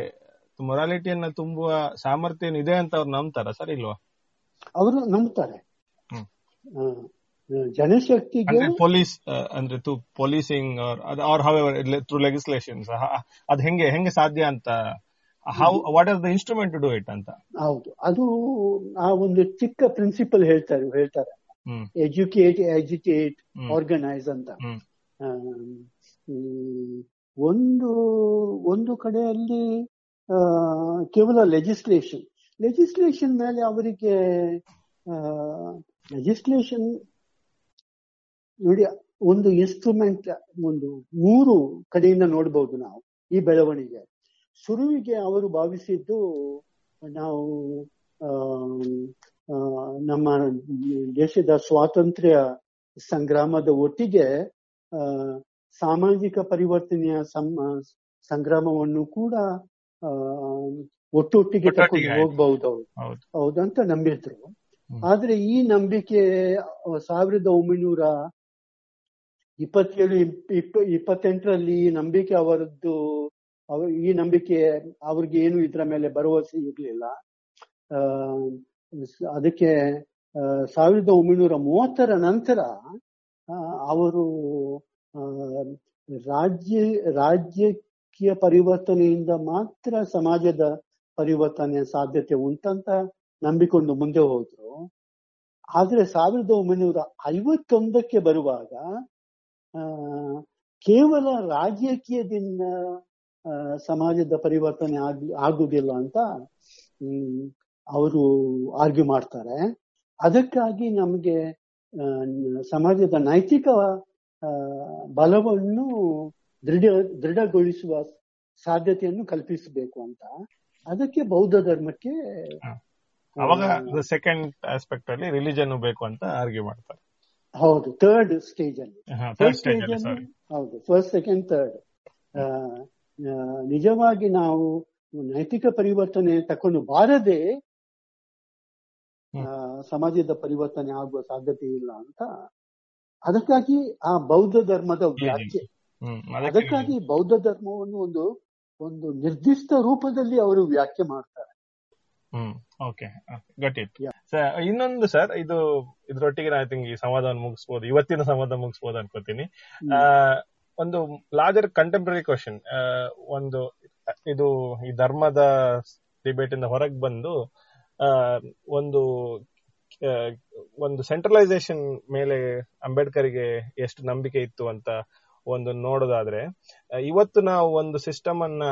ಮೊರಾಲಿಟಿಯನ್ನ ತುಂಬುವ ಸಾಮರ್ಥ್ಯ ಏನಿದೆ ಅಂತ ಅವ್ರು ನಂಬ್ತಾರ ಸರ್, ಇಲ್ವಾ? ಅವರು ನಂಬ್ತಾರೆ. ಜನಶಕ್ತಿಗೆ ಪೊಲೀಸ್ ಅಂದ್ರೆ ಪೊಲೀಸಿಂಗ್ ಥ್ರೂ ಲೆಗಿಸ್ಲೇಷನ್ ಅದು ಹೆಂಗೆ ಹೆಂಗೆ ಸಾಧ್ಯ ಅಂತ, how what are the instrument to do it ಅಂತ. ಹೌದು, ಅದು ಆ ಒಂದು ಚಿಕ್ಕ ಪ್ರಿನ್ಸಿಪಲ್ ಹೇಳ್ತಾರೆ ಹೇಳ್ತಾರೆ ಎಜುಕೇಟ್, ಎಜಿಟೇಟ್, ಆರ್ಗನೈಸ್ ಅಂತ. ಒಂದು ಒಂದು ಕಡೆಯಲ್ಲಿ ಕೇವಲ ಲೆಜಿಸ್ಲೇಷನ್ ಲೆಜಿಸ್ಲೇಷನ್ ಮೇಲೆ ಅವರಿಗೆ ಲೆಜಿಸ್ಲೇಷನ್ ನೋಡಿ, ಒಂದು ಇನ್ಸ್ಟ್ರೂಮೆಂಟ್ ಒಂದು ಮೂರು ಕಡೆಯಿಂದ ನೋಡ್ಬೋದು ನಾವು ಈ ಬೆಳವಣಿಗೆ. ಶುರುವಿಗೆ ಅವರು ಭಾವಿಸಿದ್ದು ನಾವು ನಮ್ಮ ದೇಶದ ಸ್ವಾತಂತ್ರ್ಯ ಸಂಗ್ರಾಮದ ಒಟ್ಟಿಗೆ ಸಾಮಾಜಿಕ ಪರಿವರ್ತನೆಯ ಸಂಗ್ರಾಮವನ್ನು ಕೂಡ ಒಟ್ಟೊಟ್ಟಿಗೆ ತಗೊಂಡು ಹೋಗ್ಬಹುದು ಹೌದಂತ ನಂಬಿದ್ರು. ಆದ್ರೆ ಈ ನಂಬಿಕೆ ಸಾವಿರದ ಒಂಬೈನೂರ ಇಪ್ಪತ್ತೇಳು ಇಪ್ಪತ್ತೆಂಟರಲ್ಲಿ ಈ ನಂಬಿಕೆ ಅವರದ್ದು ಈ ನಂಬಿಕೆ ಅವ್ರಿಗೆ ಏನು ಇದ್ರ ಮೇಲೆ ಭರವಸೆ ಇರ್ಲಿಲ್ಲ. ಆ ಅದಕ್ಕೆ ಸಾವಿರದ ಒಂಬೈನೂರ ಮೂವತ್ತರ ನಂತರ ಅವರು ರಾಜ್ಯ ರಾಜ್ಯಕೀಯ ಪರಿವರ್ತನೆಯಿಂದ ಮಾತ್ರ ಸಮಾಜದ ಪರಿವರ್ತನೆಯ ಸಾಧ್ಯತೆ ಉಂಟಂತ ನಂಬಿಕೊಂಡು ಮುಂದೆ ಹೋದ್ರು. ಆದ್ರೆ ಸಾವಿರದ ಒಂಬೈನೂರ ಐವತ್ತೊಂದಕ್ಕೆ ಬರುವಾಗ ಕೇವಲ ರಾಜಕೀಯದಿಂದ ಸಮಾಜದ ಪರಿವರ್ತನೆ ಆಗ್ ಆಗುವುದಿಲ್ಲ ಅಂತ ಹ್ಮ್ ಅವರು ಆರ್ಗ್ಯೂ ಮಾಡ್ತಾರೆ. ಅದಕ್ಕಾಗಿ ನಮ್ಗೆ ಸಮಾಜದ ನೈತಿಕ ಬಲವನ್ನು ದೃಢ ದೃಢಗೊಳಿಸುವ ಸಾಧ್ಯತೆಯನ್ನು ಕಲ್ಪಿಸಬೇಕು ಅಂತ. ಅದಕ್ಕೆ ಬೌದ್ಧ ಧರ್ಮಕ್ಕೆ ಅವಾಗ ಸೆಕೆಂಡ್ ಆಸ್ಪೆಕ್ಟ್ ಅಲ್ಲಿ ರಿಲಿಜನ್ ಬೇಕು ಅಂತ ಆರ್ಗ್ಯೂ ಮಾಡ್ತಾರೆ. ಹೌದು, ಥರ್ಡ್ ಸ್ಟೇಜ್ ಅಲ್ಲಿ. ಫಸ್ಟ್ ಸ್ಟೇಜ್ ಅಲ್ಲಿ ಹೌದು, ಫಸ್ಟ್ ಸೆಕೆಂಡ್ ಥರ್ಡ್. ನಿಜವಾಗಿ ನಾವು ನೈತಿಕ ಪರಿವರ್ತನೆ ತಕೊಂಡು ಬಾರದೆ ಸಮಾಜದ ಪರಿವರ್ತನೆ ಆಗುವ ಸಾಧ್ಯತೆ ಇಲ್ಲ ಅಂತ. ಅದಕ್ಕಾಗಿ ಆ ಬೌದ್ಧ ಧರ್ಮದ ವ್ಯಾಖ್ಯೆ, ಅದಕ್ಕಾಗಿ ಬೌದ್ಧ ಧರ್ಮವನ್ನು ಒಂದು ಒಂದು ನಿರ್ದಿಷ್ಟ ರೂಪದಲ್ಲಿ ಅವರು ವ್ಯಾಖ್ಯೆ ಮಾಡ್ತಾರೆ. Hmm okay got it. ಇನ್ನೊಂದು ಸರ್, ಇದು ಇದ್ರೊಟ್ಟಿಗೆ ಐ ಥಿಂಕ್ ಈ ಸಂವಾದವನ್ನು ಮುಗಿಸ್ಬೋದು, ಇವತ್ತಿನ ಸಂವಾದ ಮುಗಿಸ್ಬೋದು ಅನ್ಕೋತೀನಿ. ಆ ಒಂದು ಲಾರ್ಜರ್ ಕಂಟೆಂಪ್ರರಿ ಕ್ವಶನ್, ಒಂದು ಇದು ಈ ಧರ್ಮದ ಡಿಬೇಟ್ ಇಂದ ಹೊರಗೆ ಬಂದು ಒಂದು ಒಂದು ಸೆಂಟ್ರಲೈಸೇಷನ್ ಮೇಲೆ ಅಂಬೇಡ್ಕರ್ಗೆ ಎಷ್ಟು ನಂಬಿಕೆ ಇತ್ತು ಅಂತ ಒಂದು ನೋಡೋದಾದ್ರೆ, ಇವತ್ತು ನಾವು ಒಂದು ಸಿಸ್ಟಮ್ ಅನ್ನ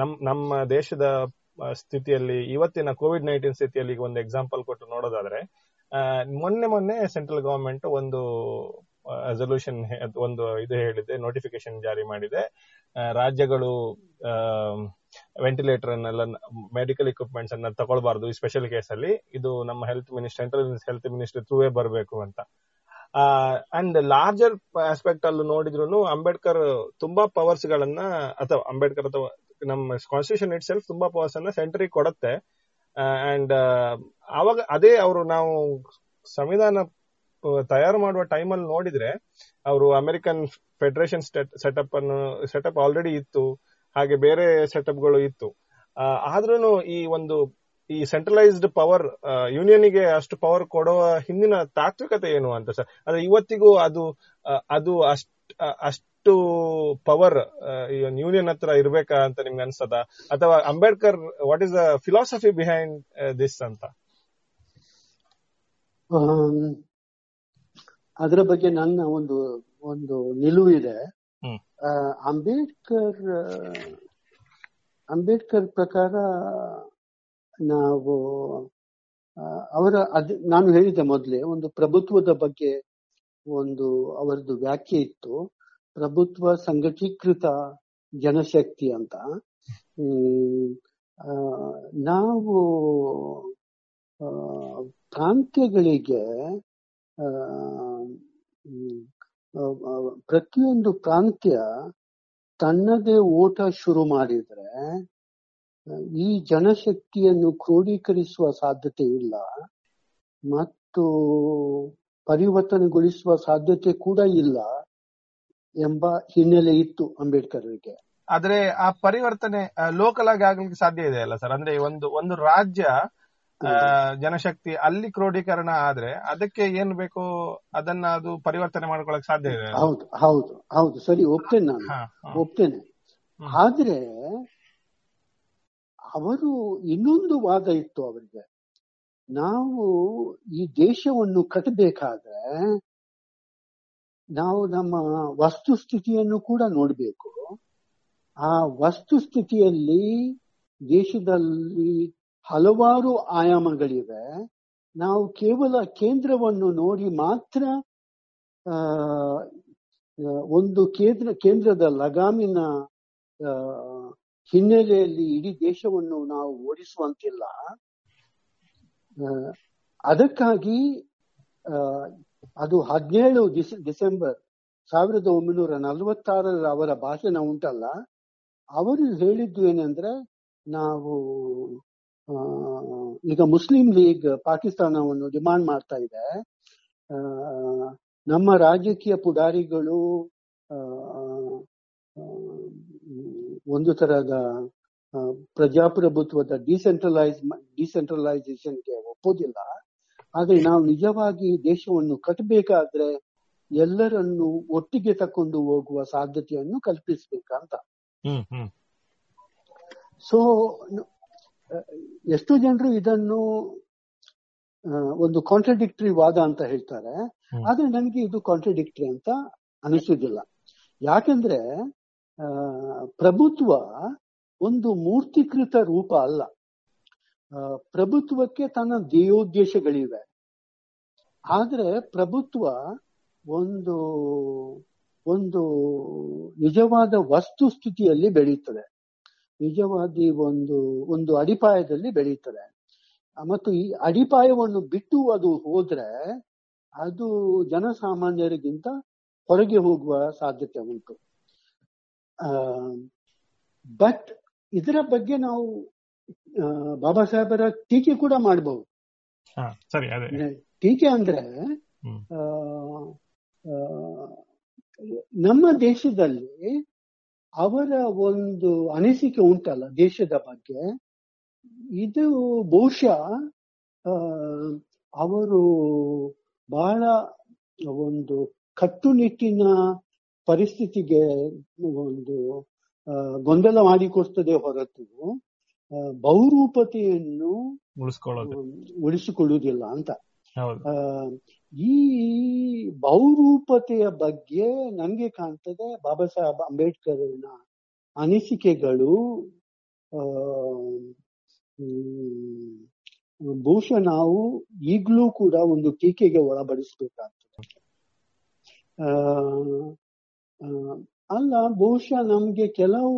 ನಮ್ ನಮ್ಮ ದೇಶದ ಸ್ಥಿತಿಯಲ್ಲಿ, ಇವತ್ತಿನ ಕೋವಿಡ್ ನೈನ್ಟೀನ್ ಸ್ಥಿತಿಯಲ್ಲಿ ಒಂದು ಎಕ್ಸಾಂಪಲ್ ಕೊಟ್ಟು ನೋಡೋದಾದ್ರೆ, ಮೊನ್ನೆ ಮೊನ್ನೆ ಸೆಂಟ್ರಲ್ ಗವರ್ಮೆಂಟ್ ಒಂದು ರೆಸೊಲ್ಯೂಷನ್, ಒಂದು ಇದು ಹೇಳಿದೆ, ನೋಟಿಫಿಕೇಶನ್ ಜಾರಿ ಮಾಡಿದೆ. ರಾಜ್ಯಗಳು ವೆಂಟಿಲೇಟರ್ ಅನ್ನೆಲ್ಲ, ಮೆಡಿಕಲ್ ಎಕ್ವಿಪ್ಮೆಂಟ್ಸ್ ಅನ್ನ ತಗೊಳ್ಬಾರ್ದು ಈ ಸ್ಪೆಷಲ್ ಕೇಸ್ ಅಲ್ಲಿ, ಇದು ನಮ್ಮ health minister, central health minister ಥ್ರೂವೇ ಬರಬೇಕು ಅಂತ. ಅಂಡ್ ಲಾರ್ಜರ್ ಆಸ್ಪೆಕ್ಟ್ ಅಲ್ಲಿ ನೋಡಿದ್ರು ಅಂಬೇಡ್ಕರ್ ತುಂಬಾ ಪವರ್ಸ್ ಗಳನ್ನ, ಅಥವಾ ಅಂಬೇಡ್ಕರ್ ಅಥವಾ ನಮ್ಮ ಕಾನ್ಸ್ಟಿಟ್ಯೂಷನ್ ಇಟ್ ಸೆಲ್ಫ್ ತುಂಬಾ ಪವರ್ಸ್ ಅನ್ನ ಸೆಂಟ್ರಿಗೆ ಕೊಡುತ್ತೆ. ಅಂಡ್ ಅವಾಗ ಅದೇ ಅವರು, ನಾವು ಸಂವಿಧಾನ ತಯಾರು ಮಾಡುವ ಟೈಮಲ್ಲಿ ನೋಡಿದ್ರೆ ಅವರು ಅಮೆರಿಕನ್ ಫೆಡರೇಷನ್ ಸೆಟಪ್ ಅನ್ನು ಸೆಟಪ್ ಆಲ್ರೆಡಿ ಇತ್ತು, ಹಾಗೆ ಬೇರೆ ಸೆಟಪ್ಗಳು ಇತ್ತು. ಆದ್ರೂ ಈ ಒಂದು ಈ ಸೆಂಟ್ರಲೈಸ್ಡ್ ಪವರ್, ಯೂನಿಯನ್ಗೆ ಅಷ್ಟು ಪವರ್ ಕೊಡುವ ಹಿಂದಿನ ತಾತ್ವಿಕತೆ ಏನು ಅಂತ ಸರ್, ಅಂದ್ರೆ ಇವತ್ತಿಗೂ ಅದು ಅದು ಅಷ್ಟ ಅಷ್ಟು ಪವರ್ ಯೂನಿಯನ್ ಹತ್ರ ಇರ್ಬೇಕಾ ಅಂತ ನಿಮ್ಗೆ ಅನ್ಸದ, ಅಥವಾ Ambedkar what is the philosophy behind this ಅಂತ? ಅದರ ಬಗ್ಗೆ ನನ್ನ ಒಂದು ಒಂದು ನಿಲುವು ಇದೆ. ಅಂಬೇಡ್ಕರ್ ಅಂಬೇಡ್ಕರ್ ಪ್ರಕಾರ ನಾವು ಅವರ ಅದ್ ನಾನು ಹೇಳಿದ್ದೆ ಮೊದಲೇ, ಒಂದು ಪ್ರಭುತ್ವದ ಬಗ್ಗೆ ಒಂದು ಅವರದ್ದು ವ್ಯಾಖ್ಯೆ ಇತ್ತು, ಪ್ರಭುತ್ವ ಸಂಘಟೀಕೃತ ಜನಶಕ್ತಿ ಅಂತ. ನಾವು ಪ್ರಾಂತ್ಯಗಳಿಗೆ, ಪ್ರತಿಯೊಂದು ಪ್ರಾಂತ್ಯ ತನ್ನದೇ ಓಟ ಶುರು ಮಾಡಿದ್ರೆ ಈ ಜನಶಕ್ತಿಯನ್ನು ಕ್ರೋಢೀಕರಿಸುವ ಸಾಧ್ಯತೆ ಇಲ್ಲ, ಮತ್ತು ಪರಿವರ್ತನೆಗೊಳಿಸುವ ಸಾಧ್ಯತೆ ಕೂಡ ಇಲ್ಲ ಎಂಬ ಹಿನ್ನೆಲೆ ಇತ್ತು ಅಂಬೇಡ್ಕರ್ಗೆ. ಆದ್ರೆ ಆ ಪರಿವರ್ತನೆ ಲೋಕಲ್ ಆಗಿ ಆಗ್ಲಿಕ್ಕೆ ಸಾಧ್ಯ ಇದೆ ಅಲ್ಲ ಸರ್? ಅಂದ್ರೆ ಒಂದು ಒಂದು ರಾಜ್ಯ ಜನಶಕ್ತಿ ಅಲ್ಲಿ ಕ್ರೋಢೀಕರಣ ಆದ್ರೆ ಅದಕ್ಕೆ ಏನ್ ಬೇಕು ಅದನ್ನ ಅದು ಪರಿವರ್ತನೆ ಮಾಡ್ಕೊಳಕ್ ಸಾಧ್ಯ ಇದೆ. ಹೌದು ಹೌದು ಹೌದು ಸರಿ, ಒಪ್ತೇನೆ ನಾನು ಒಪ್ತೇನೆ. ಆದ್ರೆ ಅವರು ಇನ್ನೊಂದು ವಾದ ಇತ್ತು ಅವರಿಗೆ, ನಾವು ಈ ದೇಶವನ್ನು ಕಟ್ಟಬೇಕಾದ್ರೆ ನಾವು ನಮ್ಮ ವಸ್ತುಸ್ಥಿತಿಯನ್ನು ಕೂಡ ನೋಡ್ಬೇಕು, ಆ ವಸ್ತುಸ್ಥಿತಿಯಲ್ಲಿ ದೇಶದಲ್ಲಿ ಹಲವಾರು ಆಯಾಮಗಳಿವೆ, ನಾವು ಕೇವಲ ಕೇಂದ್ರವನ್ನು ನೋಡಿ ಮಾತ್ರ ಒಂದು ಕೇಂದ್ರ ಕೇಂದ್ರದ ಲಗಾಮಿನ ಹಿನ್ನೆಲೆಯಲ್ಲಿ ಇಡೀ ದೇಶವನ್ನು ನಾವು ಓಡಿಸುವಂತಿಲ್ಲ. ಅದಕ್ಕಾಗಿ ಅದು ಹದಿನೇಳು ಡಿಸೆಂಬರ್ ಸಾವಿರದ ಒಂಬೈನೂರ ನಲವತ್ತಾರರ ಅವರ ಭಾಷಣ ಉಂಟಲ್ಲ, ಅವರು ಹೇಳಿದ್ದು ಏನಂದ್ರೆ, ನಾವು ಈಗ ಮುಸ್ಲಿಂ ಲೀಗ್ ಪಾಕಿಸ್ತಾನವನ್ನು ಡಿಮಾಂಡ್ ಮಾಡ್ತಾ ಇದೆ, ನಮ್ಮ ರಾಜಕೀಯ ಪುಡಾರಿಗಳು ಒಂದು ತರಹದ ಪ್ರಜಾಪ್ರಭುತ್ವದ ಡಿಸೆಂಟ್ರಲೈಸ್ ಡಿಸೆಂಟ್ರಲೈಸೇಷನ್ಗೆ ಒಪ್ಪೋದಿಲ್ಲ, ಆದ್ರೆ ನಾವು ನಿಜವಾಗಿ ದೇಶವನ್ನು ಕಟ್ಟಬೇಕಾದ್ರೆ ಎಲ್ಲರನ್ನು ಒಟ್ಟಿಗೆ ತಕೊಂಡು ಹೋಗುವ ಸಾಧ್ಯತೆಯನ್ನು ಕಲ್ಪಿಸ್ಬೇಕಂತ. ಸೊ ಎಷ್ಟೋ ಜನರು ಇದನ್ನು ಒಂದು ಕಾಂಟ್ರಡಿಕ್ಟರಿ ವಾದ ಅಂತ ಹೇಳ್ತಾರೆ, ಆದ್ರೆ ನನಗೆ ಇದು ಕಾಂಟ್ರಡಿಕ್ಟರಿ ಅಂತ ಅನಿಸುವುದಿಲ್ಲ. ಯಾಕೆಂದ್ರೆ ಆ ಪ್ರಭುತ್ವ ಒಂದು ಮೂರ್ತಿಕೃತ ರೂಪ ಅಲ್ಲ. ಪ್ರಭುತ್ವಕ್ಕೆ ತನ್ನ ಧ್ಯೇಯೋದ್ದೇಶಗಳಿವೆ. ಆದ್ರೆ ಪ್ರಭುತ್ವ ಒಂದು ಒಂದು ನಿಜವಾದ ವಸ್ತುಸ್ಥಿತಿಯಲ್ಲಿ ಬೆಳೆಯುತ್ತದೆ, ನಿಜವಾದಿ ಒಂದು ಒಂದು ಅಡಿಪಾಯದಲ್ಲಿ ಬೆಳೆಯುತ್ತದೆ. ಮತ್ತು ಈ ಅಡಿಪಾಯವನ್ನು ಬಿಟ್ಟು ಅದು ಹೋದ್ರೆ ಅದು ಜನಸಾಮಾನ್ಯರಿಗಿಂತ ಹೊರಗೆ ಹೋಗುವ ಸಾಧ್ಯತೆ ಉಂಟು. ಆ ಬಟ್ ಇದರ ಬಗ್ಗೆ ನಾವು ಬಾಬಾ ಸಾಹೇಬರ ಟೀಕೆ ಕೂಡ ಮಾಡಬಹುದು. ಟೀಕೆ ಅಂದ್ರೆ ನಮ್ಮ ದೇಶದಲ್ಲಿ ಅವರ ಒಂದು ಅನಿಸಿಕೆ ಉಂಟಲ್ಲ ದೇಶದ ಬಗ್ಗೆ, ಇದು ಬಹುಶಃ ಅವರು ಬಹಳ ಒಂದು ಕಟ್ಟುನಿಟ್ಟಿನ ಪರಿಸ್ಥಿತಿಗೆ ಒಂದು ಗೊಂದಲ ಮಾಡಿಕೊಡ್ತದೆ ಹೊರತು ಬಹುರೂಪತೆಯನ್ನು ಉಳಿಸಿಕೊಳ್ಳುವುದಿಲ್ಲ ಅಂತ. ಈ ಬಹುರೂಪತೆಯ ಬಗ್ಗೆ ನನ್ಗೆ ಕಾಣ್ತದೆ ಬಾಬಾ ಸಾಹೇಬ್ ಅಂಬೇಡ್ಕರ್ನ ಅನಿಸಿಕೆಗಳು ಬಹುಶಃ ನಾವು ಈಗಲೂ ಕೂಡ ಒಂದು ಟೀಕೆಗೆ ಒಳಪಡಿಸಬೇಕಾಗ್ತದೆ. ಆ ಅಲ್ಲ, ಬಹುಶಃ ನಮ್ಗೆ ಕೆಲವು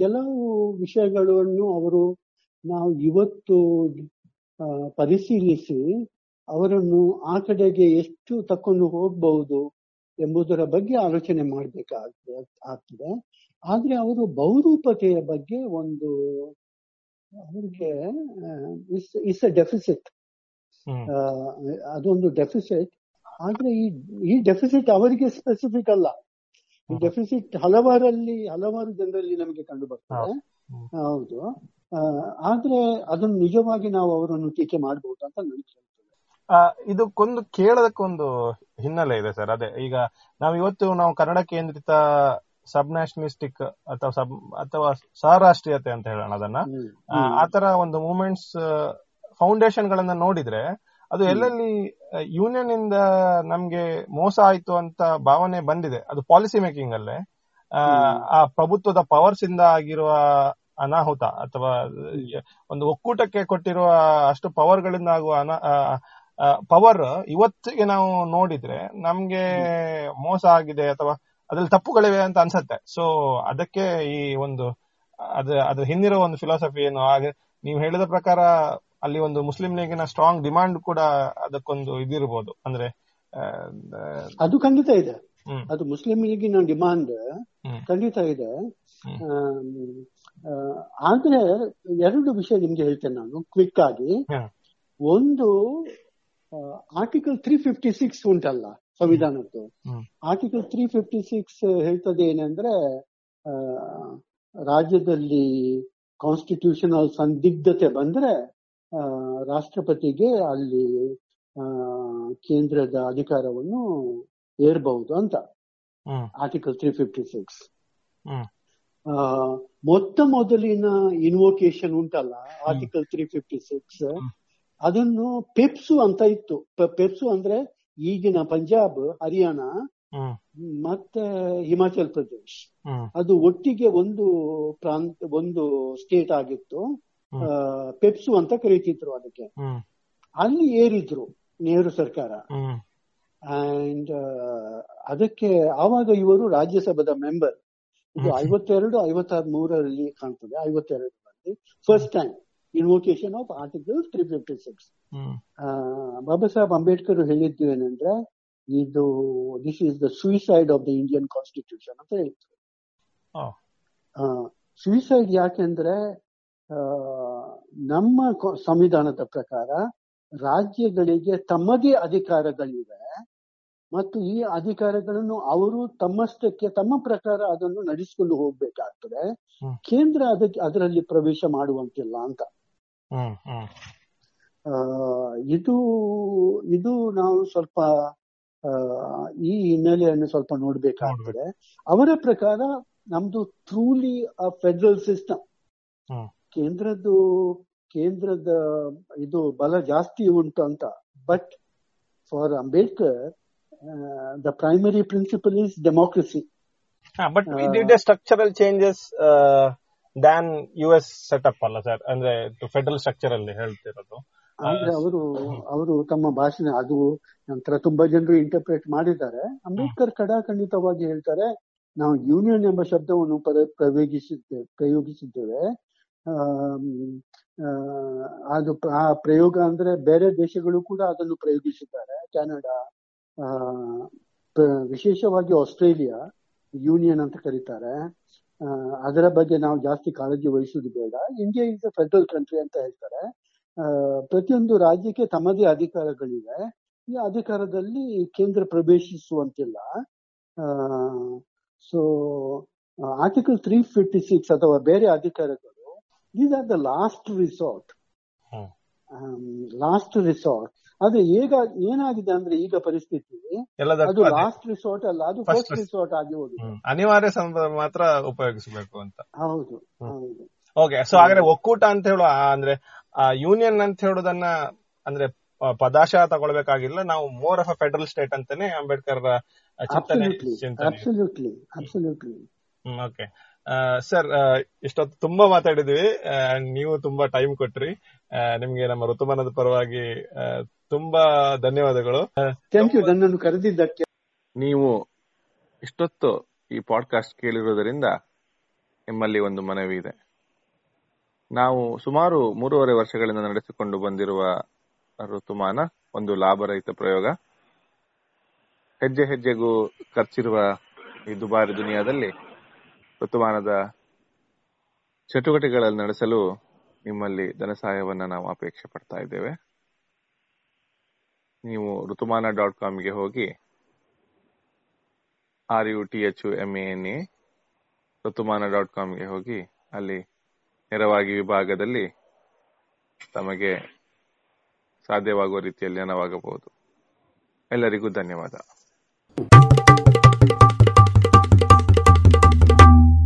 ಕೆಲವು ವಿಷಯಗಳನ್ನು ಅವರು ನಾವು ಇವತ್ತು ಪರಿಶೀಲಿಸಿ ಅವರನ್ನು ಆ ಕಡೆಗೆ ಎಷ್ಟು ತಕೊಂಡು ಹೋಗಬಹುದು ಎಂಬುದರ ಬಗ್ಗೆ ಆಲೋಚನೆ ಮಾಡಬೇಕಾಗ್ತದೆ ಆಗ್ತದೆ. ಆದ್ರೆ ಅವರು ಬಹುರೂಪತೆಯ ಬಗ್ಗೆ ಒಂದು ಅವ್ರಿಗೆ ಇಸ್ ಅ ಡೆಫಿಸಿಟ್, ಅದೊಂದು ಡೆಫಿಸಿಟ್. ಆದ್ರೆ ಈ ಈ ಡೆಫಿಸಿಟ್ ಅವರಿಗೆ ಸ್ಪೆಸಿಫಿಕ್ ಅಲ್ಲ, ಈ ಡೆಫಿಸಿಟ್ ಹಲವಾರಲ್ಲಿ ಹಲವಾರು ಜನರಲ್ಲಿ ನಮಗೆ ಕಂಡು ಬರ್ತದೆ. ಹೌದು, ಆದ್ರೆ ಅದನ್ನು ನಿಜವಾಗಿ ನಾವು ಅವರನ್ನು ಟೀಕೆ ಮಾಡಬಹುದು ಅಂತ ನನಗೆ. ಇದಕ್ಕೊಂದು ಕೇಳೋದಕ್ಕೊಂದು ಹಿನ್ನೆಲೆ ಇದೆ ಸರ್. ಅದೇ ಈಗ ನಾವು ಇವತ್ತು ನಾವು ಕನ್ನಡ ಕೇಂದ್ರಿತ ಸಬ್ ನ್ಯಾಷನಲಿಸ್ಟಿಕ್ ಅಥವಾ ಸಬ್ ಅಥವಾ ಸಹರಾಷ್ಟ್ರೀಯತೆ ಅಂತ ಹೇಳೋಣ ಅದನ್ನ, ಆತರ ಒಂದು ಮೂವ್ಮೆಂಟ್ಸ್ ಫೌಂಡೇಶನ್ ಗಳನ್ನ ನೋಡಿದ್ರೆ ಅದು ಎಲ್ಲೆಲ್ಲಿ ಯೂನಿಯನ್ ಇಂದ ನಮ್ಗೆ ಮೋಸ ಆಯ್ತು ಅಂತ ಭಾವನೆ ಬಂದಿದೆ, ಅದು ಪಾಲಿಸಿ ಮೇಕಿಂಗ್ ಅಲ್ಲೇ ಆ ಪ್ರಭುತ್ವದ ಪವರ್ಸ್ ಇಂದ ಆಗಿರುವ ಅನಾಹುತ ಅಥವಾ ಒಂದು ಒಕ್ಕೂಟಕ್ಕೆ ಕೊಟ್ಟಿರುವ ಅಷ್ಟು ಪವರ್ ಗಳಿಂದ ಆಗುವ ಅನಾ ಪವರ್ ಇವತ್ತಿಗೆ ನಾವು ನೋಡಿದ್ರೆ ನಮ್ಗೆ ಮೋಸ ಆಗಿದೆ ಅಥವಾ ಅದ್ರಲ್ಲಿ ತಪ್ಪುಗಳಿವೆ ಅಂತ ಅನ್ಸತ್ತೆ. ಸೊ ಅದಕ್ಕೆ ಈ ಒಂದು ಅದ ಅದ್ರ ಹಿಂದಿರೋ ಒಂದು ಫಿಲಾಸಫಿ ಏನು ಹಾಗೆ ನೀವು ಹೇಳಿದ ಪ್ರಕಾರ ಅಲ್ಲಿ ಒಂದು ಮುಸ್ಲಿಂ ಲೀಗಿನ ಸ್ಟ್ರಾಂಗ್ ಡಿಮಾಂಡ್ ಕೂಡ ಅದಕ್ಕೊಂದು ಇದಿರಬಹುದು ಅಂದ್ರೆ ಅದು ಖಂಡಿತ ಇದೆ. ಅದು ಮುಸ್ಲಿಂ ಲೀಗಿನ ಡಿಮಾಂಡ್ ಖಂಡಿತ ಇದೆ. ಆದ್ರೆ ಎರಡು ವಿಷಯ ನಿಮ್ಗೆ ಹೇಳ್ತೇನೆ ನಾನು ಕ್ವಿಕ್ ಆಗಿ. ಒಂದು, ಆರ್ಟಿಕಲ್ ತ್ರೀ ಫಿಫ್ಟಿ ಸಿಕ್ಸ್ ಉಂಟಲ್ಲ ಸಂವಿಧಾನದ್ದು, ಆರ್ಟಿಕಲ್ ತ್ರೀ ಫಿಫ್ಟಿ ಸಿಕ್ಸ್ ಹೇಳ್ತದೆ ಏನಂದ್ರೆ ರಾಜ್ಯದಲ್ಲಿ ಕಾನ್ಸ್ಟಿಟ್ಯೂಷನಲ್ ಸಂದಿಗ್ಧತೆ ಬಂದ್ರೆ ರಾಷ್ಟ್ರಪತಿಗೆ ಅಲ್ಲಿ ಕೇಂದ್ರದ ಅಧಿಕಾರವನ್ನು ಏರ್ಬಹುದು ಅಂತ ಆರ್ಟಿಕಲ್ ತ್ರೀ ಫಿಫ್ಟಿ ಸಿಕ್ಸ್. ಮೊತ್ತ ಮೊದಲಿನ ಇನ್ವೊಕೇಶನ್ ಉಂಟಲ್ಲ ಆರ್ಟಿಕಲ್ ತ್ರೀ ಫಿಫ್ಟಿ ಸಿಕ್ಸ್ ಅದನ್ನು ಪೆಪ್ಸು ಅಂತ ಇತ್ತು. ಪೆಪ್ಸು ಅಂದ್ರೆ ಈಗಿನ ಪಂಜಾಬ್, ಹರಿಯಾಣ ಮತ್ತೆ ಹಿಮಾಚಲ್ ಪ್ರದೇಶ್ ಅದು ಒಟ್ಟಿಗೆ ಒಂದು ಪ್ರಾಂತ ಒಂದು ಸ್ಟೇಟ್ ಆಗಿತ್ತು. ಪೆಪ್ಸು ಅಂತ ಕರೀತಿದ್ರು ಅದಕ್ಕೆ. ಅಲ್ಲಿ ಏರಿದ್ರು ನೆಹರು ಸರ್ಕಾರ. ಅಂಡ್ ಅದಕ್ಕೆ ಆವಾಗ ಇವರು ರಾಜ್ಯಸಭಾದ ಮೆಂಬರ್. ಇದು ಐವತ್ತೆರಡು ಐವತ್ತಾರು ಮೂರರಲ್ಲಿ ಕಾಣ್ತದೆ, ಐವತ್ತೆರಡರಲ್ಲಿ first time invocation of article three fifty six. Baba Saheb Ambedkar ಹೇಳಿದ್ದು ಏನಂದ್ರೆ ಇದು this is the suicide of the Indian constitution ಅಂತ ಹೇಳಿದ್ರು. ಸುಯಿಸೈಡ್ ಯಾಕೆಂದ್ರೆ ನಮ್ಮ ಸಂವಿಧಾನದ ಪ್ರಕಾರ ರಾಜ್ಯಗಳಿಗೆ ತಮ್ಮದೇ ಅಧಿಕಾರಗಳಿವೆ ಮತ್ತು ಈ ಅಧಿಕಾರಗಳನ್ನು ಅವರು ತಮ್ಮಷ್ಟಕ್ಕೆ ತಮ್ಮ ಪ್ರಕಾರ ಅದನ್ನು ನಡೆಸಿಕೊಂಡು ಹೋಗ್ಬೇಕಾಗ್ತದೆ. ಕೇಂದ್ರ ಅದಕ್ಕೆ ಅದರಲ್ಲಿ ಪ್ರವೇಶ ಮಾಡುವಂತಿಲ್ಲ ಅಂತ. ಇದು ಇದು ನಾವು ಸ್ವಲ್ಪ ಈ ಹಿನ್ನೆಲೆಯನ್ನು ಸ್ವಲ್ಪ ನೋಡ್ಬೇಕಾಗ್ತದೆ. ಅವರ ಪ್ರಕಾರ ನಮ್ದು ಟ್ರೂಲಿ ಅ ಫೆಡರಲ್ ಸಿಸ್ಟಮ್. ಕೇಂದ್ರದ್ದು ಕೇಂದ್ರದ ಇದು ಬಲ ಜಾಸ್ತಿ ಉಂಟು ಅಂತ. But for Ambedkar uh, the primary principle is democracy. Ah, but uh, did the structural changes uh, than U S setup ಅಲ್ಲ ಸರ್, ಅಂದ್ರೆ ಫೆಡರಲ್ ಸ್ಟ್ರಕ್ಚರ್ ಅಲ್ಲಿ ಹೇಳ್ತಿರೋದು. ಅಂದ್ರೆ ಅವರು ಅವರು ತಮ್ಮ ಭಾಷಣ ಅದು ನಂತರ ತುಂಬಾ ಜನರು ಇಂಟರ್ಪ್ರೇಟ್ ಮಾಡಿದ್ದಾರೆ. ಅಂಬೇಡ್ಕರ್ ಕಡಾ ಖಂಡಿತವಾಗಿ ಹೇಳ್ತಾರೆ, ನಾವು ಯೂನಿಯನ್ ಎಂಬ ಶಬ್ದವನ್ನು ಪ್ರಯೋಗಿಸಿದ್ದೆ ಪ್ರಯೋಗಿಸಿದ್ದೇವೆ ಅದು ಆ ಪ್ರಯೋಗ ಅಂದ್ರೆ ಬೇರೆ ದೇಶಗಳು ಕೂಡ ಅದನ್ನು ಪ್ರಯೋಗಿಸಿದ್ದಾರೆ. ಕೆನಡಾ, ವಿಶೇಷವಾಗಿ ಆಸ್ಟ್ರೇಲಿಯಾ ಯೂನಿಯನ್ ಅಂತ ಕರೀತಾರೆ. ಅದರ ಬಗ್ಗೆ ನಾವು ಜಾಸ್ತಿ ಕಾಳಜಿ ವಹಿಸುವುದು ಬೇಡ. India is a federal country ಅಂತ ಹೇಳ್ತಾರೆ. ಪ್ರತಿಯೊಂದು ರಾಜ್ಯಕ್ಕೆ ತಮ್ಮದೇ ಅಧಿಕಾರಗಳಿವೆ. ಈ ಅಧಿಕಾರದಲ್ಲಿ ಕೇಂದ್ರ ಪ್ರವೇಶಿಸುವಂತಿಲ್ಲ. So article three fifty six ಅಥವಾ ಬೇರೆ ಅಧಿಕಾರಗಳು, these are the last resort last resort ಆದ್ರೆ ಈಗ ಏನಾಗಿದೆ ಅಂದ್ರೆ ಈಗ ಪರಿಸ್ಥಿತಿ ಅದು ಲಾಸ್ಟ್ ರಿಸಾರ್ಟ್ ಅಲ್ಲ, ಅದು ಫಸ್ಟ್ ರಿಸಾರ್ಟ್ ಆಗಿ ಹೋಗಿದೆ. ಅನಿವಾರ್ಯ ಸಂದರ್ಭ ಮಾತ್ರ ಉಪಯೋಗಿಸಬೇಕು ಅಂತ. ಹೌದು ಹೌದು. ಓಕೆ, ಸೊ ಹಾಗಾದ್ರೆ ಒಕ್ಕೂಟ ಅಂತ ಹೇಳುವ ಅಂದ್ರೆ ಯೂನಿಯನ್ ಅಂತ ಹೇಳೋದನ್ನ ಅಂದ್ರೆ ಪದಾಶ ತಗೊಳ್ಬೇಕಾಗಿಲ್ಲ, ನಾವು more of a federal state ಅಂತಾನೆ ಅಂಬೇಡ್ಕರ್ ಚಿಂತನೆ. Absolutely absolutely. ಓಕೆ ಸರ್, ಇಷ್ಟೊತ್ತು ತುಂಬಾ ಮಾತಾಡಿದ್ವಿ, ನೀವು ತುಂಬಾ ಟೈಮ್ ಕೊಟ್ರಿ. ನಿಮ್ಗೆ ನಮ್ಮ ಋತುಮಾನದ ಪರವಾಗಿ ತುಂಬಾ ಧನ್ಯವಾದಗಳು. ಥ್ಯಾಂಕ್ ಯು ನನ್ನನ್ನು ಕರೆದಿದ್ದಕ್ಕೆ. ನೀವು ಇಷ್ಟೊತ್ತು ಈ ಪಾಡ್ಕಾಸ್ಟ್ ಕೇಳಿರೋದ್ರಿಂದ ನಿಮ್ಮಲ್ಲಿ ಒಂದು ಮನವಿ ಇದೆ. ನಾವು ಸುಮಾರು ಮೂರುವರೆ ವರ್ಷಗಳಿಂದ ನಡೆಸಿಕೊಂಡು ಬಂದಿರುವ ಋತುಮಾನ ಒಂದು ಲಾಭರಹಿತ ಪ್ರಯೋಗ. ಹೆಜ್ಜೆ ಹೆಜ್ಜೆಗೂ ಖರ್ಚಿರುವ ಈ ದುಬಾರಿ ದುನಿಯಾದಲ್ಲಿ ಋತುಮಾನದ ಚಟುವಟಿಕೆಗಳಲ್ಲಿ ನಡೆಸಲು ನಿಮ್ಮಲ್ಲಿ ಧನಸಹಾಯವನ್ನ ನಾವು ಅಪೇಕ್ಷೆ ಪಡ್ತಾ ಇದ್ದೇವೆ. ನೀವು ಋತುಮಾನ ಡಾಟ್ ಕಾಮ್ಗೆ ಹೋಗಿ R U T H U M A N A Ruthumana dot ಕಾಮ್ಗೆ ಹೋಗಿ ಅಲ್ಲಿ ನೇರವಾಗಿ ವಿಭಾಗದಲ್ಲಿ ತಮಗೆ ಸಾಧ್ಯವಾಗುವ ರೀತಿಯಲ್ಲಿ ನೆನವಾಗಬಹುದು. ಎಲ್ಲರಿಗೂ ಧನ್ಯವಾದ.